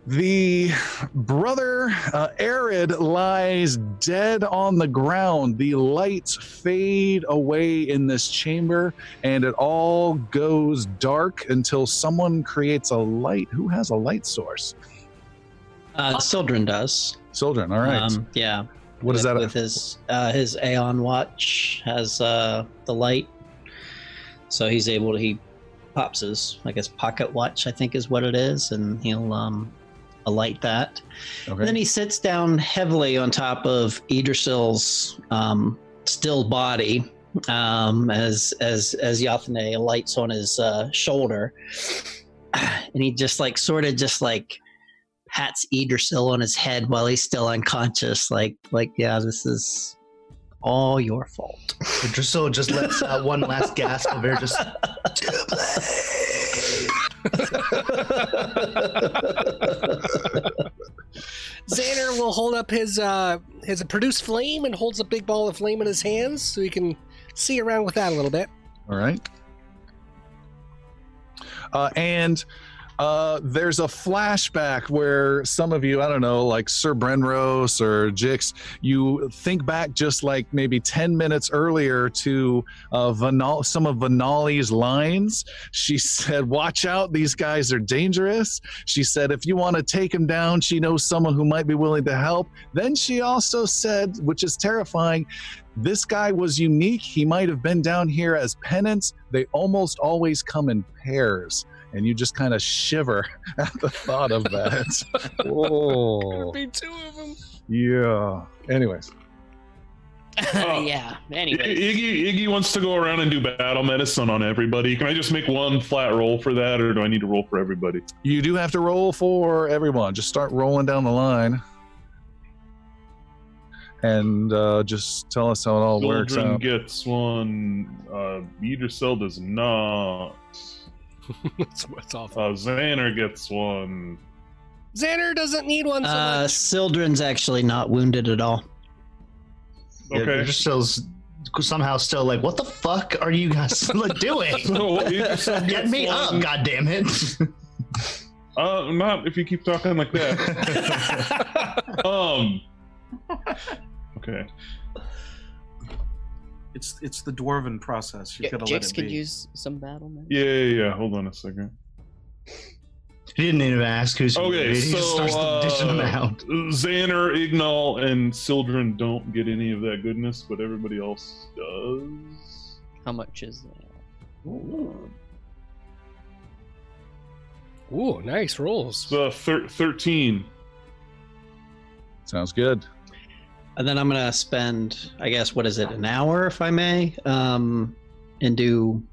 The brother uh, Arid lies dead on the ground. The lights fade away in this chamber, and it all goes dark until someone creates a light. Who has a light source? Uh, Sildren does. Sildren, all right. Um, yeah. What with, is that? With his uh, his Aeon Watch has uh, the light, so he's able to he. Pops his, I guess, pocket watch, I think is what it is, and he'll um, alight that. Okay. And then he sits down heavily on top of Idrisil's um, still body um, as as as Yathane alights on his uh, shoulder, and he just like sort of just like pats Idrisil on his head while he's still unconscious, like like yeah, this is all your fault. Idrisil just lets out one last gasp of air, just. Xander will hold up his uh, his produced flame and holds a big ball of flame in his hands so he can see around with that a little bit. All right. Uh, and uh, there's a flashback where some of you, I don't know, like Sir Brenros or Jix, you think back just like maybe ten minutes earlier to uh, Vinal- some of Vinali's lines. She said, watch out, these guys are dangerous. She said, if you want to take him down, she knows someone who might be willing to help. Then she also said, which is terrifying, this guy was unique. He might have been down here as penance. They almost always come in pairs. And you just kind of shiver at the thought of that. Whoa. Could be two of them. Yeah. Anyways. Uh, yeah. Anyways. Iggy, Iggy wants to go around and do battle medicine on everybody. Can I just make one flat roll for that, or do I need to roll for everybody? You do have to roll for everyone. Just start rolling down the line. And uh, just tell us how it all Children works out. Gets one. Uh, Idrisil does not. That's what's awful. Uh, Xander gets one. Xander doesn't need one so uh, much. Sildren's actually not wounded at all. Okay. Yeah, Idrisil's somehow still like, what the fuck are you guys doing? So, get me one. Up, goddammit. uh, not if you keep talking like that. um. Okay. It's it's the dwarven process. You yeah, gotta Jake's let it could be. Use some battle. Man. Yeah, yeah, yeah. Hold on a second. He didn't even ask who's. Okay, so he just starts uh, dishing them out. Xander, Ignal, and Sildren don't get any of that goodness, but everybody else does. How much is that? Ooh, Ooh nice rolls. Uh, thir- thirteen. Sounds good. And then I'm going to spend, I guess, what is it, an hour, if I may, um, and do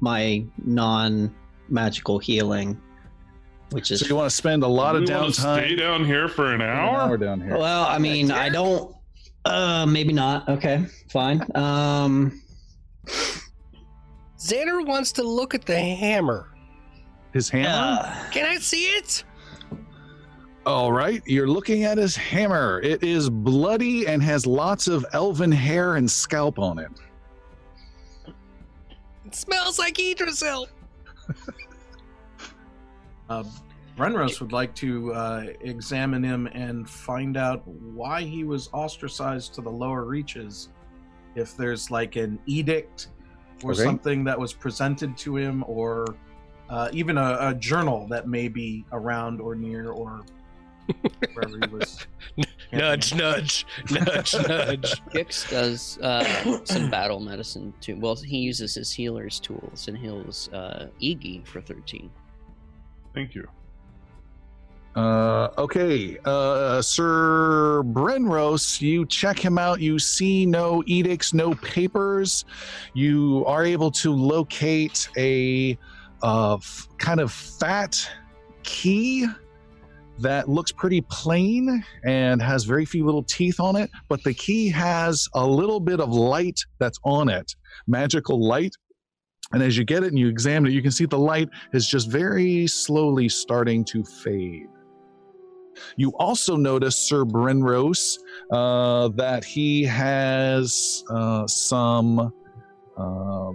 my non-magical healing, which is... So you want to spend a lot of downtime... stay down here for an hour? An hour down here. Well, I mean, I don't... Uh, maybe not. Okay, fine. Um... Xander wants to look at the hammer. His hammer? Uh, Can I see it? All right, you're looking at his hammer. It is bloody and has lots of elven hair and scalp on it. It smells like Yggdrasil. uh, Renros would like to uh, examine him and find out why he was ostracized to the lower reaches. If there's like an edict or okay. something that was presented to him, or uh, even a, a journal that may be around or near or... wherever he was. Nudge, nudge, nudge, nudge. Gix does uh, some battle medicine too. Well, he uses his healer's tools and heals uh, Iggy for thirteen. Thank you. Uh, okay, uh, Sir Brenros, you check him out. You see no edicts, no papers. You are able to locate a uh, f- kind of fat key that looks pretty plain and has very few little teeth on it, but the key has a little bit of light that's on it, magical light. And as you get it and you examine it, you can see the light is just very slowly starting to fade. You also notice, Sir Brenros, uh, that he has uh, some... Uh,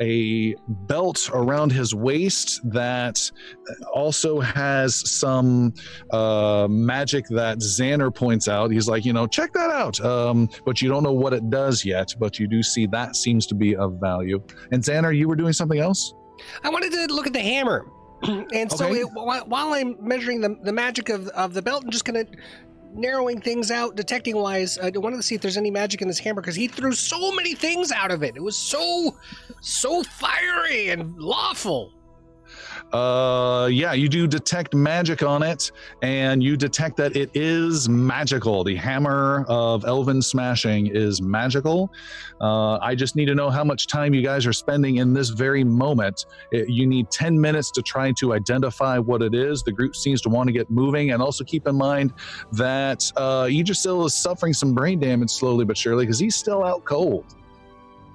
a belt around his waist that also has some uh, magic that Xander points out. He's like, you know, check that out. Um, but you don't know what it does yet, but you do see that seems to be of value. And Xander, you were doing something else? I wanted to look at the hammer. And so okay. it, while I'm measuring the, the magic of, of the belt, I'm just going to narrowing things out, detecting wise, I wanted to see if there's any magic in this hammer because he threw so many things out of it. It was so, so fiery and lawful. Uh, yeah, you do detect magic on it, and you detect that it is magical. The hammer of Elven Smashing is magical. Uh, I just need to know how much time you guys are spending in this very moment. It, you need ten minutes to try to identify what it is. The group seems to want to get moving, and also keep in mind that uh, Yggdrasil is suffering some brain damage slowly but surely because he's still out cold.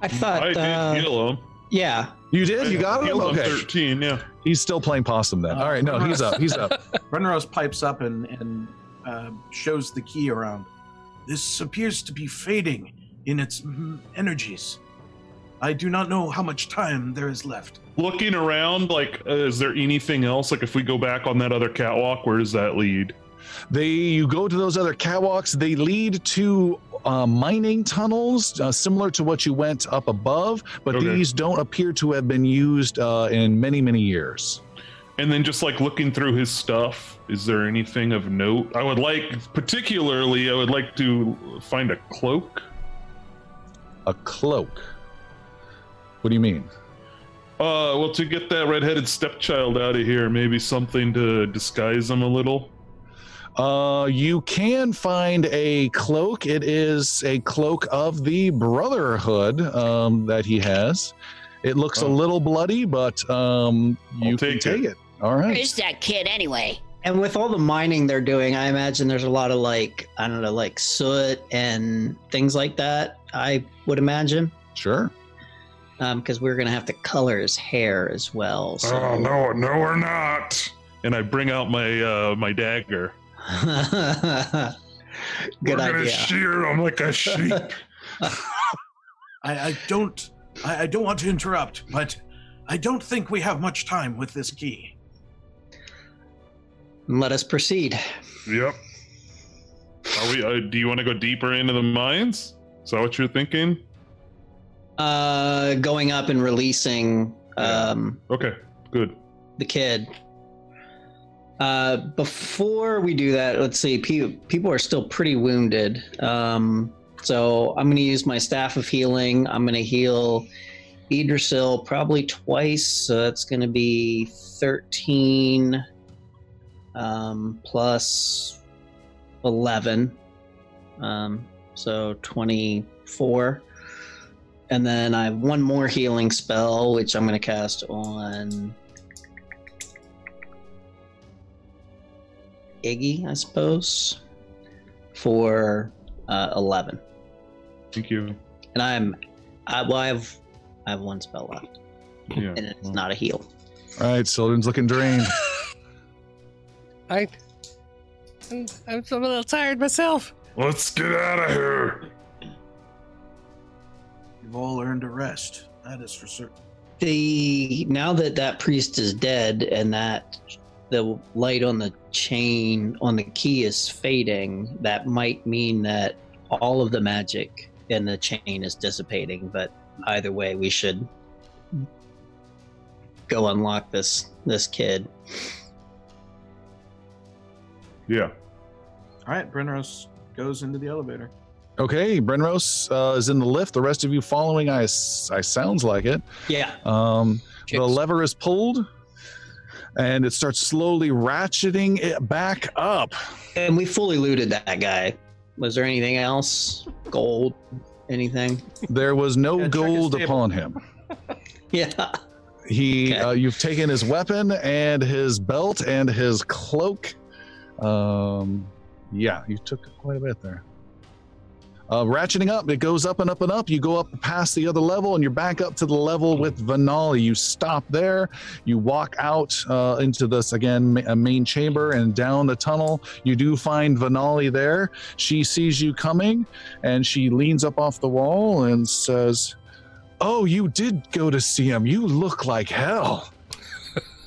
I thought... I uh, did heal him. Yeah. You did? You got him? Okay. thirteen, yeah. He's still playing possum then. Uh, All right, no, Renrose, he's up. He's up. Renrose pipes up and, and uh, shows the key around. This appears to be fading in its energies. I do not know how much time there is left. Looking around, like, uh, is there anything else? Like, if we go back on that other catwalk, where does that lead? They, you go to those other catwalks, they lead to uh, mining tunnels, uh, similar to what you went up above, but okay. these don't appear to have been used uh, in many, many years. And then just like looking through his stuff, is there anything of note? I would like, particularly, I would like to find a cloak. A cloak? What do you mean? Uh, well, to get that redheaded stepchild out of here, maybe something to disguise him a little. Uh, you can find a cloak. It is a cloak of the Brotherhood um, that he has. It looks oh. a little bloody, but um, you take can take it. it. All right. Where's that kid anyway? And with all the mining they're doing, I imagine there's a lot of like, I don't know, like soot and things like that, I would imagine. Sure. Because um, we're going to have to color his hair as well. So. Oh, no, no, we're not. And I bring out my uh, my dagger. Good We're idea. Gonna shear him like a sheep. I, I don't. I, I don't want to interrupt, but I don't think we have much time with this key. Let us proceed. Yep. Are we? Uh, do you want to go deeper into the mines? Is that what you're thinking? Uh, going up and releasing. Um, okay. Good. The kid. Uh, before we do that, let's see, pe- people are still pretty wounded. Um, so I'm going to use my Staff of Healing. I'm going to heal Yggdrasil probably twice. So that's going to be thirteen um, plus eleven. Um, so twenty-four. And then I have one more healing spell, which I'm going to cast on Iggy, I suppose, for uh, eleven. Thank you. And I'm, I, well, I have, I have one spell left, yeah, and it's well. not a heal. All right, Sylvan's looking drained. I, I'm, I'm a little tired myself. Let's get out of here. You've all earned a rest. That is for certain. The now that that priest is dead and that the light on the chain on the key is fading, that might mean that all of the magic in the chain is dissipating. But either way, we should go unlock this this kid. Yeah. All right, Brenros goes into the elevator. Okay, Brenros uh, is in the lift. The rest of you following, I, I sounds like it. Yeah. Um, the lever is pulled, and it starts slowly ratcheting it back up. And we fully looted that guy. Was there anything else? Gold? Anything? There was no yeah, gold upon him. Yeah. He. Okay. Uh, you've taken his weapon and his belt and his cloak. Um, yeah, you took quite a bit there. Uh, ratcheting up, it goes up and up and up. You go up past the other level, and you're back up to the level with Vinali. You stop there. You walk out uh, into this, again, ma- a main chamber and down the tunnel. You do find Vinali there. She sees you coming, and she leans up off the wall and says, "Oh, you did go to see him. You look like hell."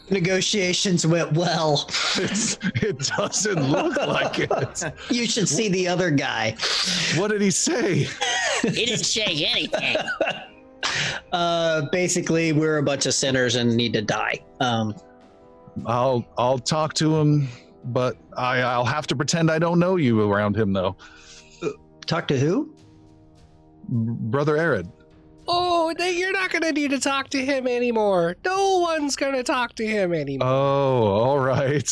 Negotiations went well. It's, it doesn't look like it. You should see the other guy. What did he say? He didn't say anything. Uh, basically, we're a bunch of sinners and need to die. Um, I'll I'll talk to him, but I, I'll have to pretend I don't know you around him, though. Talk to who? Brother Arid. Oh, they, you're not going to need to talk to him anymore. No one's going to talk to him anymore. Oh, all right.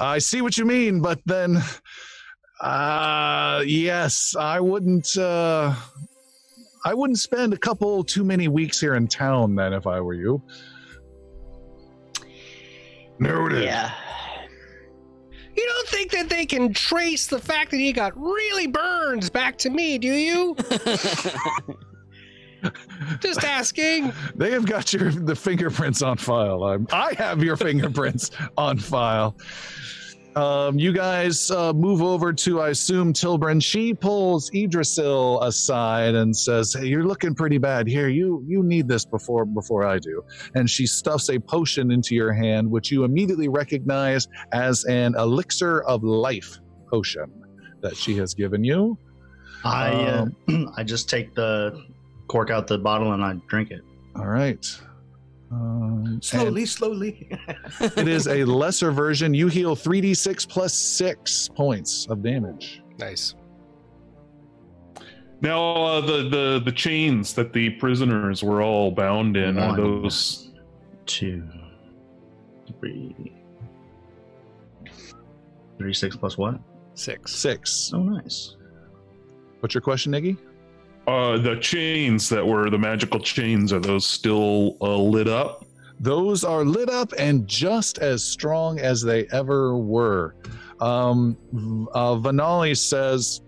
I see what you mean, but then, uh, yes, I wouldn't, uh, I wouldn't spend a couple too many weeks here in town then if I were you. Noted. Yeah. You don't think that they can trace the fact that he got really burned back to me, do you? Just asking. They have got your the fingerprints on file. I'm, I have your fingerprints on file. Um, you guys uh, move over to, I assume, Tilbrin. She pulls Yggdrasil aside and says, "Hey, you're looking pretty bad here. You you need this before before I do." And she stuffs a potion into your hand, which you immediately recognize as an elixir of life potion that she has given you. I uh, um, I just take the. cork out the bottle and I drink it. All right. Um, slowly, slowly. It is a lesser version. You heal three d six plus six points of damage. Nice. Now, uh, the, the, the chains that the prisoners were all bound in, One, are those... two, three... three d six plus what? Six. Six. Oh, nice. What's your question, Iggy? Uh, the chains that were the magical chains, are those still uh, lit up? Those are lit up and just as strong as they ever were. Um, uh, Vinali says,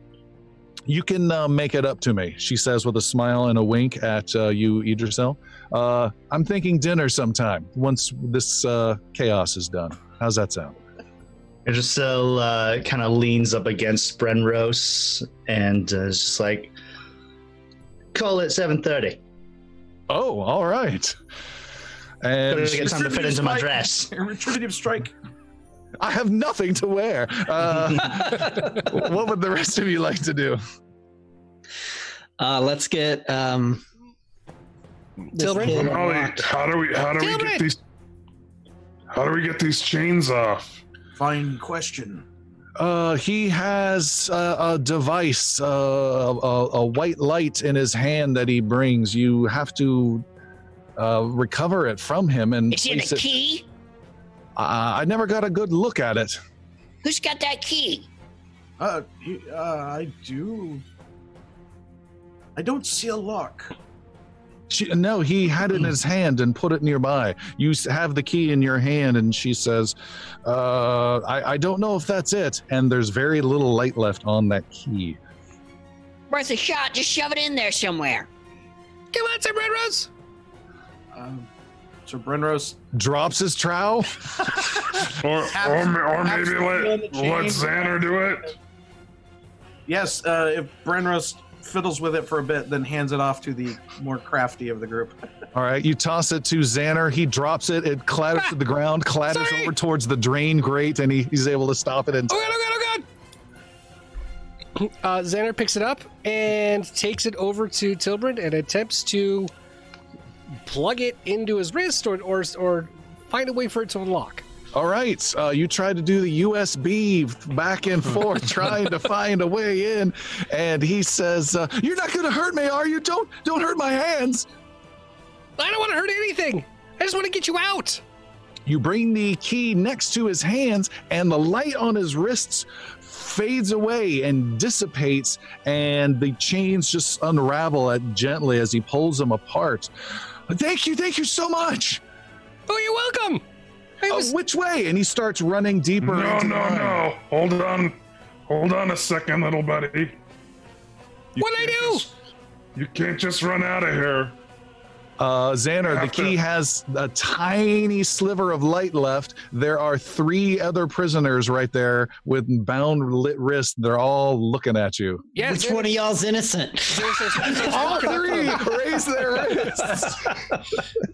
"You can uh, make it up to me," she says with a smile and a wink at uh, you, Yggdrasil. Uh, I'm thinking dinner sometime once this uh, chaos is done. How's that sound? Yggdrasil uh, kind of leans up against Brenros and uh, is just like, "Call it seven thirty. Oh, all right. And better get time to fit into my dress. Retributive strike. I have nothing to wear. Uh, what would the rest of you like to do? Uh, let's get um, Tilbrin. How, how do we? How do Tilbrin. we get these? How do we get these chains off? Fine question. Uh, he has uh, a device, uh, a, a white light in his hand that he brings. You have to uh, recover it from him. And is it a key? It. Uh, I never got a good look at it. Who's got that key? Uh, uh, I do. I don't see a lock. She, no, he had it in his hand and put it nearby. You have the key in your hand, and she says, uh, I, I don't know if that's it. And there's very little light left on that key. Worth a shot. Just shove it in there somewhere. Come on, Sir Brenrose. Um, Sir Brenrose drops his trowel. or, or, or maybe let, let Xander do it. Yes, uh, if Brenrose fiddles with it for a bit, then hands it off to the more crafty of the group. All right, you toss it to Xander. He drops it. It clatters ah, to the ground, clatters sorry. over towards the drain grate, and he, he's able to stop it. And oh, God, oh, God, oh, God. Uh, Xander picks it up and takes it over to Tilbrin and attempts to plug it into his wrist or or, or find a way for it to unlock. All right, uh, you try to do the U S B back and forth, trying to find a way in, and he says, uh, "You're not going to hurt me, are you? Don't, don't hurt my hands." I don't want to hurt anything. I just want to get you out. You bring the key next to his hands, and the light on his wrists fades away and dissipates, and the chains just unravel gently as he pulls them apart. Thank you, thank you so much. Oh, you're welcome. Was... Oh, which way? And he starts running deeper. No, into no, no. Hold on. Hold on a second, little buddy. You What'd I do? Just, you can't just run out of here. Uh, Xander, the key to... has a tiny sliver of light left. There are three other prisoners right there with bound lit wrists. They're all looking at you. Yes, which there's... one of y'all's innocent? All three raise their wrists.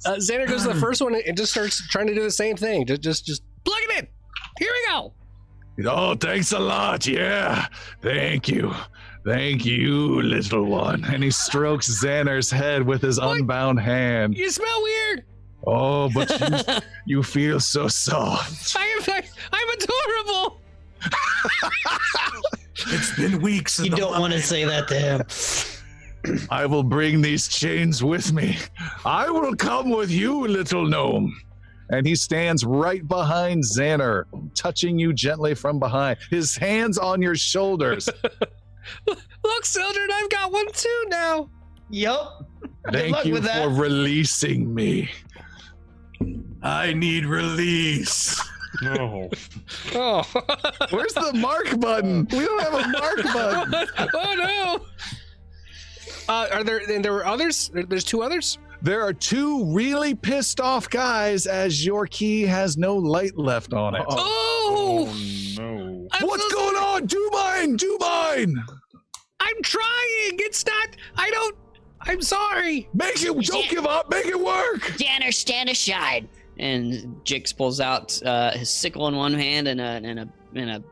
Uh, Xander goes to the first one and just starts trying to do the same thing. Just, just, just plug it in. Here we go. Oh, thanks a lot. Yeah, thank you. Thank you, little one. And he strokes Xander's head with his what? unbound hand. You smell weird. Oh, but you, you feel so soft. I am, I'm adorable. It's been weeks. You don't want to say that to him. I will bring these chains with me. I will come with you, little gnome. And he stands right behind Xander, touching you gently from behind, his hands on your shoulders. Look, children, I've got one too now. Yep. Thank you for releasing me. I need release. No. Oh. Where's the mark button? We don't have a mark button. Oh no. Uh, are there? And there were others. There's two others. There are two really pissed off guys as your key has no light left on it. Oh, oh no. I'm What's so going sorry. on? Do mine, do mine. I'm trying. It's not, I don't, I'm sorry. Make it, don't Jan- give up. Make it work. Janner, stand aside. And Jix pulls out uh, his sickle in one hand and a, and a, and a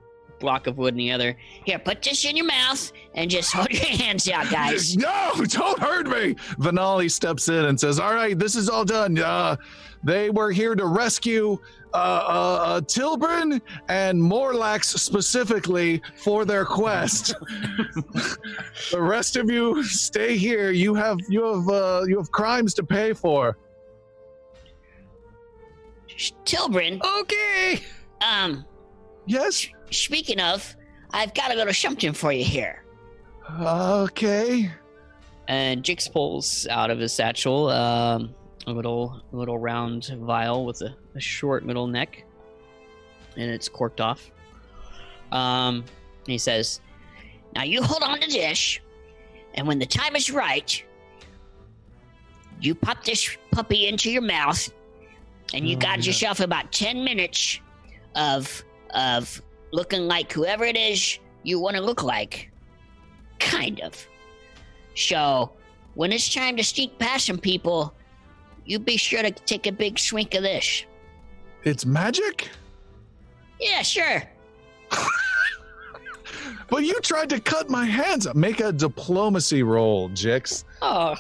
block of wood in the other. Here, put this in your mouth and just hold your hands out, guys. No, don't hurt me. Vinali steps in and says, all right, this is all done. Uh, they were here to rescue uh, uh, Tilbrin and Morlax specifically for their quest. The rest of you stay here. You have you have uh, you have crimes to pay for. Tilbrin. Okay. Um. Yes. Speaking of, I've got a little something for you here. Okay. And Jix pulls out of his satchel um, a little little round vial with a, a short middle neck, and it's corked off. Um, he says, now you hold on to this, and when the time is right, you pop this puppy into your mouth, and you oh, got yeah. yourself about ten minutes of of... looking like whoever it is you want to look like. Kind of. So, when it's time to sneak past some people, you be sure to take a big swink of this. It's magic? Yeah, sure. But you tried to cut my hands up. Make a diplomacy roll, Jix. Oh.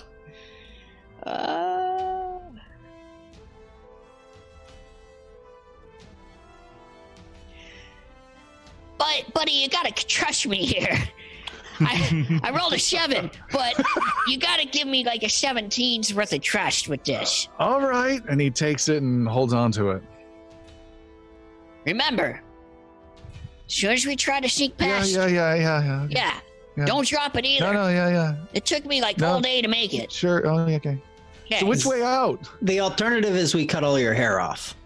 Uh... But, buddy, you gotta trust me here. I, I rolled a seven, but you gotta give me like a seventeen's worth of trust with this. All right. And he takes it and holds on to it. Remember, soon as we try to sneak past. Yeah, yeah, yeah, yeah, yeah. Okay. Yeah. yeah. Don't drop it either. No, no, yeah, yeah. It took me like no. all day to make it. Sure. Oh, okay. Yeah. So which way out? The alternative is we cut all your hair off.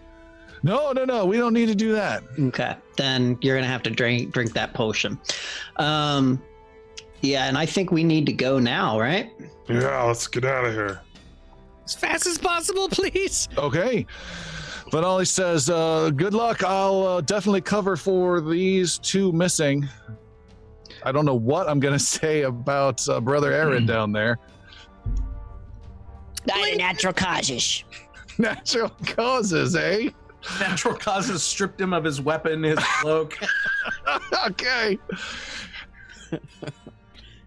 No, no, no. We don't need to do that. Okay. Then you're going to have to drink drink that potion. Um, yeah, and I think we need to go now, right? Yeah, let's get out of here. As fast as possible, please. Okay. Vinali says, uh, good luck. I'll uh, definitely cover for these two missing. I don't know what I'm going to say about uh, Brother Arid mm. down there. Not a natural causes. Natural causes, eh? Natural causes stripped him of his weapon, his cloak. Okay.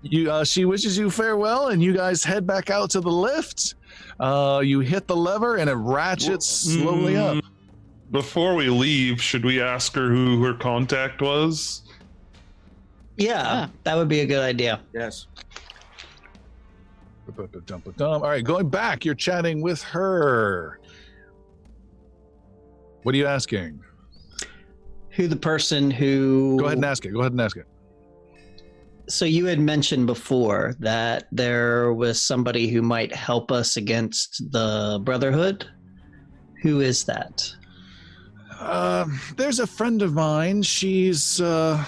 You, uh, she wishes you farewell, and you guys head back out to the lift. Uh, you hit the lever, and it ratchets slowly mm. up. Before we leave, should we ask her who her contact was? Yeah, ah. that would be a good idea. Yes. All right, going back, you're chatting with her. What are you asking? Who the person who... Go ahead and ask it. Go ahead and ask it. So you had mentioned before that there was somebody who might help us against the Brotherhood. Who is that? Uh, there's a friend of mine. She's uh,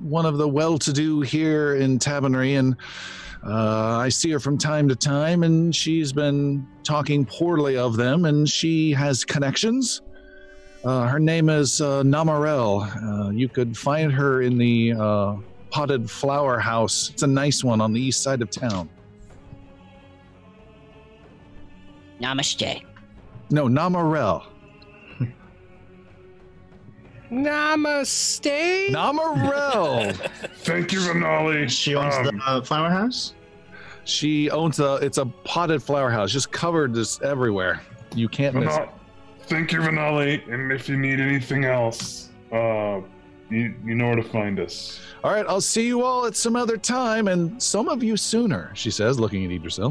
one of the well-to-do here in Tavernry, and uh, I see her from time to time, and she's been talking poorly of them, and she has connections. Uh, her name is uh, Namarel. Uh, you could find her in the... Uh, Potted Flower house. It's a nice one on the east side of town. Namaste. No, Namarel. Namaste? Namarel. Thank you, Vinali. She owns um, the uh, flower house? She owns the, it's a potted flower house, just covered this everywhere. You can't Vinali, miss it. Thank you, Vinali. And if you need anything else, uh, You, you know where to find us. All right, I'll see you all at some other time, and some of you sooner, she says, looking at Idrisil.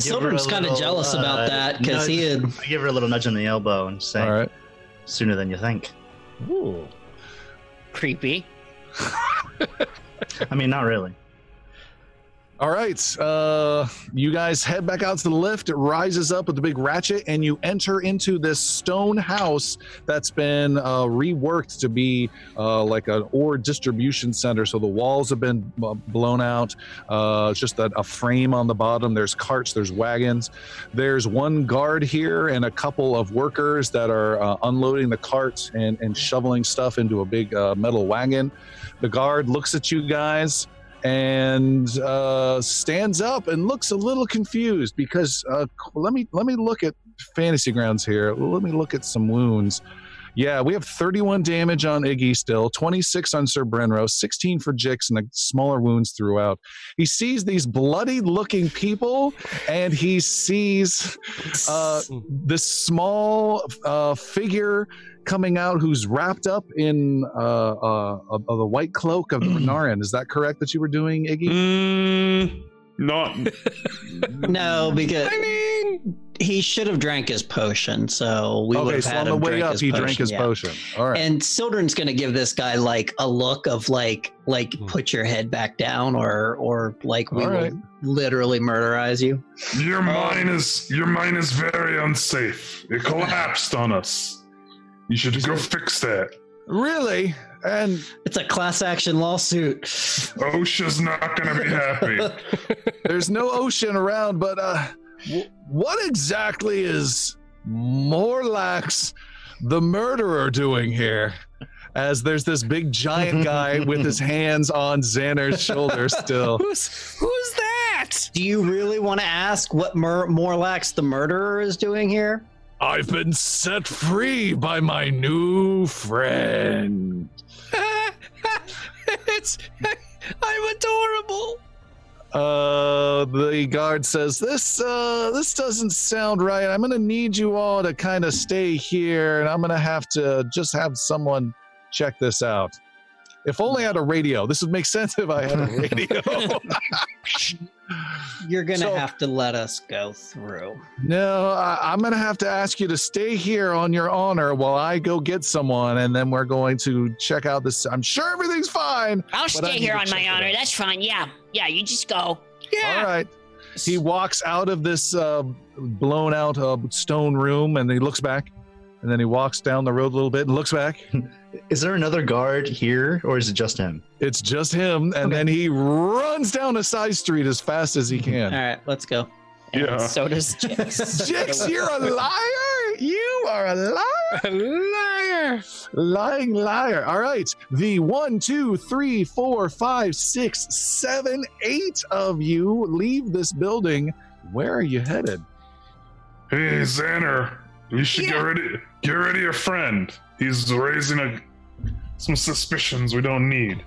Silver's kind of jealous uh, about that, because he had... I give her a little nudge on the elbow and say, all right. Sooner than you think. Ooh. Creepy. I mean, not really. All right, uh, you guys head back out to the lift. It rises up with the big ratchet, and you enter into this stone house that's been uh, reworked to be uh, like an ore distribution center. So the walls have been b- blown out. Uh, it's just that a frame on the bottom. There's carts, there's wagons. There's one guard here and a couple of workers that are uh, unloading the carts and, and shoveling stuff into a big uh, metal wagon. The guard looks at you guys and uh, stands up and looks a little confused because uh, let me let me look at fantasy grounds here. Let me look at some wounds. Yeah, we have thirty-one damage on Iggy still, twenty-six on Sir Brenro, sixteen for Jix, and the smaller wounds throughout. He sees these bloody-looking people, and he sees uh, this small uh, figure coming out who's wrapped up in uh, uh, uh, the white cloak of the Renarian. Is that correct that you were doing, Iggy? Mm, not. No, because... I mean... He should have drank his potion, so we okay, would have so had him drink his potion. Okay, so on the way up, he potion, drank his yeah. potion. All right. And Sildren's going to give this guy, like, a look of, like, like mm. put your head back down or, or like, we All will right. literally murderize you. Your mine is your mine is very unsafe. It collapsed on us. You should go fix that. Really? And it's a class action lawsuit. OSHA's not going to be happy. There's no OSHA around, but... uh. What exactly is Morlax, the murderer, doing here? As there's this big giant guy with his hands on Xander's shoulder still. Who's, who's that? Do you really want to ask what Mur- Morlax, the murderer, is doing here? I've been set free by my new friend. It's, I'm adorable. Uh, the guard says, this, uh, this doesn't sound right. I'm going to need you all to kind of stay here, and I'm going to have to just have someone check this out. If only I had a radio. This would make sense if I had a radio. You're going to so, have to let us go through. No, I, I'm going to have to ask you to stay here on your honor while I go get someone, and then we're going to check out this. I'm sure everything's fine. I'll stay here on my honor. That's fine. Yeah. Yeah, you just go. Yeah. All right. He walks out of this uh, blown-out uh, stone room, and he looks back, and then he walks down the road a little bit and looks back. Is there another guard here, or is it just him? It's just him, and okay. then he runs down a side street as fast as he can. All right, let's go. And yeah. So does Jix. Jix, you're a liar! You are a liar! A liar! Lying liar. All right, the one, two, three, four, five, six, seven, eight of you leave this building. Where are you headed? Hey, Xander, you should yeah. get ready. Get ready, your friend. He's raising a, some suspicions we don't need.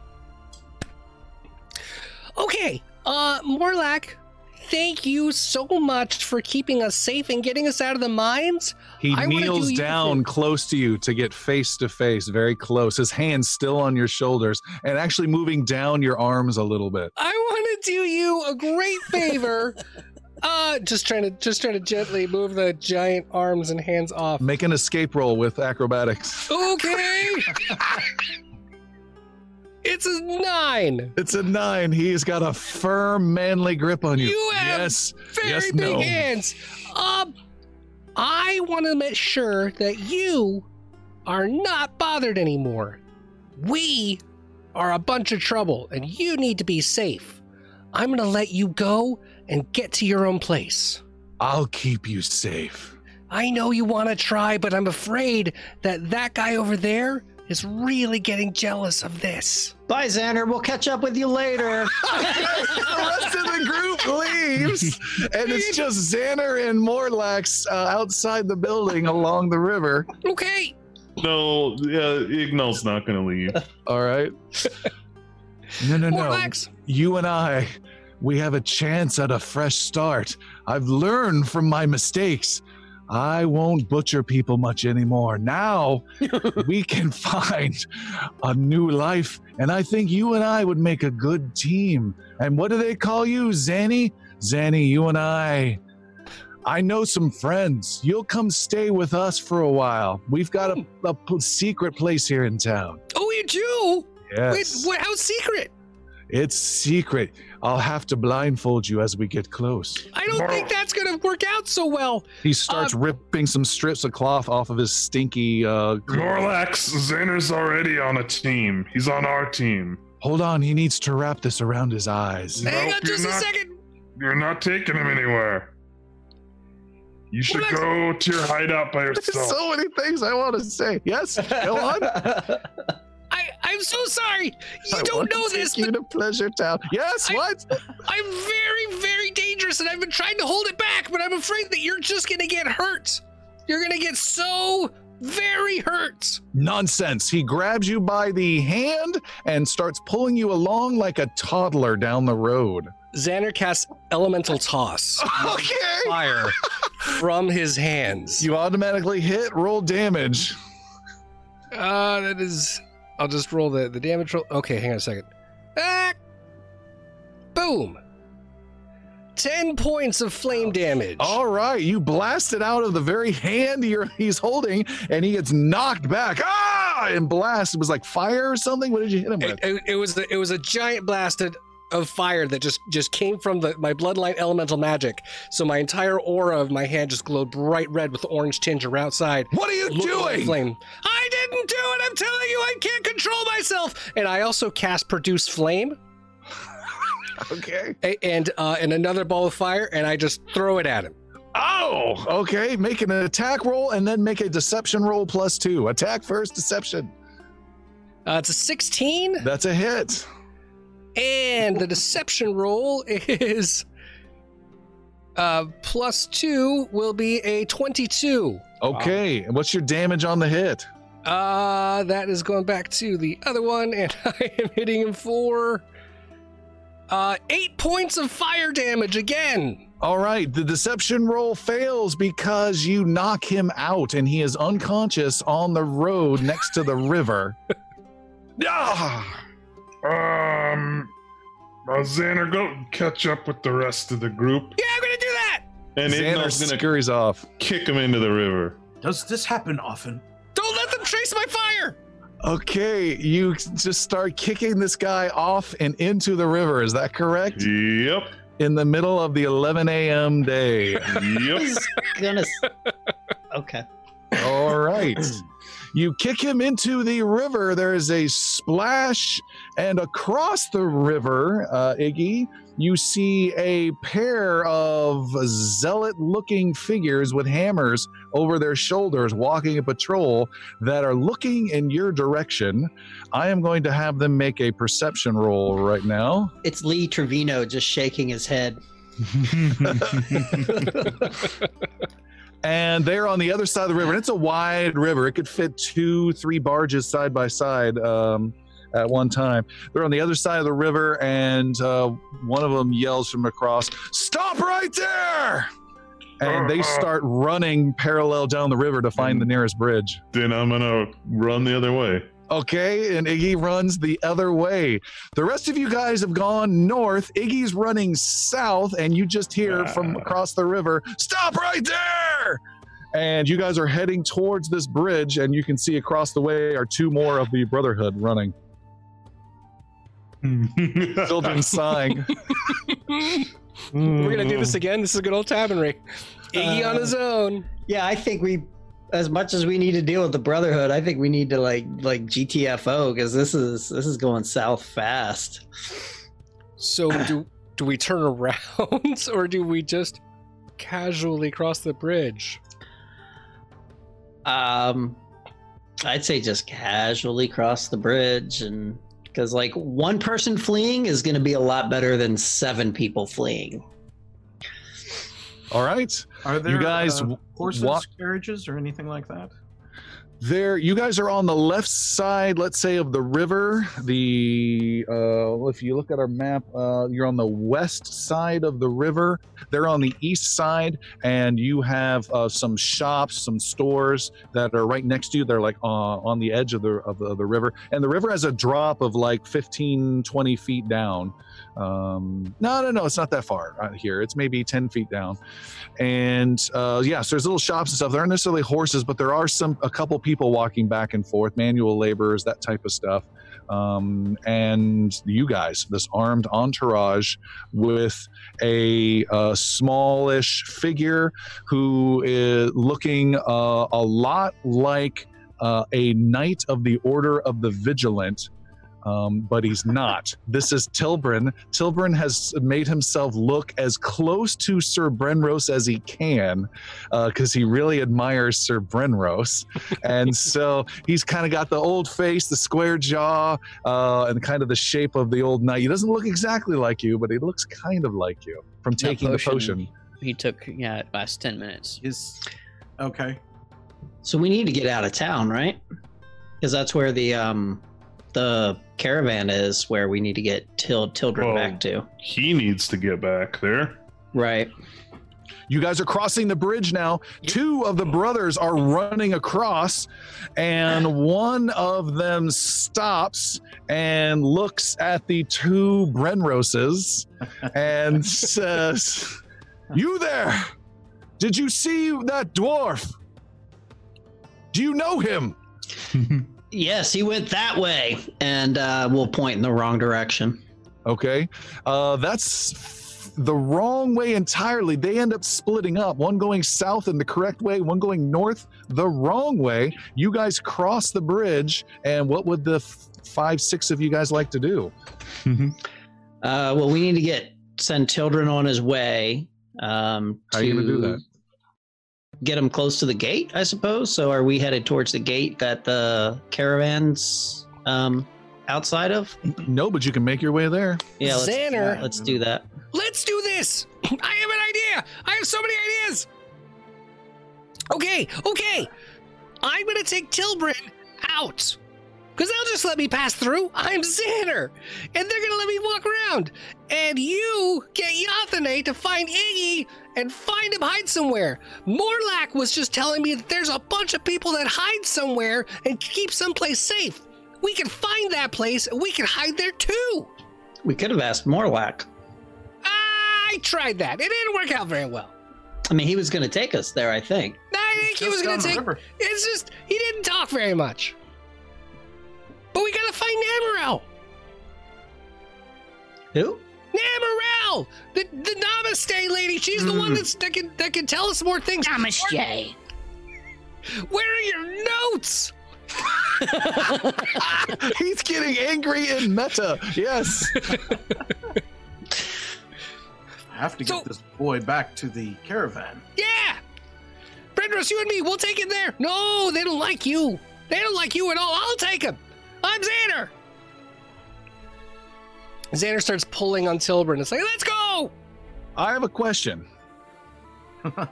Okay, uh, Morlach, thank you so much for keeping us safe and getting us out of the mines. He I kneels do down close to you to get face to face, very close, his hands still on your shoulders and actually moving down your arms a little bit. I want to do you a great favor. Uh, just trying to just trying to gently move the giant arms and hands off. Make an escape roll with acrobatics. Okay. It's a nine. It's a nine. He's got a firm, manly grip on you. You have yes. very yes, big no. hands. Um, I want to make sure that you are not bothered anymore. We are a bunch of trouble, and you need to be safe. I'm gonna let you go and get to your own place. I'll keep you safe. I know you want to try, but I'm afraid that that guy over there is really getting jealous of this. Bye, Xander. We'll catch up with you later. The rest of the group leaves, and it's just Xander and Morlax uh, outside the building along the river. Okay. No, uh, Ignal's not going to leave. All right. No, no, no. Morlax. You and I... we have a chance at a fresh start. I've learned from my mistakes. I won't butcher people much anymore. Now we can find a new life. And I think you and I would make a good team. And what do they call you, Zanny? Zanny, you and I, I know some friends. You'll come stay with us for a while. We've got a, a secret place here in town. Oh, you do? Yes. Wait, wait, how's secret? It's secret. I'll have to blindfold you as we get close. I don't think that's going to work out so well. He starts um, ripping some strips of cloth off of his stinky... Uh, Morlax, Xander's already on a team. He's on our team. Hold on. He needs to wrap this around his eyes. Nope, hang on just a not, second. You're not taking him anywhere. You should Morlax. go to your hideout by yourself. There's so many things I want to say. Yes, go on. I, I'm so sorry. You I don't know to this. Take you to Pleasure Town. Yes, I, what? I'm very, very dangerous, and I've been trying to hold it back, but I'm afraid that you're just going to get hurt. You're going to get so very hurt. Nonsense. He grabs you by the hand and starts pulling you along like a toddler down the road. Xander casts Elemental Toss. Okay. Fire from his hands. You automatically hit, roll damage. Uh, that is... I'll just roll the, the damage roll. Okay, hang on a second. Ah! Boom! ten points of flame damage. All right, you blast it out of the very hand you're, he's holding, and he gets knocked back. Ah! And blast. It was like fire or something? What did you hit him with? It, it, it, was, the, it was a giant blast of fire that just, just came from the, my bloodline elemental magic. So my entire aura of my hand just glowed bright red with orange tinge outside. What are you doing? Flame. I didn't do it! I'm telling you, I can't control myself! And I also cast Produce Flame. Okay. And uh, and another ball of fire, and I just throw it at him. Oh! Okay, make an attack roll, and then make a deception roll plus two. Attack first, deception. Uh, it's a sixteen. That's a hit. And the deception roll is uh, plus two will be a twenty-two. Okay, and what's your damage on the hit? Uh, that is going back to the other one, and I am hitting him for uh, eight points of fire damage again. All right, the deception roll fails because you knock him out, and he is unconscious on the road next to the river. Ah! Um, Well, Xander, go catch up with the rest of the group. Yeah, I'm gonna do that. And Xander's gonna scurries off, kick him into the river. Does this happen often? Don't let them trace my fire. Okay, you just start kicking this guy off and into the river. Is that correct? Yep. In the middle of the eleven a m day. Yep. Goodness. Okay. All right. You kick him into the river. There is a splash, and across the river, uh, Iggy, you see a pair of zealot-looking figures with hammers over their shoulders walking a patrol that are looking in your direction. I am going to have them make a perception roll right now. It's Lee Trevino just shaking his head. And they're on the other side of the river. And it's a wide river. It could fit two, three barges side by side um, at one time. They're on the other side of the river, and uh, one of them yells from across, "Stop right there!" And they start running parallel down the river to find the nearest bridge. Then I'm going to run the other way. Okay, and Iggy runs the other way. The rest of you guys have gone north. Iggy's running south, and you just hear from across the river, "Stop right there!" And you guys are heading towards this bridge, and you can see across the way are two more of the Brotherhood running. Children sighing. We're gonna do this again. This is a good old Tavernry. Iggy uh, on his own. Yeah, I think we... As much as we need to deal with the Brotherhood, I think we need to like like G T F O, because this is this is going south fast. So do do we turn around, or do we just casually cross the bridge? Um, I'd say just casually cross the bridge, and because like one person fleeing is going to be a lot better than seven people fleeing. All right. Are there you guys uh, horses, wa- carriages, or anything like that? There, you guys are on the left side, let's say, of the river. The uh, if you look at our map, uh, you're on the west side of the river. They're on the east side, and you have uh, some shops, some stores that are right next to you. They're like uh, on the edge of the, of the of the river, and the river has a drop of like fifteen, twenty feet down. Um, no, no, no, it's not that far out here. It's maybe ten feet down. And uh, yeah, so there's little shops and stuff. There aren't necessarily horses, but there are some, a couple people walking back and forth, manual laborers, that type of stuff. Um, and you guys, this armed entourage with a, a smallish figure who is looking uh, a lot like uh, a knight of the Order of the Vigilant. Um, but he's not. This is Tilbrin. Tilbrin has made himself look as close to Sir Brenros as he can, because uh, he really admires Sir Brenros. And so he's kind of got the old face, the square jaw, uh, and kind of the shape of the old knight. He doesn't look exactly like you, but he looks kind of like you from taking potion, the potion. He took, yeah, it last ten minutes. Is, okay. So we need to get out of town, right? Because that's where the... Um... the caravan is, where we need to get Til- Tildren well, back to. He needs to get back there. Right. You guys are crossing the bridge now. Two of the brothers are running across, and one of them stops and looks at the two Brenroses and says, "You there! Did you see that dwarf? Do you know him?" "Yes, he went that way," and uh, we'll point in the wrong direction. Okay, uh, that's the wrong way entirely. They end up splitting up, one going south in the correct way, one going north the wrong way. You guys cross the bridge, and what would the f- five, six of you guys like to do? Mm-hmm. Uh, well, we need to get send Tildren on his way. Um, How to... are you going to do that? Get them close to the gate, I suppose. So are we headed towards the gate that the caravan's um, outside of? No, but you can make your way there. Yeah, let's, Xander, yeah, let's do that. Let's do this. I have an idea. I have so many ideas. Okay, okay. I'm going to take Tilbrin out, because they'll just let me pass through. I'm Xander, and they're going to let me walk around. And you get Yathane to find Iggy and find him, hide somewhere. Morlach was just telling me that there's a bunch of people that hide somewhere and keep someplace safe. We can find that place, and we can hide there too. We could have asked Morlock. I tried that. It didn't work out very well. I mean, he was going to take us there, I think. I think he was going to take... River. It's just, he didn't talk very much. But we got to find Namarel. Who? Namarel! The the Namaste lady. She's mm. the one that's, that can that can tell us more things. Namaste. Where, where are your notes? He's getting angry and meta. Yes. I have to get so, this boy back to the caravan. Yeah! Brendros, you and me, we'll take him there. No, they don't like you. They don't like you at all. I'll take him. I'm Xander. Xander starts pulling on Tilburn. And it's like, let's go! I have a question.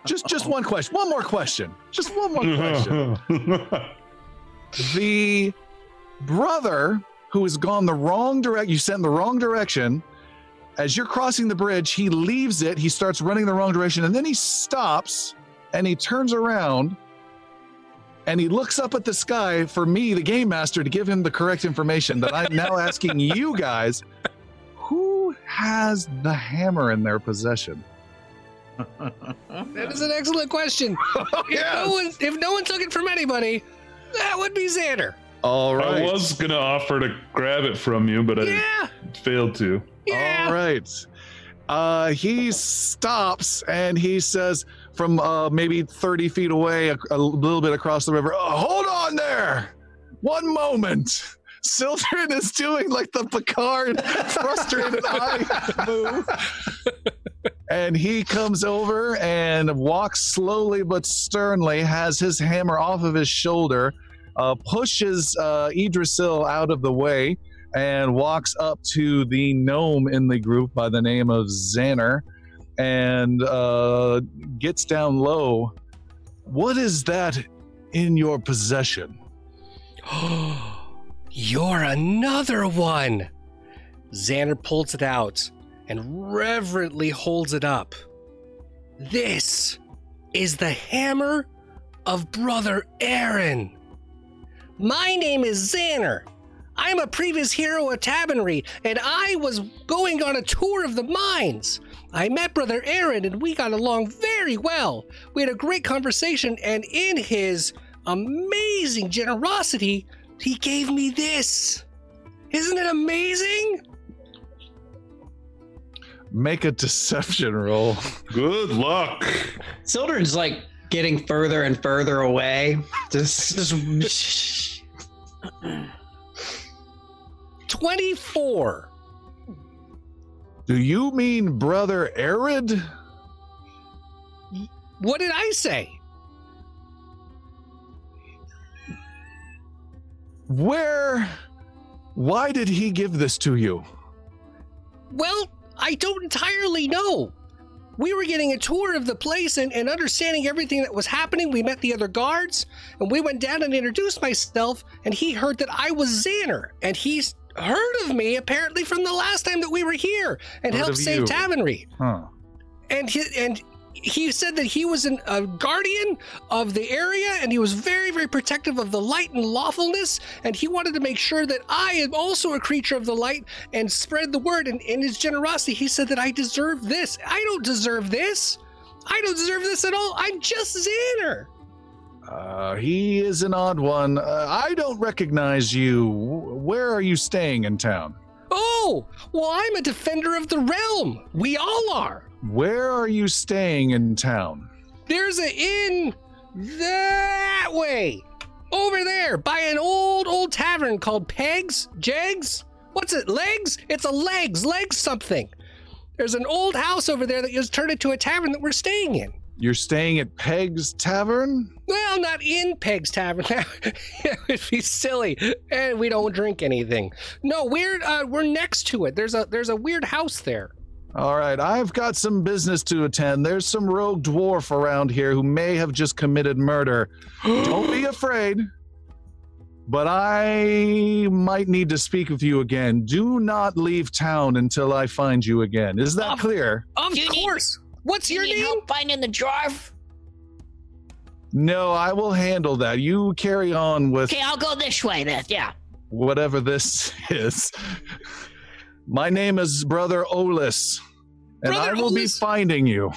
Just just one question. One more question. Just one more question. The brother who has gone the wrong direction, you sent in the wrong direction. As you're crossing the bridge, he leaves it. He starts running the wrong direction, and then he stops, and he turns around, and he looks up at the sky for me, the game master, to give him the correct information. But I'm now asking you guys, who has the hammer in their possession? That is an excellent question. Yes. If no one, if no one took it from anybody, that would be Xander. All right. I was going to offer to grab it from you, but I yeah. failed to. Yeah. All right. Uh, he stops and he says from uh, maybe thirty feet away, a, a little bit across the river, oh, hold on there. One moment. Sildren is doing like the Picard frustrated eye move. And he comes over and walks slowly but sternly, has his hammer off of his shoulder, uh, pushes uh, Yggdrasil out of the way, and walks up to the gnome in the group by the name of Xander and uh, gets down low. What is that in your possession? You're another one. Xander pulls it out and reverently holds it up. This is the hammer of Brother Arid. My name is Xander. I'm a previous hero at Tavernry, and I was going on a tour of the mines. I met Brother Arid, and we got along very well. We had a great conversation, and in his amazing generosity, he gave me this. Isn't it amazing? Make a deception roll. Good luck. Sildren's like getting further and further away. Just, just. twenty-four. Do you mean Brother Arid? What did I say? Where? Why did he give this to you? Well, I don't entirely know. We were getting a tour of the place and, and understanding everything that was happening. We met the other guards, and we went down and introduced myself, and he heard that I was Xander, and he's heard of me apparently from the last time that we were here and heard helped save Tavernry. Huh. And he, and he said that he was an, a guardian of the area, and he was very, very protective of the light and lawfulness, and he wanted to make sure that I am also a creature of the light and spread the word. And in his generosity, he said that I deserve this. I don't deserve this. I don't deserve this at all. I'm just Xander. Uh, he is an odd one. Uh, I don't recognize you. Where are you staying in town? Oh, well, I'm a defender of the realm. We all are. Where are you staying in town? There's an inn that way. Over there by an old, old tavern called Pegs, Jegs. What's it, Legs? It's a Legs, Legs something. There's an old house over there that was turned into a tavern that we're staying in. You're staying at Peg's Tavern? Well, not in Peg's Tavern. It would be silly, and we don't drink anything. No, we're uh, we're next to it. There's a there's a weird house there. All right, I've got some business to attend. There's some rogue dwarf around here who may have just committed murder. Don't be afraid, but I might need to speak with you again. Do not leave town until I find you again. Is that of, clear? Of you course. Need- What's your name? Do you need help finding the dwarf? No, I will handle that. You carry on with... Okay, I'll go this way then, yeah. Whatever this is. My name is Brother Olis, and Brother I will Olis? be finding you.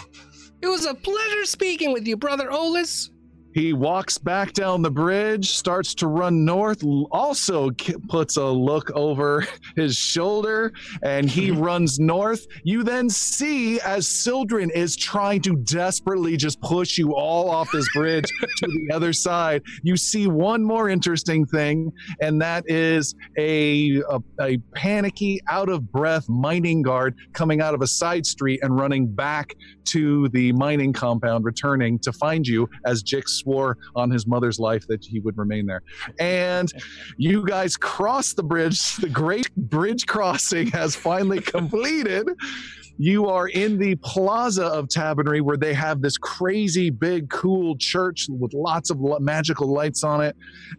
It was a pleasure speaking with you, Brother Olis. He walks back down the bridge, starts to run north, also puts a look over his shoulder, and he runs north. You then see as Sildren is trying to desperately just push you all off this bridge to the other side. You see one more interesting thing, and that is a, a, a panicky, out-of-breath mining guard coming out of a side street and running back to the mining compound, returning to find you as Jix swore on his mother's life that he would remain there. And you guys cross the bridge. The great bridge crossing has finally completed. You are in the plaza of Tavernry, where they have this crazy big cool church with lots of magical lights on it.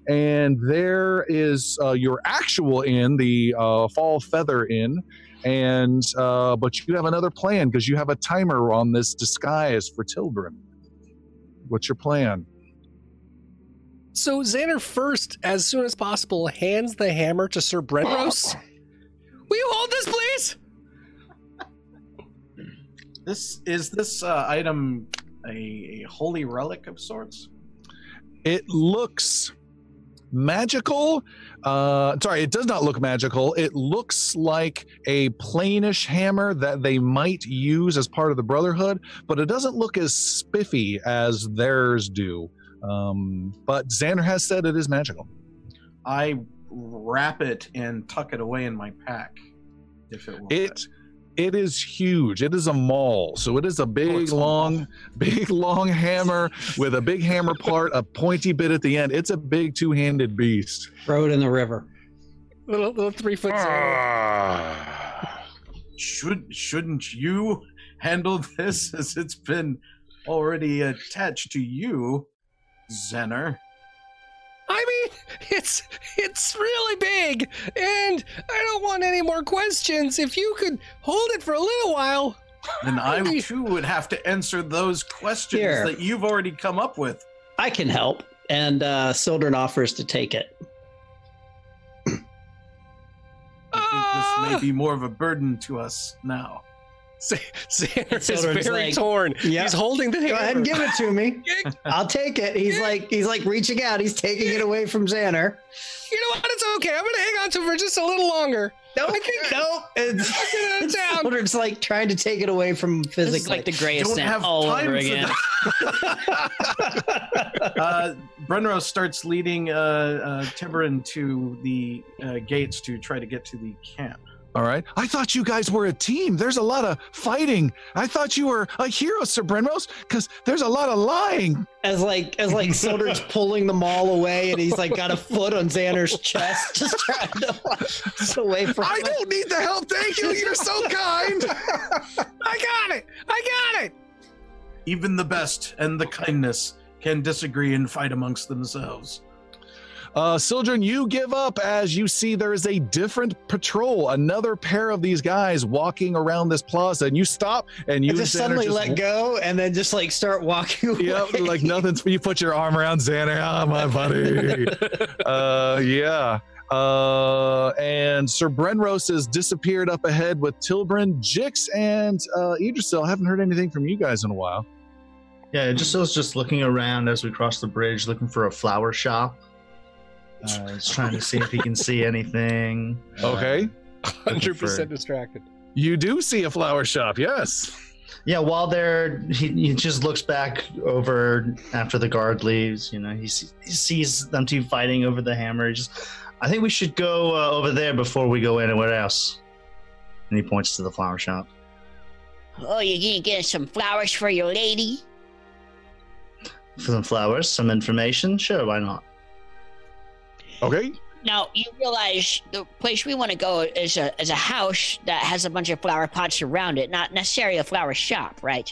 And there is uh, your actual inn, the uh, Fall Feather Inn. And uh, but you have another plan, because you have a timer on this disguise for Tildren. What's your plan? So Xander first, as soon as possible, hands the hammer to Sir Bredros. Will you hold this, please? This is this uh, item a, a holy relic of sorts? It looks magical. Uh, sorry, it does not look magical. It looks like a plainish hammer that they might use as part of the Brotherhood, but it doesn't look as spiffy as theirs do. Um, but Xander has said it is magical. I wrap it and tuck it away in my pack, if it will. It, it is huge. It is a maul. So it is a big, oh, long, big, long hammer with a big hammer part, a pointy bit at the end. It's a big two-handed beast. Throw it in the river. Little, little three-foot. Ah, should, shouldn't you handle this, as it's been already attached to you, Xander? I mean, it's it's really big, and I don't want any more questions. If you could hold it for a little while, then I too would have to answer those questions here that you've already come up with. I can help, and uh, Sildren offers to take it. I think this may be more of a burden to us now. Xander's is very like, torn. Yep. He's holding the hammer. Go ahead and give it to me. I'll take it. He's like he's like reaching out. He's taking it away from Xander. You know what? It's okay. I'm going to hang on to it for just a little longer. No, nope. I think no. It's, it's, it's like trying to take it away from physically. It's like the greatest snap all over again. uh, Brenro starts leading uh, uh, Tiburon to the uh, gates to try to get to the camp. All right. I thought you guys were a team. There's a lot of fighting. I thought you were a hero, Sir Brenros, because there's a lot of lying. As like, as like, Soder's pulling them all away, and he's like got a foot on Xander's chest, just trying to watch away from. I him. don't need the help. Thank you. You're so kind. I got it. I got it. Even the best and the kindness can disagree and fight amongst themselves. Uh, Sildren, you give up as you see there is a different patrol, another pair of these guys walking around this plaza, and you stop and you I just Xander suddenly just... let go and then just like start walking away. Yep, like nothing's. You put your arm around Xander, ah, oh, my buddy. uh, yeah. Uh, and Sir Brenros has disappeared up ahead with Tilbrin, Jix, and uh, Idrisil. I haven't heard anything from you guys in a while. Yeah, Idrisil's just looking around as we cross the bridge, looking for a flower shop. Uh, he's trying to see if he can see anything. Okay. one hundred percent distracted. You do see a flower shop, yes. Yeah, while there, he, he just looks back over after the guard leaves. You know, he, he sees them two fighting over the hammer. He just, I think we should go uh, over there before we go anywhere else. And he points to the flower shop. Oh, you're going to get some flowers for your lady? For some flowers, some information? Sure, why not? Okay. Now, you realize the place we want to go is a is a house that has a bunch of flower pots around it, not necessarily a flower shop, right?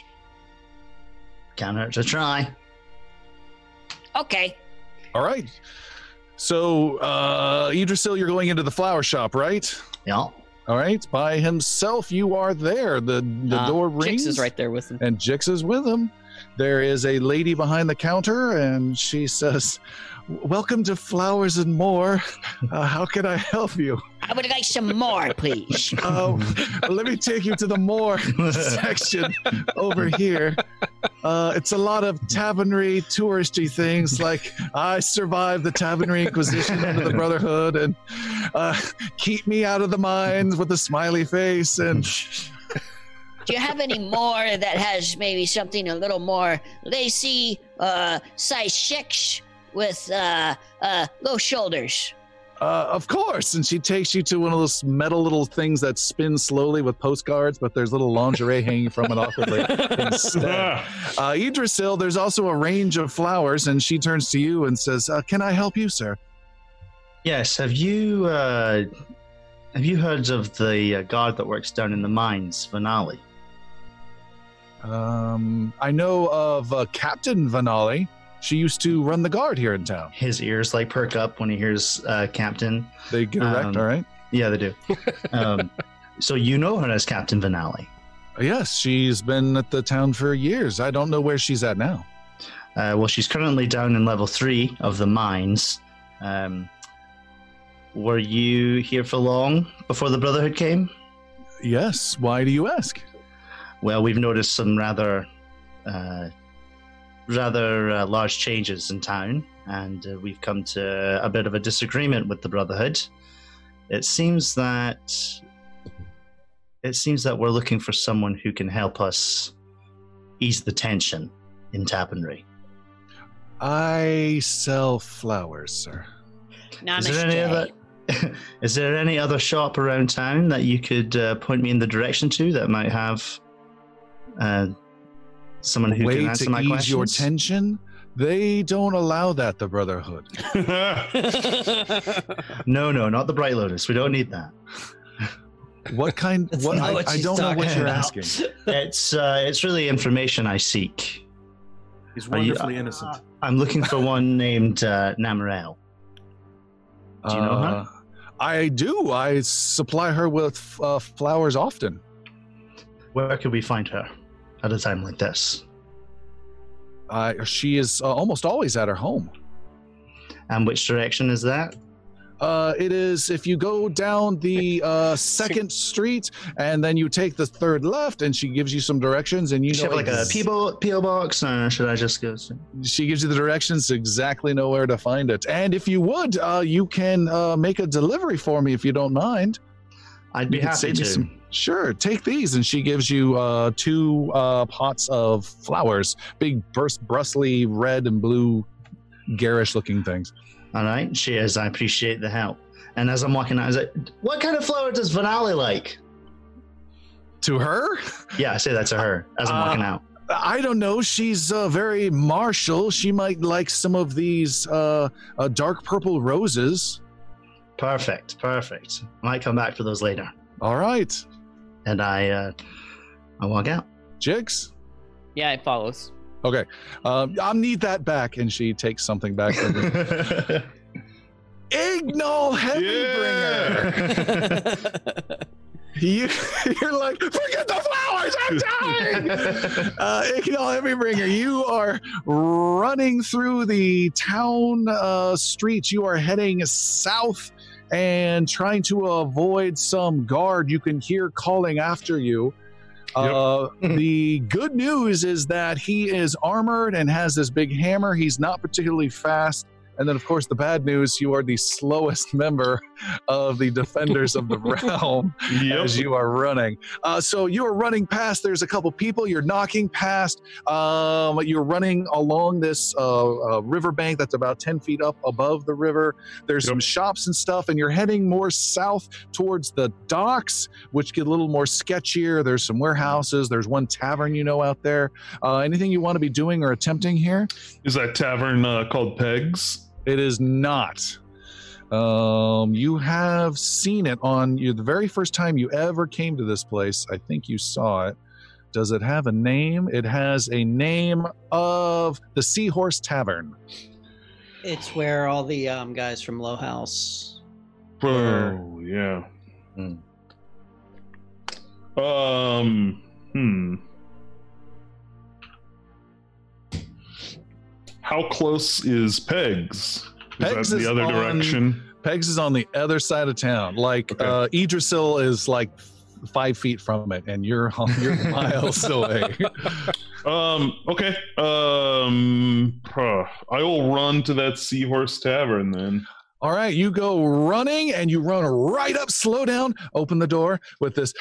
Can't hurt to try. Okay. All right. So, uh, Idrisil, you're going into the flower shop, right? Yeah. All right. By himself, you are there. The, the uh, door rings. Jix is right there with him. And Jix is with him. There is a lady behind the counter, and she says... Welcome to Flowers and More. Uh, how can I help you? I would like some more, please. Oh, let me take you to the more section over here. Uh, it's a lot of Tavernry touristy things like I survived the Tavernry Inquisition under the Brotherhood and uh, keep me out of the mines with a smiley face and... Do you have any more that has maybe something a little more lacy, uh, size six with uh, uh, low shoulders? Uh, of course. And she takes you to one of those metal little things that spin slowly with postcards, but there's little lingerie hanging from it awkwardly instead. Yeah. Uh, Yggdrasil, there's also a range of flowers, and she turns to you and says, uh, can I help you, sir? Yes. Have you... Uh, have you heard of the uh, guard that works down in the mines, Vinali? Um, I know of uh, Captain Vinali. She used to run the guard here in town. His ears like perk up when he hears uh, Captain. They get erect, um, all right? Yeah, they do. um, so you know her as Captain Vinali? Yes, she's been at the town for years. I don't know where she's at now. Uh, well, she's currently down in level three of the mines. Um, were you here for long before the Brotherhood came? Yes. Why do you ask? Well, we've noticed some rather uh, rather uh, large changes in town, and uh, we've come to a bit of a disagreement with the Brotherhood. It seems that it seems that we're looking for someone who can help us ease the tension in Tavernry. I sell flowers, sir. Namaste. Is there any other- Is there any other shop around town that you could uh, point me in the direction to that might have... Uh, someone who can answer my questions. Way to ease your tension? They don't allow that, the Brotherhood. no, no, not the Bright Lotus. We don't need that. What kind? What, I, what I don't know what you're about. Asking. It's uh, it's really information I seek. He's wonderfully you, uh, innocent. I'm looking for one named uh, Namarel. Do you uh, know her? I do. I supply her with uh, flowers often. Where could we find her? At a time like this, uh, she is uh, almost always at her home. And which direction is that? Uh, it is if you go down the uh, second street, and then you take the third left, and she gives you some directions, and you should know have like ex- a P O box, or should I just go? Soon? She gives you the directions, exactly know where to find it. And if you would, uh, you can uh, make a delivery for me if you don't mind. I'd be you happy to. Some- Sure, take these. And she gives you uh, two uh, pots of flowers, big, burst, bristly, red and blue, garish-looking things. All right, cheers. I appreciate the help. And as I'm walking out, I was like, what kind of flower does Vinali like? To her? Yeah, I say that to her as I'm uh, walking out. I don't know. She's uh, very martial. She might like some of these uh, uh, dark purple roses. Perfect, perfect. I might come back for those later. All right. And I uh, I walk out. Jigs? Yeah, it follows. Okay. Um, I'll need that back. And she takes something back. Ignol Heavybringer. You, you're like, forget the flowers, I'm dying! uh, Ignol Heavybringer, you are running through the town uh, streets. You are heading south and trying to avoid some guard you can hear calling after you. Yep. Uh, the good news is that he is armored and has this big hammer. He's not particularly fast. And then, of course, the bad news, you are the slowest member of the Defenders of the Realm. Yep. As you are running. Uh, so you are running past. There's a couple people. You're knocking past. Um, you're running along this uh, uh, riverbank that's about ten feet up above the river. There's yep. some shops and stuff, and you're heading more south towards the docks, which get a little more sketchier. There's some warehouses. There's one tavern you know out there. Uh, anything you want to be doing or attempting here? Is that tavern uh, called Pegs? It is not. Um, you have seen it on you, the very first time you ever came to this place. I think you saw it. Does it have a name? It has a name of the Seahorse Tavern. It's where all the um, guys from Low House. Oh, yeah. Mm. Um, hmm. How close is Pegs? Is Pegs that the is other on, direction? Pegs is on the other side of town. Like, okay. uh, Yggdrasil is like five feet from it, and you're you're miles away. Um. Okay. Um. Huh. I will run to that Seahorse Tavern then. All right, you go running, and you run right up, slow down, open the door with this,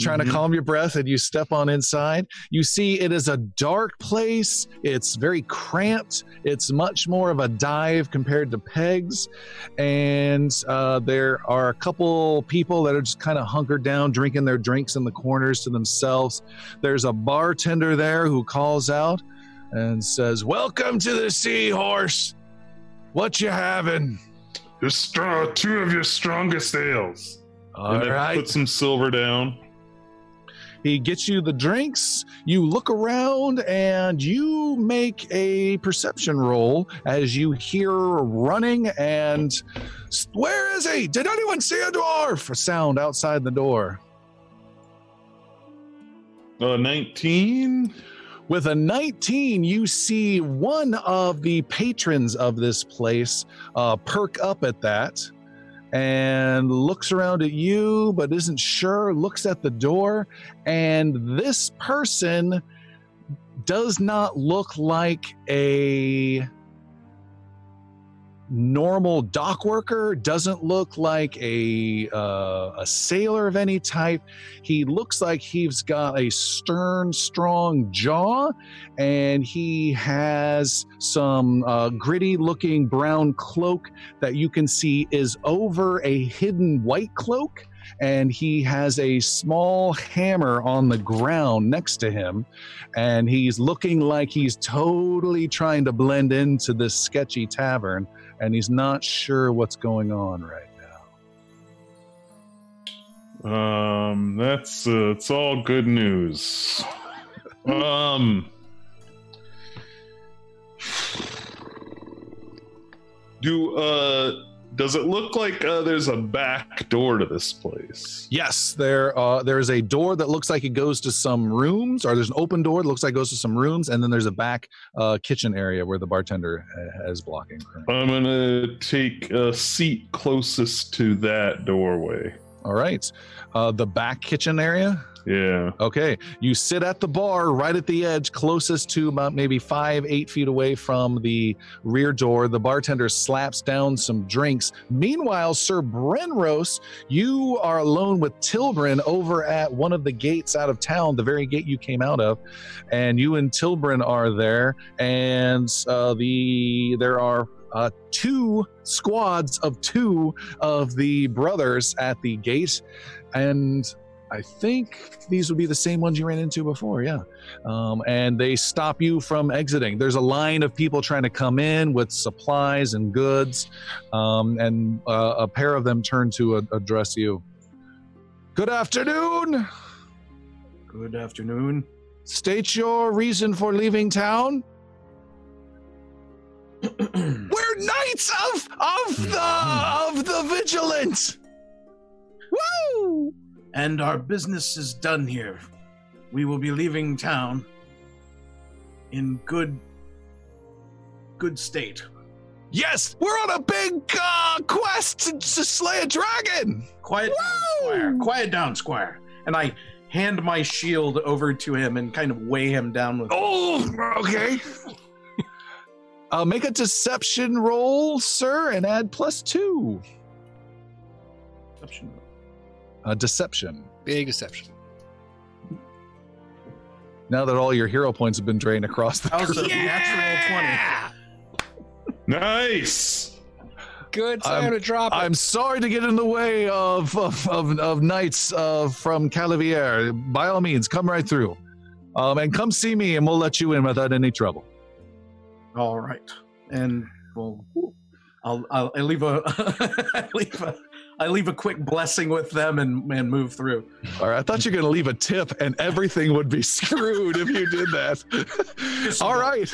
trying mm-hmm. to calm your breath, and you step on inside. You see it is a dark place. It's very cramped. It's much more of a dive compared to Pegs. And uh, there are a couple people that are just kind of hunkered down, drinking their drinks in the corners to themselves. There's a bartender there who calls out and says, "Welcome to the Seahorse. What you having?" Your straw, two of your strongest ales. All and right. Put some silver down. He gets you the drinks. You look around and you make a perception roll as you hear running and "Where is he? Did anyone see a dwarf?" A sound outside the door. Uh, nineteen. With a nineteen, you see one of the patrons of this place uh, perk up at that and looks around at you, but isn't sure, looks at the door, and this person does not look like a normal dock worker, doesn't look like a uh, a sailor of any type. He looks like he's got a stern, strong jaw, and he has some uh, gritty-looking brown cloak that you can see is over a hidden white cloak, and he has a small hammer on the ground next to him, and he's looking like he's totally trying to blend into this sketchy tavern, and he's not sure what's going on right now. Um, that's, uh, it's all good news. um, do, uh, Does it look like uh, there's a back door to this place? Yes, there uh, there is a door that looks like it goes to some rooms, or there's an open door that looks like it goes to some rooms, and then there's a back uh, kitchen area where the bartender is blocking. I'm going to take a seat closest to that doorway. All right. Uh, the back kitchen area? Yeah. Okay. You sit at the bar right at the edge, closest to about maybe five, eight feet away from the rear door. The bartender slaps down some drinks. Meanwhile, Sir Brenrose, you are alone with Tilbrin over at one of the gates out of town, the very gate you came out of. And you and Tilbrin are there. And uh, the there are uh, two squads of two of the brothers at the gate. And I think these would be the same ones you ran into before, yeah. Um, and they stop you from exiting. There's a line of people trying to come in with supplies and goods, um, and uh, a pair of them turn to a- address you. Good afternoon. Good afternoon. State your reason for leaving town. We're knights of of the of the vigilant. Woo! And our business is done here. We will be leaving town in good, good state. Yes, we're on a big uh, quest to, to slay a dragon. Quiet Woo! down, Squire. Quiet down, Squire. And I hand my shield over to him and kind of weigh him down with. Oh, okay. uh, make a deception roll, sir, and add plus two. Deception roll. Uh, deception. Big deception. Now that all your hero points have been drained across the also, yeah! natural twenty. Nice. Good time I'm, to drop it. I'm sorry to get in the way of of, of, of knights uh, from Calavier. By all means, come right through. Um, and come see me and we'll let you in without any trouble. All right. And we'll... I'll, I'll I leave a I leave a I leave a quick blessing with them and, and move through. All right, I thought you were going to leave a tip and everything would be screwed if you did that. All right,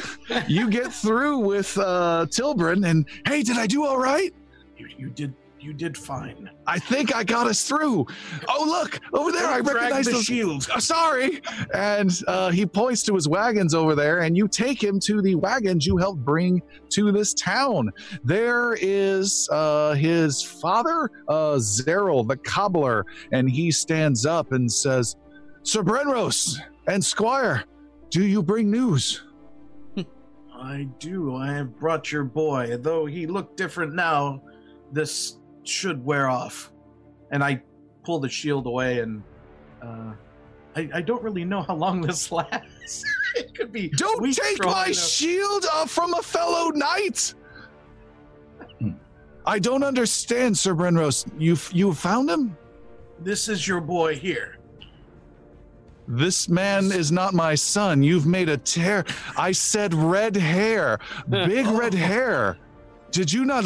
you get through with uh, Tilbrin and hey, did I do all right? You you did you did fine. I think I got us through. Oh, look, over there, I recognize the those... shield. Oh, sorry. And uh, he points to his wagons over there, and you take him to the wagons you helped bring to this town. There is uh, his father, uh, Zeril, the cobbler, and he stands up and says, Sir Brenrose and Squire, do you bring news? I do. I have brought your boy. Though he looked different now, this should wear off. And I pull the shield away, and uh, I, I don't really know how long this lasts. It could be. Don't take my shield uh, from a fellow knight. I don't understand, Sir Brenrose. You you found him? This is your boy here. This man is not my son. You've made a tear. I said red hair, big red hair. Did you not?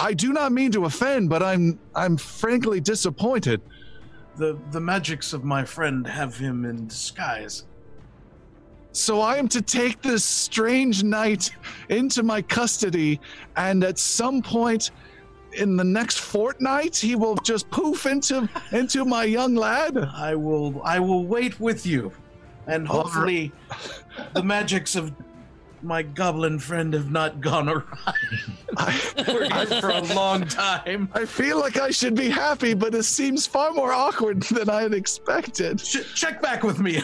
I do not mean to offend, but I'm I'm frankly disappointed. The the magics of my friend have him in disguise. So I am to take this strange knight into my custody, and at some point in the next fortnight, he will just poof into into my young lad. I will I will wait with you, and hopefully the magics of my goblin friend have not gone awry. We're here for a long time. I feel like I should be happy, but it seems far more awkward than I had expected. Sh check back with me.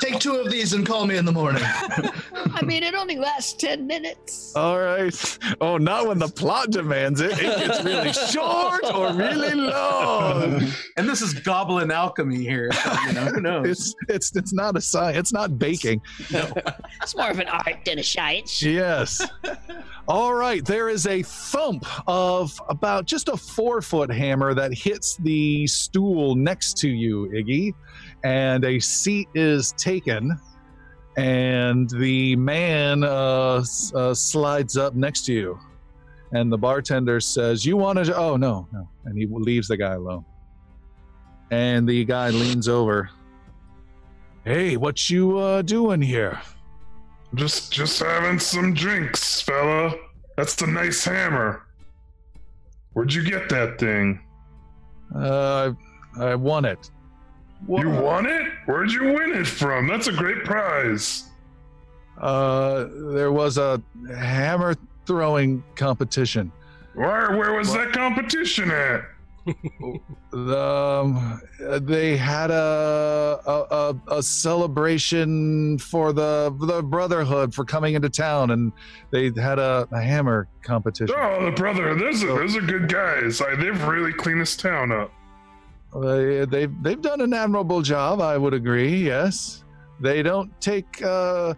Take two of these and call me in the morning. I mean, it only lasts ten minutes. All right. Oh, not when the plot demands it. It gets really short or really long. And this is goblin alchemy here. So, you know, who knows? It's, it's, it's not a science. It's not baking. No. It's more of an art than a science. Yes. All right, there is a thump of about just a four-foot hammer that hits the stool next to you, Iggy, and a seat is taken, and the man uh, uh, slides up next to you, and the bartender says, you want to... Oh, no, no, and he leaves the guy alone. And the guy leans over. Hey, what you uh, doing here? Just just having some drinks, fella. That's a nice hammer. Where'd you get that thing? Uh, I, I won it. What? You won it? Where'd you win it from? That's a great prize. Uh, there was a hammer throwing competition. Where, where was what? that competition at? um, they had a, a a celebration for the the Brotherhood for coming into town, and they had a, a hammer competition. Oh, the Brotherhood! Those are those are good guys. Like, they've really cleaned this town up. Uh, they've they've done an admirable job, I would agree. Yes, they don't take uh,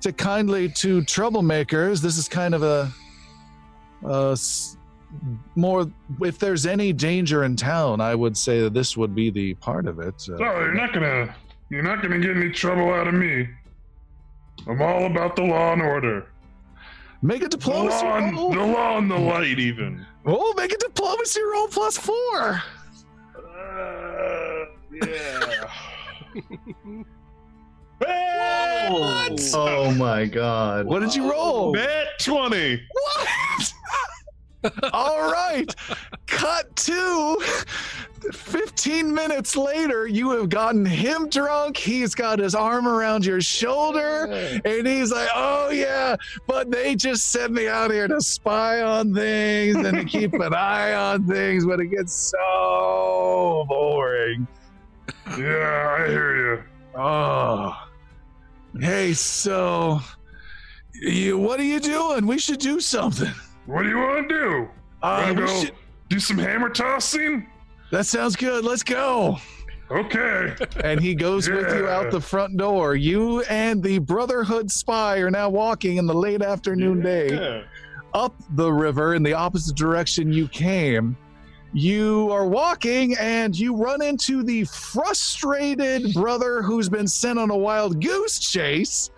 to kindly to troublemakers. This is kind of a. a More, if there's any danger in town, I would say that this would be the part of it. Uh, no, you're not gonna, you're not gonna get any trouble out of me. I'm all about the law and order. Make a diplomacy the law and, roll. The law and the light, even. Oh, make a diplomacy roll plus four. Uh, yeah. Hey, what? Oh my God! What did you roll? Net twenty. What? All right, cut to fifteen minutes later, you have gotten him drunk, he's got his arm around your shoulder, and he's like, oh yeah, but they just send me out here to spy on things and to keep an eye on things when it gets so boring. Yeah, I hear you. Oh. Hey, so, you, what are you doing? We should do something. What do you want to do? Uh, go should... do some hammer tossing? That sounds good. Let's go. Okay. And he goes yeah. with you out the front door. You and the Brotherhood spy are now walking in the late afternoon yeah. day up the river in the opposite direction you came. You are walking and you run into the frustrated brother who's been sent on a wild goose chase,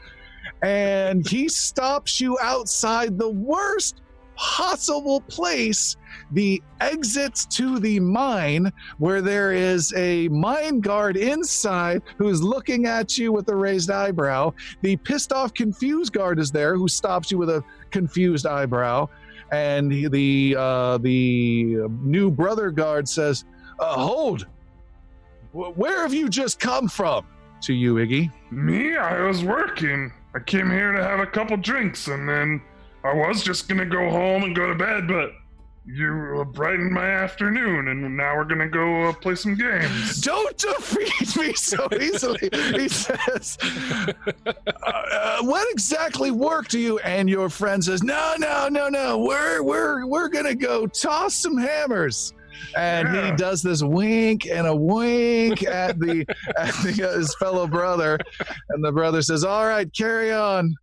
and he stops you outside the worst possible place, the exit to the mine, where there is a mine guard inside who's looking at you with a raised eyebrow. The pissed off confused guard is there, who stops you with a confused eyebrow, and the uh, the new brother guard says, uh, "Hold! W- where have you just come from?" To you, Iggy. Me? I was working. I came here to have a couple drinks, and then I was just gonna go home and go to bed, but you brightened my afternoon, and now we're gonna go uh, play some games. Don't defeat me so easily, he says. Uh, uh, what exactly work do you and your friend says? No, no, no, no. We're we're we're gonna go toss some hammers. And yeah. He does this wink and a wink at the at the, uh, his fellow brother, and the brother says, "All right, carry on."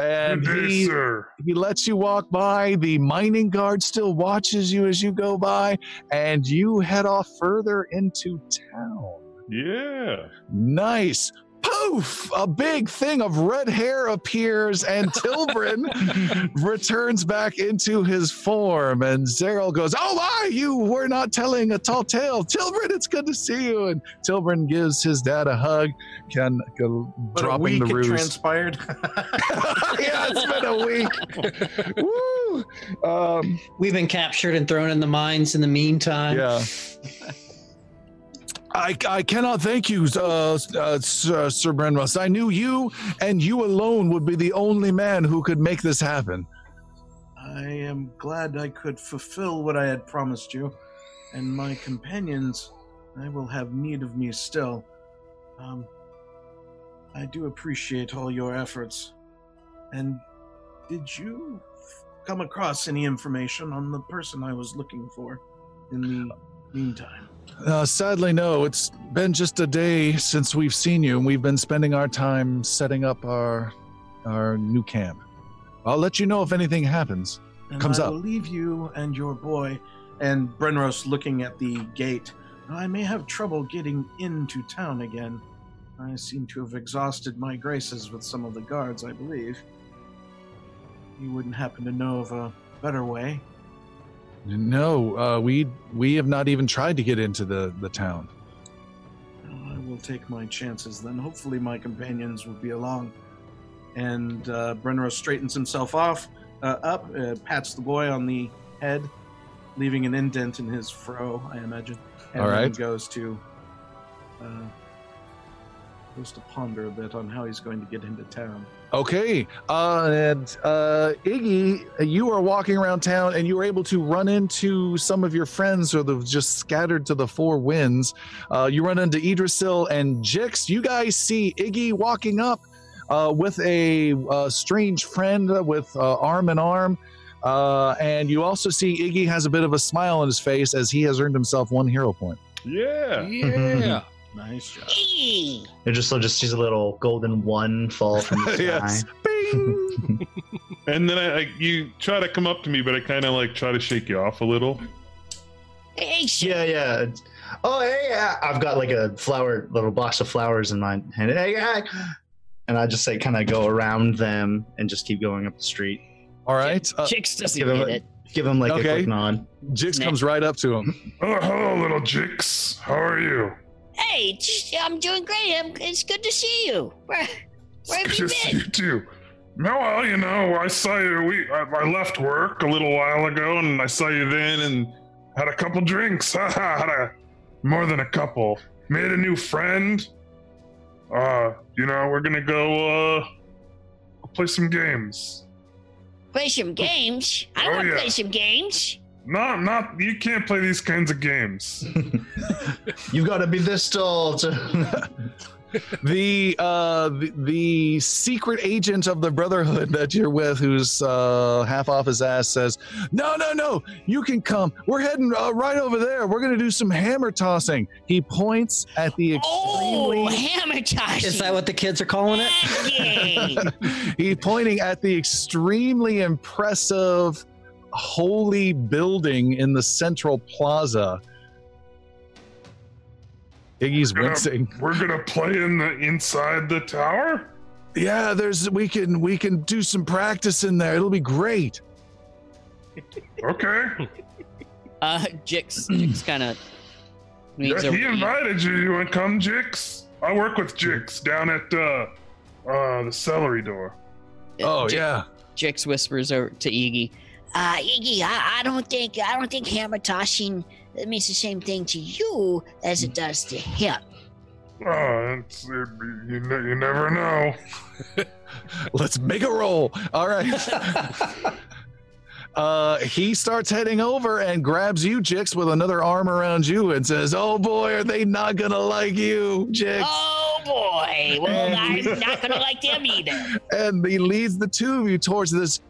And day, he sir. he lets you walk by. The mining guard still watches you as you go by, and you head off further into town. Yeah. Nice. Poof! A big thing of red hair appears, and Tilbrin returns back into his form. And Zeril goes, "Oh my! You were not telling a tall tale, Tilbrin. It's good to see you." And Tilbrin gives his dad a hug. Can, can dropping the ruse. It transpired. Yeah, it's been a week. Woo! Um, We've been captured and thrown in the mines. In the meantime, yeah. I, I cannot thank you, uh, uh, Sir, Sir Brenrus. I knew you and you alone would be the only man who could make this happen. I am glad I could fulfill what I had promised you, and my companions, they will have need of me still. Um, I do appreciate all your efforts. And did you come across any information on the person I was looking for in the meantime? Uh, sadly, no. It's been just a day since we've seen you, and we've been spending our time setting up our our new camp. I'll let you know if anything happens. And comes I up. I will leave you and your boy, and Brenrose looking at the gate. I may have trouble getting into town again. I seem to have exhausted my graces with some of the guards, I believe. You wouldn't happen to know of a better way? No, uh, we we have not even tried to get into the, the town. Well, I will take my chances then. Hopefully my companions will be along. And uh, Brenrose straightens himself off, uh, up, uh, pats the boy on the head, leaving an indent in his fro, I imagine. And All right. then goes to uh, goes to ponder a bit on how he's going to get into town. Okay, uh, and uh, Iggy, you are walking around town, and you were able to run into some of your friends who are just scattered to the four winds. Uh, you run into Yggdrasil and Jix. You guys see Iggy walking up uh, with a uh, strange friend with uh, arm in arm, uh, and you also see Iggy has a bit of a smile on his face as he has earned himself one hero point. Yeah, yeah. Nice job. It just so just sees a little golden one fall from the sky. Yes. Bing! And then I, I, you try to come up to me, but I kind of like try to shake you off a little. Hey, shit. Yeah, yeah. Oh, hey, I've got like a flower, little box of flowers in my hand. Hey, hey. And I just like kind of go around them and just keep going up the street. All right. J- uh, Jix doesn't give him, get it. Give him like okay. a quick nod. Jix nah. comes right up to him. Oh, hello, little Jix. How are you? Hey, I'm doing great. I'm, it's good to see you. Where, where have you been? Good to see you too. No, well, you know, I saw you. We, I, I left work a little while ago, and I saw you then, and had a couple drinks. Ha ha! Had a, more than a couple. Made a new friend. Uh, you know, we're gonna go uh, play some games. Play some games? I don't oh, want to yeah. play some games. No, not you can't play these kinds of games. You've got to be this tall. To... the, uh, the the secret agent of the Brotherhood that you're with, who's uh, half off his ass, says, "No, no, no! You can come. We're heading uh, right over there. We're gonna do some hammer tossing." He points at the extremely oh, hammer tossing. Is that what the kids are calling it? He's pointing at the extremely impressive holy building in the central plaza. Iggy's we're gonna, wincing. We're gonna play in the inside the tower? Yeah, there's we can we can do some practice in there. It'll be great. Okay. Uh Jix Jix kinda needs yeah, he a invited you. You wanna come, Jix? I work with Jix down at uh uh the celery door. Oh Jix. yeah. Jix whispers over to Iggy. Uh, Iggy, I, I don't think I don't think hammer tossing means the same thing to you as it does to him. Oh, it's, it, you, you never know. Let's make a roll. All right. uh, he starts heading over and grabs you, Jix, with another arm around you and says, "Oh boy, are they not gonna like you, Jix?" Oh boy. Well, and, I'm not gonna like them either. And he leads the two of you towards this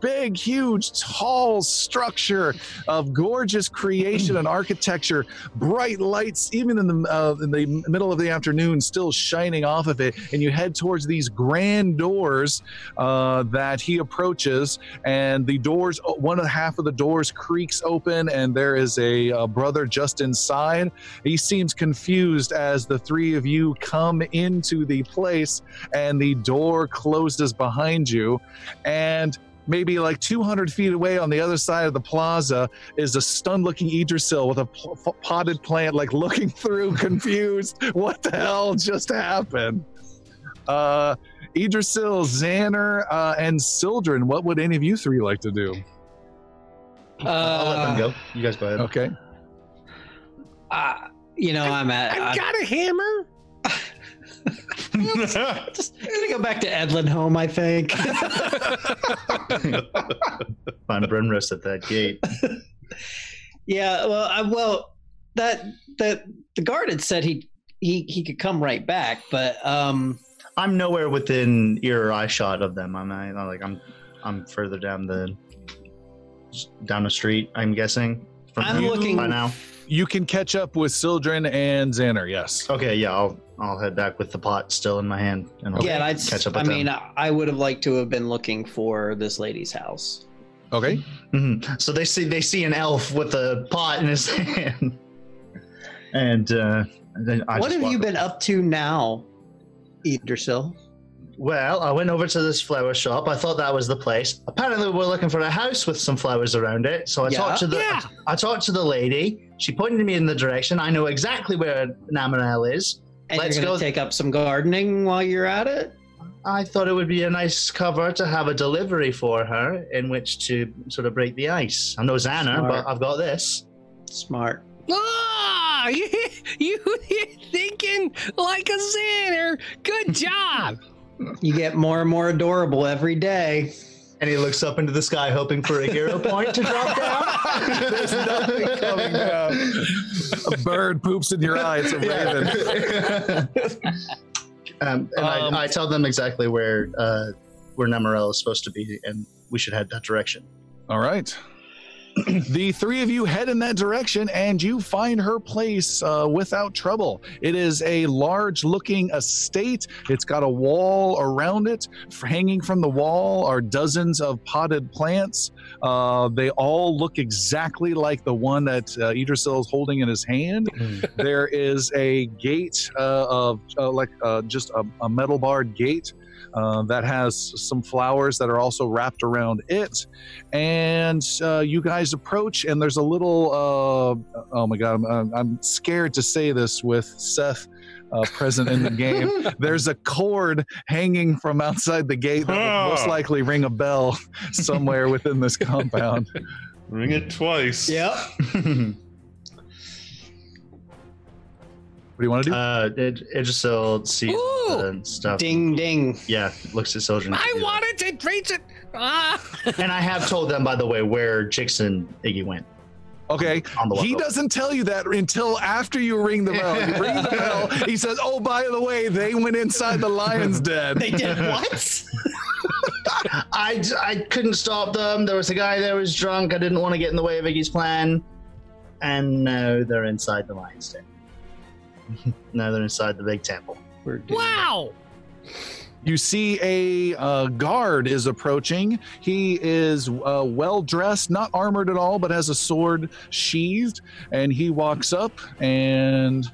big, huge, tall structure of gorgeous creation and architecture. Bright lights, even in the uh, in the middle of the afternoon, still shining off of it. And you head towards these grand doors uh, that he approaches. And the doors, one and a half of the doors creaks open, and there is a, a brother just inside. He seems confused as the three of you come into the place, and the door closes behind you. And maybe like two hundred feet away on the other side of the plaza is a stunned-looking Yggdrasil with a pl- potted plant, like looking through, confused. What the hell just happened? Uh, Yggdrasil, Xander, uh, and Sildren, what would any of you three like to do? Uh, I'll let them go. You guys go ahead. Okay. Uh, you know, I, I'm at... I've I, got a hammer. Just gonna go back to Edlin Holme, I think. Find Brenrus at that gate. Yeah, well, I, well, that that the guard had said he he he could come right back, but um, I'm nowhere within ear or eye shot of them. I'm not, like I'm I'm further down the down the street. I'm guessing. From I'm looking by now. You can catch up with Sildren and Xander. Yes. Okay. Yeah. I'll. I'll head back with the pot still in my hand. And I'll yeah, and I'd, catch up with I them. mean, I would have liked to have been looking for this lady's house. Okay. Mm-hmm. So they see they see an elf with a pot in his hand. And uh, then I what have you been up to now, Yggdrasil? Well, I went over to this flower shop. I thought that was the place. Apparently, we're looking for a house with some flowers around it. So I yeah. talked to the yeah. I, I talked to the lady. She pointed me in the direction. I know exactly where Namarel is. And Let's you're going to take up some gardening while you're at it? I thought it would be a nice cover to have a delivery for her in which to sort of break the ice. I'm no Xander, but I've got this. Smart. Ah, you, you thinking like a Xander. Good job. You get more and more adorable every day. And he looks up into the sky hoping for a hero point to drop down. There's nothing coming down. A bird poops in your eye. It's a raven. um, and um, I, I tell them exactly where uh, where Namarel is supposed to be, and we should head that direction. All right. The three of you head in that direction, and you find her place uh, without trouble. It is a large-looking estate. It's got a wall around it. Hanging from the wall are dozens of potted plants. Uh, they all look exactly like the one that uh, Yggdrasil is holding in his hand. Mm. There is a gate uh, of uh, like uh, just a, a metal-barred gate. Uh, that has some flowers that are also wrapped around it. And uh, you guys approach, and there's a little, uh, oh my God, I'm, I'm scared to say this with Seth uh, present in the game. There's a cord hanging from outside the gate that ah. would most likely ring a bell somewhere within this compound. Ring it twice. Yep. What do you want to do? Uh, it, it just sold seeds and stuff. Ding, ding. Yeah, looks at children. I yeah. wanted to preach it. Ah. And I have told them, by the way, where Jixon Iggy went. Okay. He doesn't tell you that until after you ring the bell. You ring the bell. He says, "Oh, by the way, they went inside the lion's den." They did what? I, I couldn't stop them. There was a guy there who was drunk. I didn't want to get in the way of Iggy's plan. And now they're inside the lion's den. Now they're inside the big temple. Wow! You see a uh, guard is approaching. He is uh, well-dressed, not armored at all, but has a sword sheathed. And he walks up and...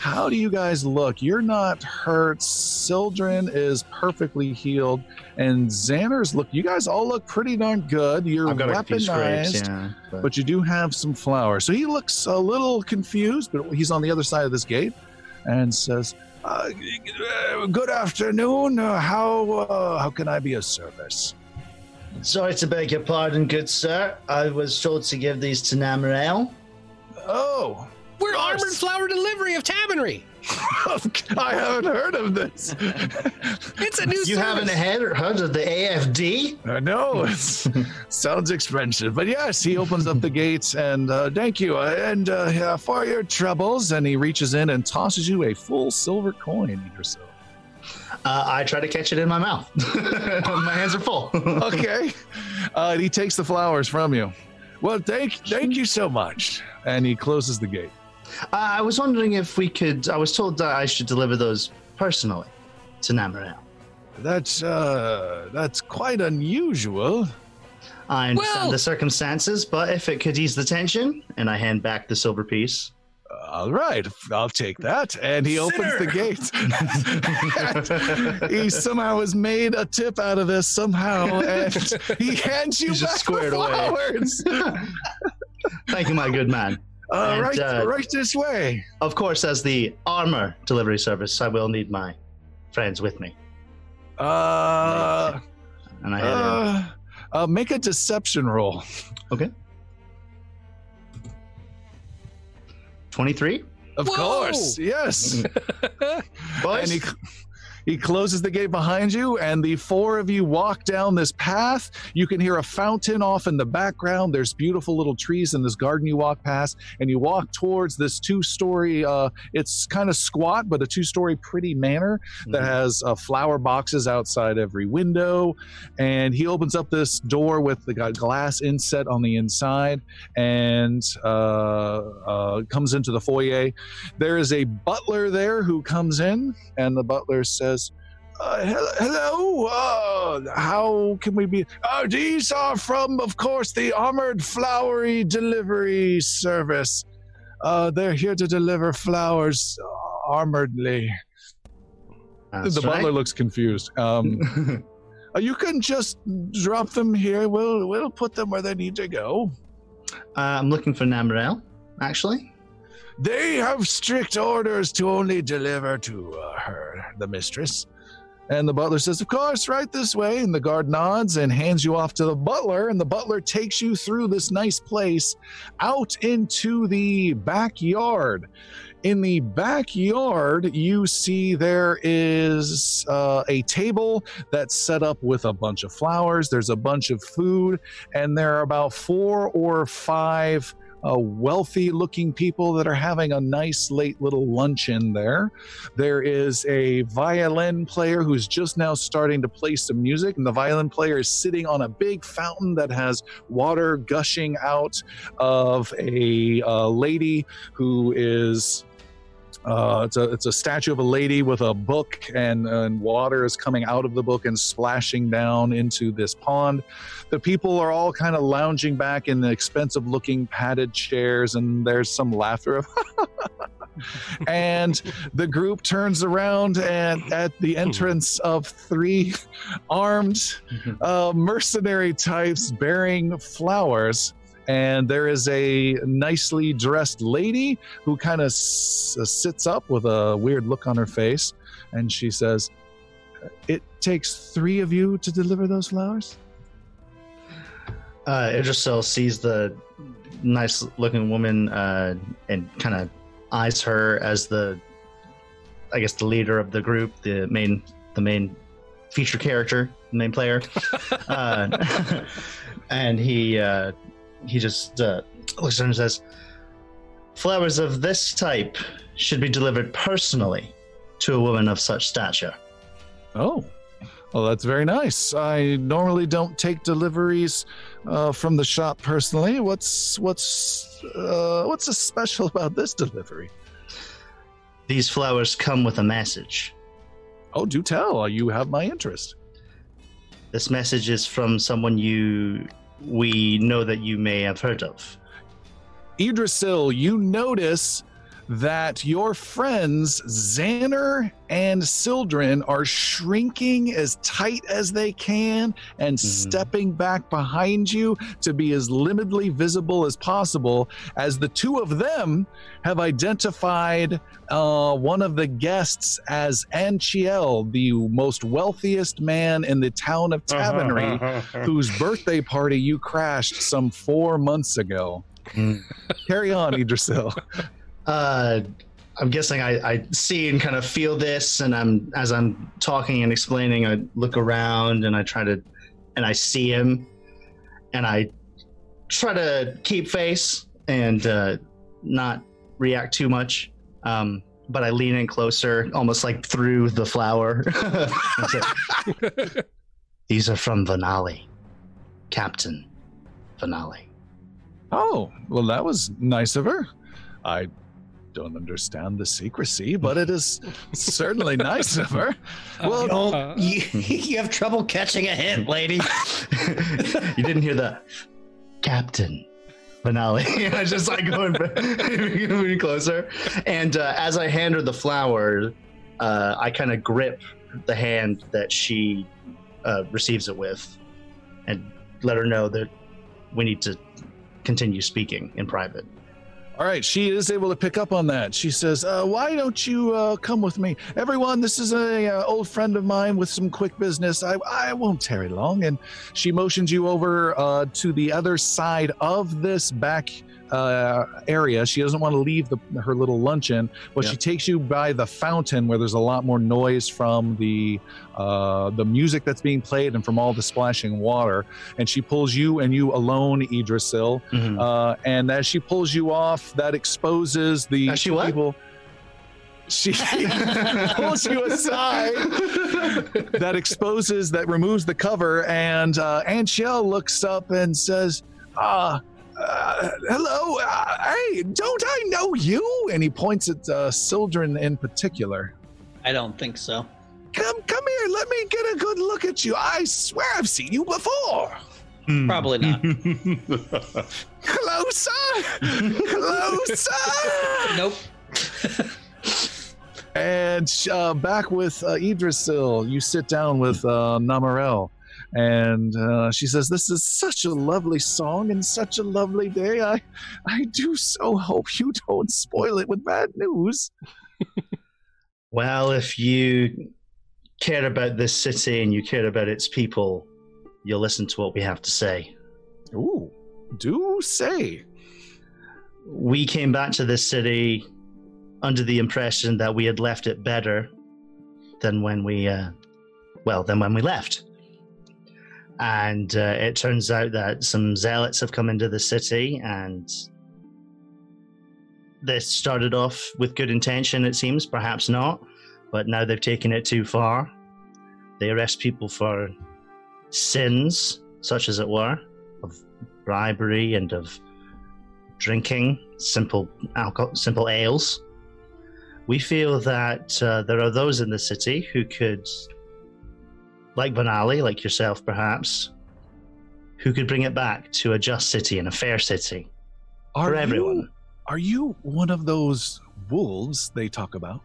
How do you guys look? You're not hurt. Sildren is perfectly healed. And Xander's look, you guys all look pretty darn good. You're I've got weaponized, a few scrapes, yeah, but... but you do have some flour. So he looks a little confused, but he's on the other side of this gate and says, uh, good afternoon. How, uh, how can I be of service? Sorry to beg your pardon, good sir. I was told to give these to Namarel. Oh. We're Armored Flower Delivery of Tavernry. I haven't heard of this. It's a new You service. Haven't heard of the A F D? I know. It sounds expensive. But yes, he opens up the gates and uh, thank you. And uh, for your troubles. And he reaches in and tosses you a full silver coin or so. Uh, I try to catch it in my mouth. My hands are full. Okay. Uh, he takes the flowers from you. Well, thank, thank you so much. And he closes the gate. Uh, I was wondering if we could, I was told that I should deliver those personally to Namarel. That's, uh, that's quite unusual. I understand well, the circumstances, but if it could ease the tension, and I hand back the silver piece. All right, I'll take that. And he Sinner. opens the gate. He somehow has made a tip out of this somehow, and he hands you He's back squared flowers. Away. Thank you, my good man. Uh, and, right, uh, right this way. Of course, as the armor delivery service, I will need my friends with me. Uh, and I had uh, uh, make a deception roll. Okay. twenty-three? Of Whoa! Course, yes. And he, he closes the gate behind you, and the four of you walk down this path. You can hear a fountain off in the background. There's beautiful little trees in this garden you walk past, and you walk towards this two-story, uh, it's kind of squat, but a two-story pretty manor mm-hmm. that has uh, flower boxes outside every window. And he opens up this door with the glass inset on the inside and uh, uh, comes into the foyer. There is a butler there who comes in, and the butler says, Uh, hello, uh, how can we be? Oh, these are from, of course, the Armored Flowery Delivery Service. Uh, they're here to deliver flowers armoredly. That's the right. Butler looks confused. Um, uh, you can just drop them here. We'll we'll put them where they need to go. Uh, I'm looking for Namarel, actually. They have strict orders to only deliver to uh, her, the mistress. And the butler says, of course, right this way. And the guard nods and hands you off to the butler. And the butler takes you through this nice place out into the backyard. In the backyard, you see there is uh, a table that's set up with a bunch of flowers. There's a bunch of food. And there are about four or five Uh, wealthy-looking people that are having a nice late little luncheon there. There is a violin player who's just now starting to play some music, and the violin player is sitting on a big fountain that has water gushing out of a uh, lady who is... Uh, it's, a, it's a statue of a lady with a book, and, and water is coming out of the book and splashing down into this pond. The people are all kind of lounging back in the expensive-looking padded chairs, and there's some laughter of and the group turns around, and at the entrance of three armed uh, mercenary types bearing flowers. And there is a nicely dressed lady who kind of s- sits up with a weird look on her face. And she says, it takes three of you to deliver those flowers? Uh, Idrisil sees the nice looking woman uh, and kind of eyes her as the, I guess, the leader of the group, the main, the main feature character, the main player. uh, and he... Uh, He just uh, looks at him and says, flowers of this type should be delivered personally to a woman of such stature. Oh, well, that's very nice. I normally don't take deliveries uh, from the shop personally. What's what's uh, what's so special about this delivery? These flowers come with a message. Oh, do tell. You have my interest. This message is from someone you... we know that you may have heard of. Idrisil, you notice that your friends Xander and Sildren are shrinking as tight as they can and mm-hmm. stepping back behind you to be as limitedly visible as possible, as the two of them have identified uh, one of the guests as Anchiel, the most wealthiest man in the town of Tavernry, whose birthday party you crashed some four months ago. Carry on, Idrisil. Uh, I'm guessing I, I see and kind of feel this, and I'm as I'm talking and explaining, I look around and I try to, and I see him, and I try to keep face and uh, not react too much. Um, but I lean in closer, almost like through the flower. These are from Vinali, Captain Vinali. Oh, well, that was nice of her. I don't understand the secrecy, but it is certainly nice of her. Well, oh, you, you have trouble catching a hint, lady. You didn't hear the Captain Vinali. I just like going back, closer. And uh, as I hand her the flower, uh, I kind of grip the hand that she uh, receives it with and let her know that we need to continue speaking in private. All right, she is able to pick up on that. She says, uh, why don't you uh, come with me? Everyone, this is an uh, old friend of mine with some quick business. I, I won't tarry long. And she motions you over uh, to the other side of this back uh, area. She doesn't want to leave the, her little luncheon, but yeah. she takes you by the fountain where there's a lot more noise from the uh, the music that's being played and from all the splashing water. And she pulls you and you alone, Idrisil. Mm-hmm. Uh, and as she pulls you off, that exposes the as she people. What? She pulls you aside. That exposes, that removes the cover. And uh, Anchiel looks up and says, ah, Uh, hello, uh, hey, don't I know you? And he points at uh, Sildren in particular. I don't think so. Come, come here, let me get a good look at you. I swear I've seen you before. Mm. Probably not. Closer, closer. Nope. And uh, back with uh, Idrisil, you sit down with uh, Namarel. And uh, she says, this is such a lovely song and such a lovely day. I I do so hope you don't spoil it with bad news. Well, if you care about this city and you care about its people, you'll listen to what we have to say. Ooh, do say. We came back to this city under the impression that we had left it better than when we, uh, well, than when we left. And uh, it turns out that some zealots have come into the city, and they started off with good intention, it seems, perhaps not, but now they've taken it too far. They arrest people for sins, such as it were, of bribery and of drinking simple alcohol, simple ales. We feel that uh, there are those in the city who could, like Vinali, like yourself perhaps, who could bring it back to a just city and a fair city are for everyone. You, are you one of those wolves they talk about?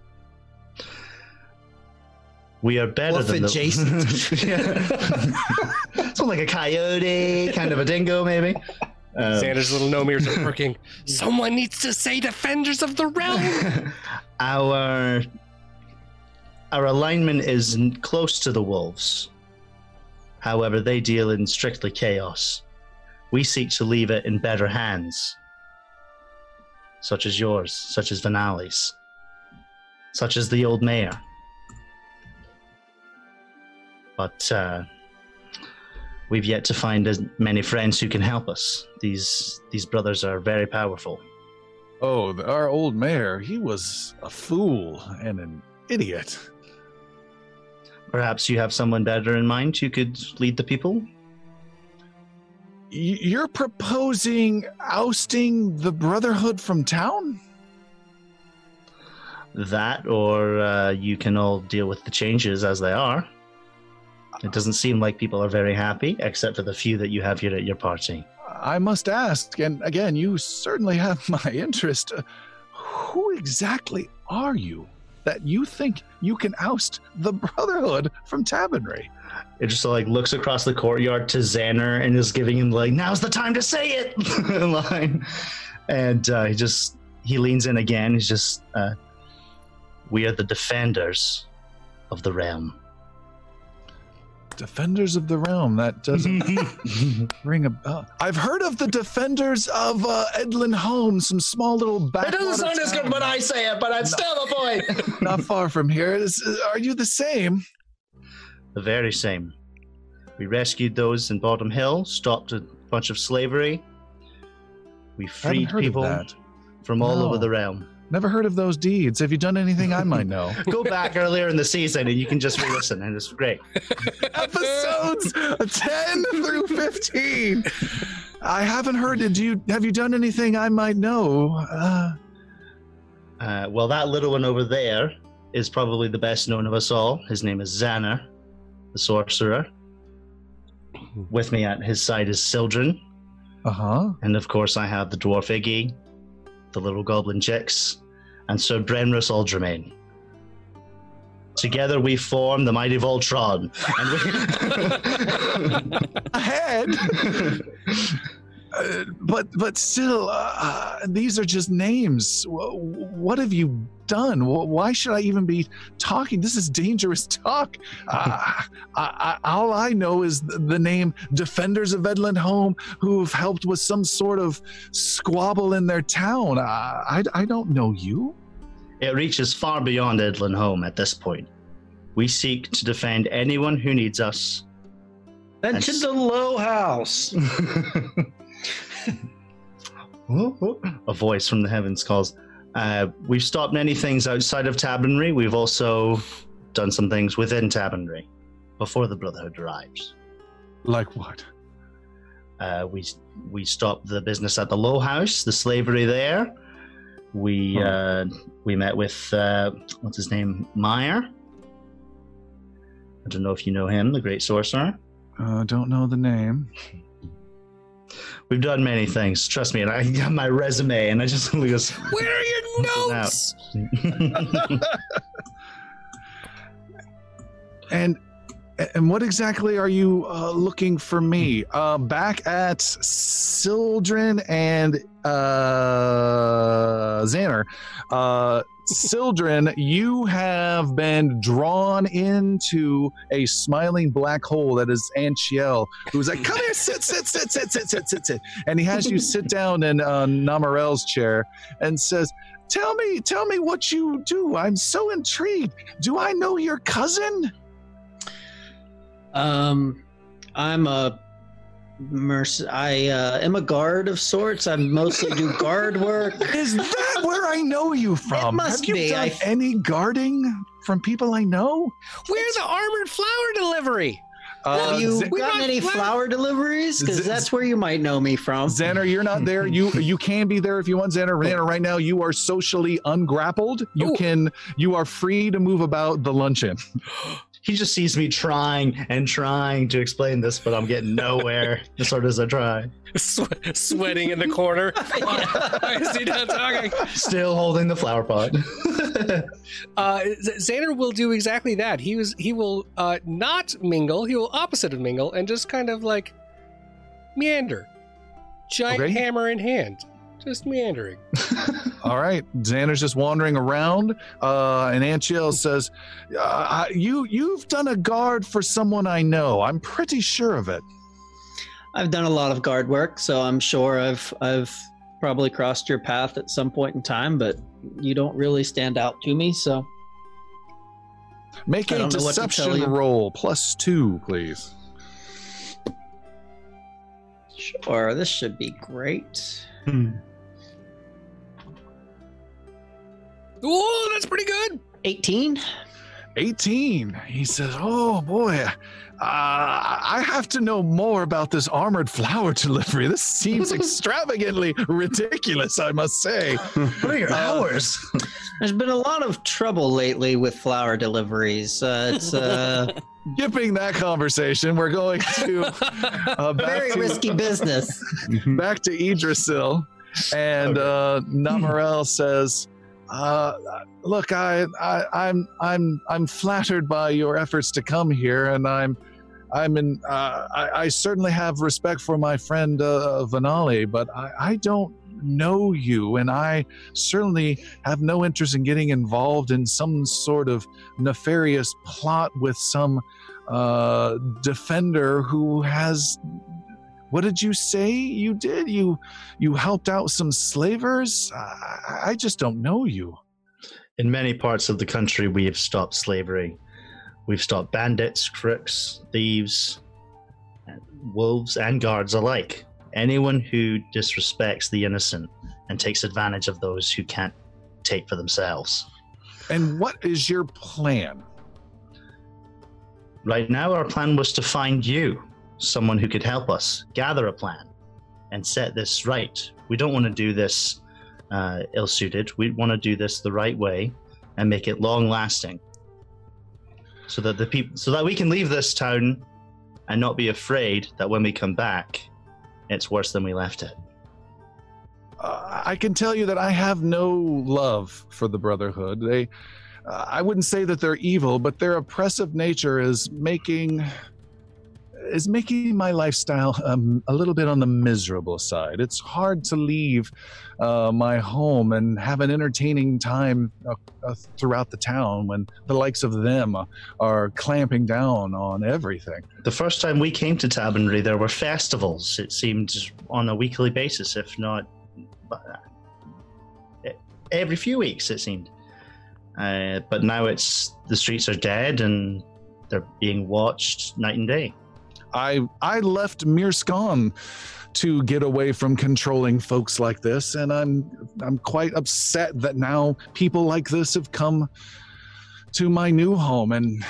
We are better Wolf than adjacent. It's like a coyote, kind of a dingo maybe. Um, Xander's little gnome ears are working. Someone needs to say defenders of the realm. Our... Our alignment is close to the wolves. However, they deal in strictly chaos. We seek to leave it in better hands, such as yours, such as Vinali's, such as the old mayor. But uh, we've yet to find as many friends who can help us. These these brothers are very powerful. Oh, our old mayor, he was a fool and an idiot. Perhaps you have someone better in mind who could lead the people? You're proposing ousting the Brotherhood from town? That, or uh, you can all deal with the changes as they are. It doesn't seem like people are very happy, except for the few that you have here at your party. I must ask, and again, you certainly have my interest. Uh, who exactly are you that you think you can oust the Brotherhood from Tavernry? It just like looks across the courtyard to Xander and is giving him like, now's the time to say it line. And uh, he just, he leans in again. He's just, uh, we are the defenders of the realm. Defenders of the realm, that doesn't ring a bell. I've heard of the defenders of uh, Edlin Holme, some small little back. It doesn't sound as good when I say it, but it's not, still the point. Not far from here. Is, are you the same? The very same. We rescued those in Bottom Hill, stopped a bunch of slavery. We freed people from all no. over the realm. Never heard of those deeds. Have you done anything I might know? Go back earlier in the season and you can just re-listen, and it's great. Episodes ten through fifteen. I haven't heard it. Do you, have you done anything I might know? Uh, uh, well, that little one over there is probably the best known of us all. His name is Xander, the sorcerer. With me at his side is Sildren. Uh-huh. And of course I have the dwarf Iggy, the little goblin chicks, and Sir Brenrus Aldremain. Together we form the mighty Voltron. And we ahead! uh, but but still, uh, these are just names. W- what have you done? W- why should I even be talking? This is dangerous talk. Uh, I, I, all I know is the, the name Defenders of Edlin Holme, who've helped with some sort of squabble in their town. Uh, I, I don't know you. It reaches far beyond Edlin Holme at this point. We seek to defend anyone who needs us. Mention and... the Low House. oh, oh. A voice from the heavens calls. Uh, we've stopped many things outside of Tavernry. We've also done some things within Tavernry before the Brotherhood arrives. Like what? Uh, we we stopped the business at the Low House, the slavery there. We oh. uh, we met with uh, what's his name, Meyer. I don't know if you know him, the great sorcerer. I uh, don't know the name. We've done many things, trust me. And I got my resume, and I just look at. Where are your notes? and and what exactly are you uh, looking for me? Uh, back at Sildren and uh, Xander, uh, Sildren, you have been drawn into a smiling black hole that is Anchiel, who's like, come here, sit, sit, sit, sit, sit, sit, sit, sit. And he has you sit down in uh, Namarel's chair and says, tell me, tell me what you do. I'm so intrigued. Do I know your cousin? Um, I'm a merc- I uh, am a guard of sorts. I mostly do guard work. Is that where I know you from? It must Have you be. done I... any guarding from people I know? We're it's... the armored flower delivery. Uh, Have you Z- gotten any flower, flower deliveries? Because Z- that's where you might know me from. Xander, you're not there. You you can be there if you want, Xander. Xander, right now you are socially ungrappled. You Ooh. can. You are free to move about the luncheon. He just sees me trying and trying to explain this, but I'm getting nowhere. As hard as I try. Swe- sweating in the corner. Why is he not talking? Still holding the flower pot. uh, Xander will do exactly that. He was. He will uh, not mingle. He will opposite of mingle and just kind of like meander. Giant okay. hammer in hand. Just meandering. All right, Xander's just wandering around, uh, and Anchiel says, uh, "You you've done a guard for someone I know. I'm pretty sure of it. I've done a lot of guard work, so I'm sure I've I've probably crossed your path at some point in time. But you don't really stand out to me, so make a deception roll plus two, please. Sure, this should be great." Hmm. Oh, that's pretty good. eighteen. eighteen. He says, oh, boy. Uh, I have to know more about this armored flower delivery. This seems extravagantly ridiculous, I must say. What are your hours? Uh, there's been a lot of trouble lately with flower deliveries. Uh, it's... Uh... Skipping that conversation, we're going to uh, very to, risky business. Back to Yggdrasil, and okay. uh, Namarel says, Uh, look, I, I, I'm, I'm, I'm flattered by your efforts to come here, and I'm, I'm in. Uh, I, I certainly have respect for my friend uh, Vinali, but I, I don't know you, and I certainly have no interest in getting involved in some sort of nefarious plot with some uh, defender who has. What did you say you did? You you helped out some slavers? I, I just don't know you. In many parts of the country, we have stopped slavery. We've stopped bandits, crooks, thieves, wolves, and guards alike. Anyone who disrespects the innocent and takes advantage of those who can't take for themselves. And what is your plan? Right now, our plan was to find you. Someone who could help us gather a plan and set this right. We don't want to do this uh, ill-suited. We want to do this the right way and make it long-lasting, so that the people, so that we can leave this town and not be afraid that when we come back, it's worse than we left it. Uh, I can tell you that I have no love for the Brotherhood. They, uh, I wouldn't say that they're evil, but their oppressive nature is making. is making my lifestyle um, a little bit on the miserable side. It's hard to leave uh, my home and have an entertaining time uh, uh, throughout the town when the likes of them are clamping down on everything. The first time we came to Tavernry, there were festivals, it seemed, on a weekly basis, if not every few weeks, it seemed. Uh, but now it's the streets are dead and they're being watched night and day. I, I left Mierskan to get away from controlling folks like this, and I'm I'm quite upset that now people like this have come to my new home. And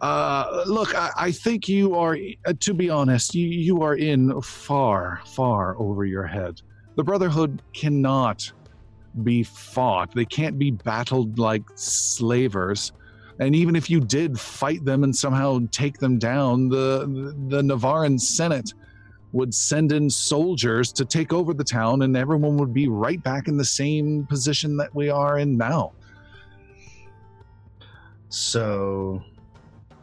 uh, look, I, I think you are, uh, to be honest, you, you are in far, far over your head. The Brotherhood cannot be fought. They can't be battled like slavers. And even if you did fight them and somehow take them down, the the Navarre Senate would send in soldiers to take over the town, and everyone would be right back in the same position that we are in now. So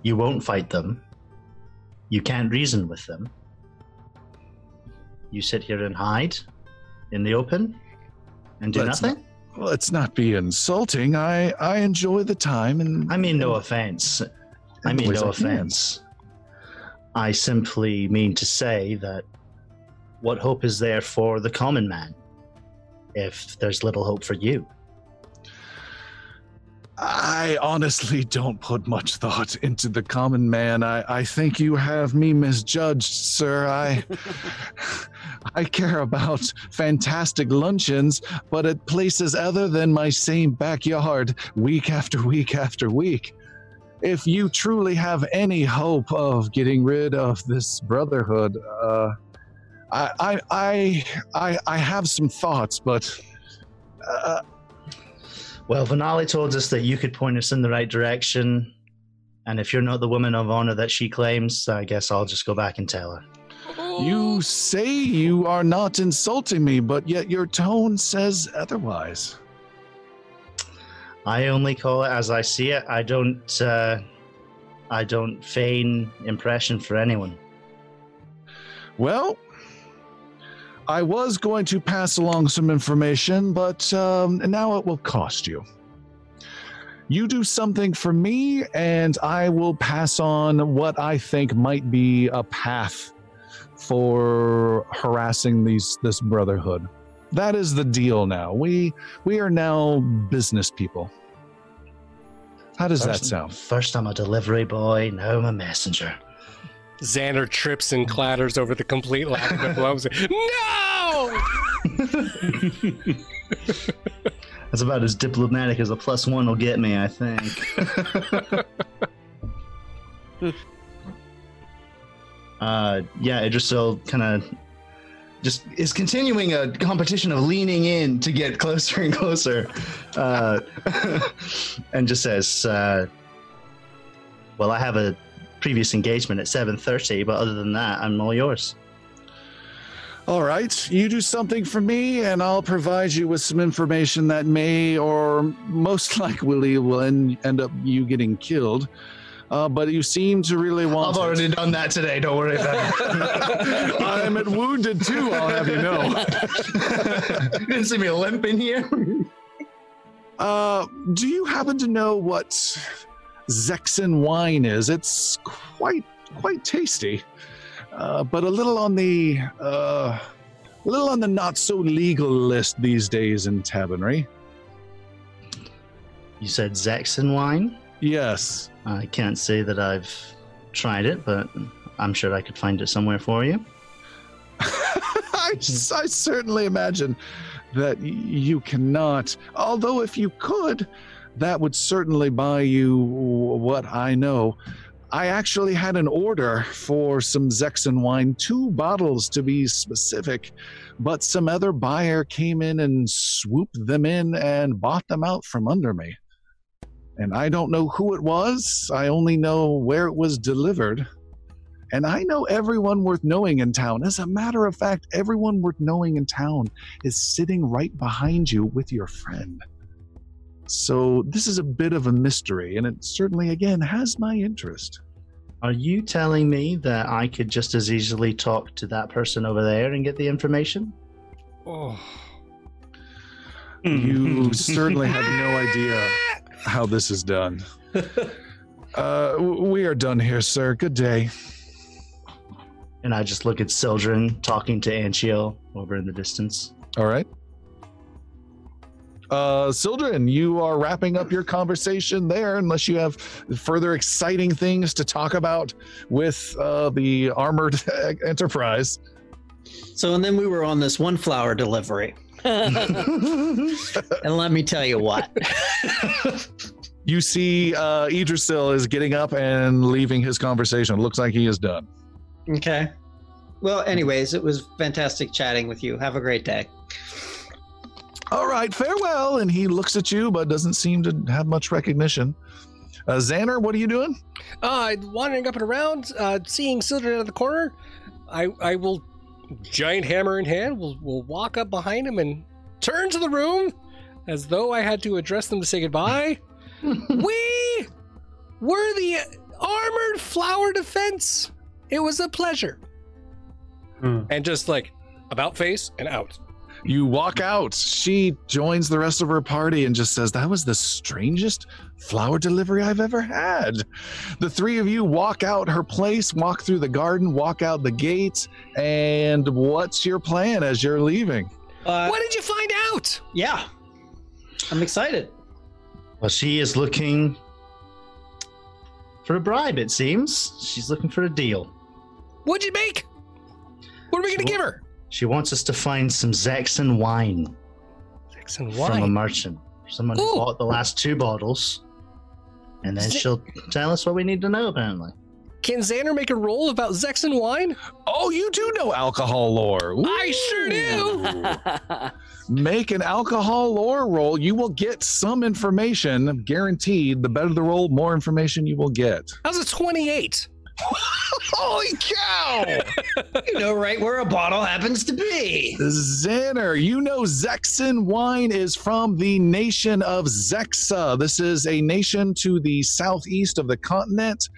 you won't fight them. You can't reason with them. You sit here and hide in the open and do Let's nothing? Not- Let's not be insulting. I, I enjoy the time, and I mean no offense. I mean no offense. I simply mean to say that what hope is there for the common man if there's little hope for you? I honestly don't put much thought into the common man. I, I think you have me misjudged, sir. I I care about fantastic luncheons, but at places other than my same backyard, week after week after week. If you truly have any hope of getting rid of this Brotherhood, uh, I, I I I I have some thoughts, but. Uh, Well, Vinali told us that you could point us in the right direction, and if you're not the woman of honor that she claims, I guess I'll just go back and tell her. You say you are not insulting me, but yet your tone says otherwise. I only call it as I see it. I don't, uh, I don't feign impression for anyone. Well, I was going to pass along some information, but um, now it will cost you. You do something for me, and I will pass on what I think might be a path for harassing these this Brotherhood. That is the deal now. We we are now business people. How does first, that sound? First I'm a delivery boy, now I'm a messenger. Xander trips and clatters over the complete lack of gloves. No! That's about as diplomatic as a plus one will get me, I think. uh, yeah, Idrisil kind of just is continuing a competition of leaning in to get closer and closer. Uh, and just says, uh, well, I have a previous engagement at seven thirty, but other than that, I'm all yours. All right, you do something for me, and I'll provide you with some information that may or most likely will end, end up you getting killed. Uh, but you seem to really want I've it. already done that today, don't worry about it. I'm at wounded too, I'll have you know. You didn't see me limp in here? Uh, do you happen to know what Zexen wine is? It's quite quite tasty, uh, but a little on the uh, a little on the not so legal list these days in Tavernry. You said Zexen wine? Yes. I can't say that I've tried it, but I'm sure I could find it somewhere for you. I, I certainly imagine that you cannot, although if you could, that would certainly buy you what I know. I actually had an order for some Zexen wine, two bottles to be specific, but some other buyer came in and swooped them in and bought them out from under me. And I don't know who it was. I only know where it was delivered. And I know everyone worth knowing in town. As a matter of fact, everyone worth knowing in town is sitting right behind you with your friend. So this is a bit of a mystery, and it certainly, again, has my interest. Are you telling me that I could just as easily talk to that person over there and get the information? Oh. You certainly have no idea how this is done. uh, we are done here, sir. Good day. And I just look at Sildren talking to Anchiel over in the distance. All right. Uh, Sildren, you are wrapping up your conversation there, unless you have further exciting things to talk about with uh, the Armored Enterprise. So, and then we were on this one flower delivery. And let me tell you what. You see uh, Idrisil is getting up and leaving his conversation. Looks like he is done. Okay. Well, anyways, it was fantastic chatting with you. Have a great day. All right, farewell. And he looks at you, but doesn't seem to have much recognition. Uh, Xander, what are you doing? Uh, wandering up and around, uh, seeing Sildren out of the corner. I, I will, giant hammer in hand, will will walk up behind him and turn to the room as though I had to address them to say goodbye. We were the Armored Flower Defense. It was a pleasure. Hmm. And just like about face and out. You walk out. She joins the rest of her party and just says, that was the strangest flower delivery I've ever had. The three of you walk out her place, walk through the garden, walk out the gate. And what's your plan as you're leaving? Uh, what did you find out? Yeah, I'm excited. Well, she is looking for a bribe, it seems. She's looking for a deal. What'd you make? What are we going to give her? She wants us to find some Zexen wine. Zexen wine? From a merchant. Someone who bought the last two bottles. And then Z- she'll tell us what we need to know, apparently. Can Xander make a roll about Zexen wine? Oh, you do know alcohol lore. Ooh. I sure do. Make an alcohol lore roll. You will get some information, guaranteed. The better the roll, more information you will get. How's a twenty-eight? Holy cow! You know right where a bottle happens to be. Xander, you know Zexen wine is from the nation of Zexa. This is a nation to the southeast of the continent.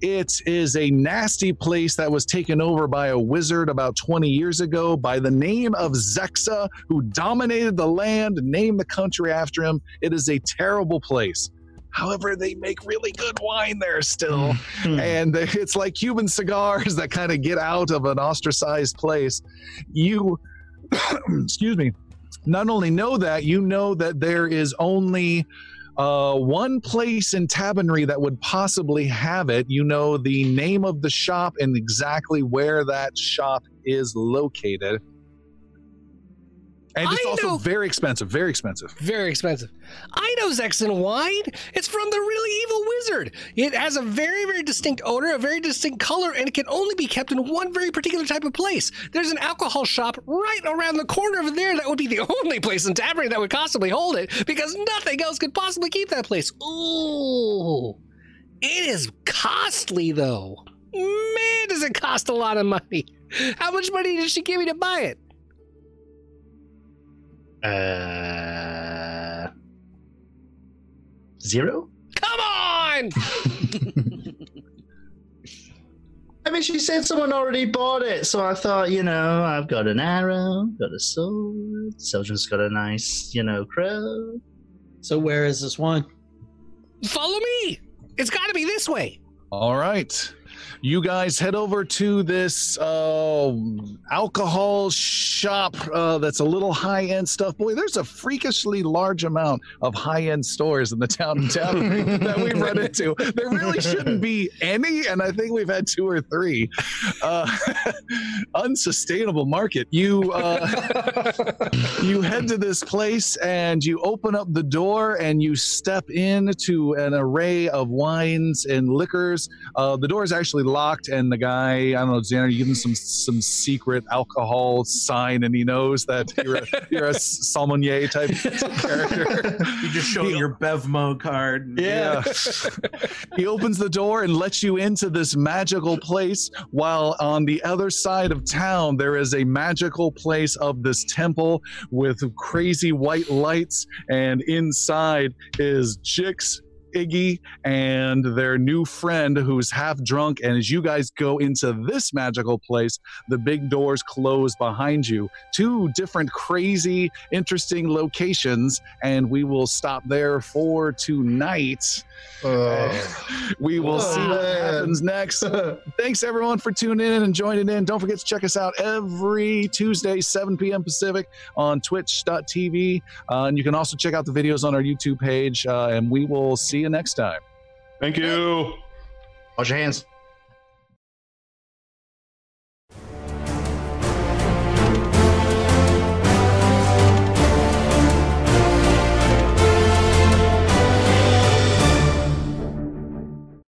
It is a nasty place that was taken over by a wizard about twenty years ago by the name of Zexa, who dominated the land, named the country after him. It is a terrible place. However, they make really good wine there still. Mm-hmm. And it's like Cuban cigars that kind of get out of an ostracized place. You, excuse me, not only know that, you know that there is only uh, one place in Tavernry that would possibly have it. You know the name of the shop and exactly where that shop is located. And it's I also know, very expensive, very expensive. Very expensive. I know Zexen wine. It's from the really evil wizard. It has a very, very distinct odor, a very distinct color, and it can only be kept in one very particular type of place. There's an alcohol shop right around the corner over there that would be the only place in Tavernry that would possibly hold it, because nothing else could possibly keep that place. Ooh. It is costly, though. Man, does it cost a lot of money. How much money did she give me to buy it? Uh, zero? Come on! I mean, she said someone already bought it, so I thought, you know, I've got an arrow, got a sword, Soldier's got a nice, you know, crow. So where is this wine? Follow me! It's gotta be this way! All right. You guys head over to this uh, alcohol shop uh, that's a little high-end stuff. Boy, there's a freakishly large amount of high-end stores in the town of Tavernry that we've run into. There really shouldn't be any, and I think we've had two or three. Uh, unsustainable market. You, uh, you head to this place, and you open up the door, and you step into an array of wines and liquors. Uh, the door is actually locked, and the guy, I don't know, Xander, you give him some some secret alcohol sign, and he knows that you're a, you're a sommelier type character. You just show him your Bevmo card. Yeah. yeah. He opens the door and lets you into this magical place, while on the other side of town, there is a magical place of this temple with crazy white lights, and inside is Jix, Iggy, and their new friend who's half drunk, and as you guys go into this magical place, the big doors close behind you. Two different crazy, interesting locations, and we will stop there for tonight. Oh. We will oh, see man. what happens next. Thanks everyone for tuning in and joining in. Don't forget to check us out every Tuesday, seven p.m. Pacific on twitch dot t v. Uh, and you can also check out the videos on our YouTube page, uh, and we will see you next time. Thank you. Wash your hands.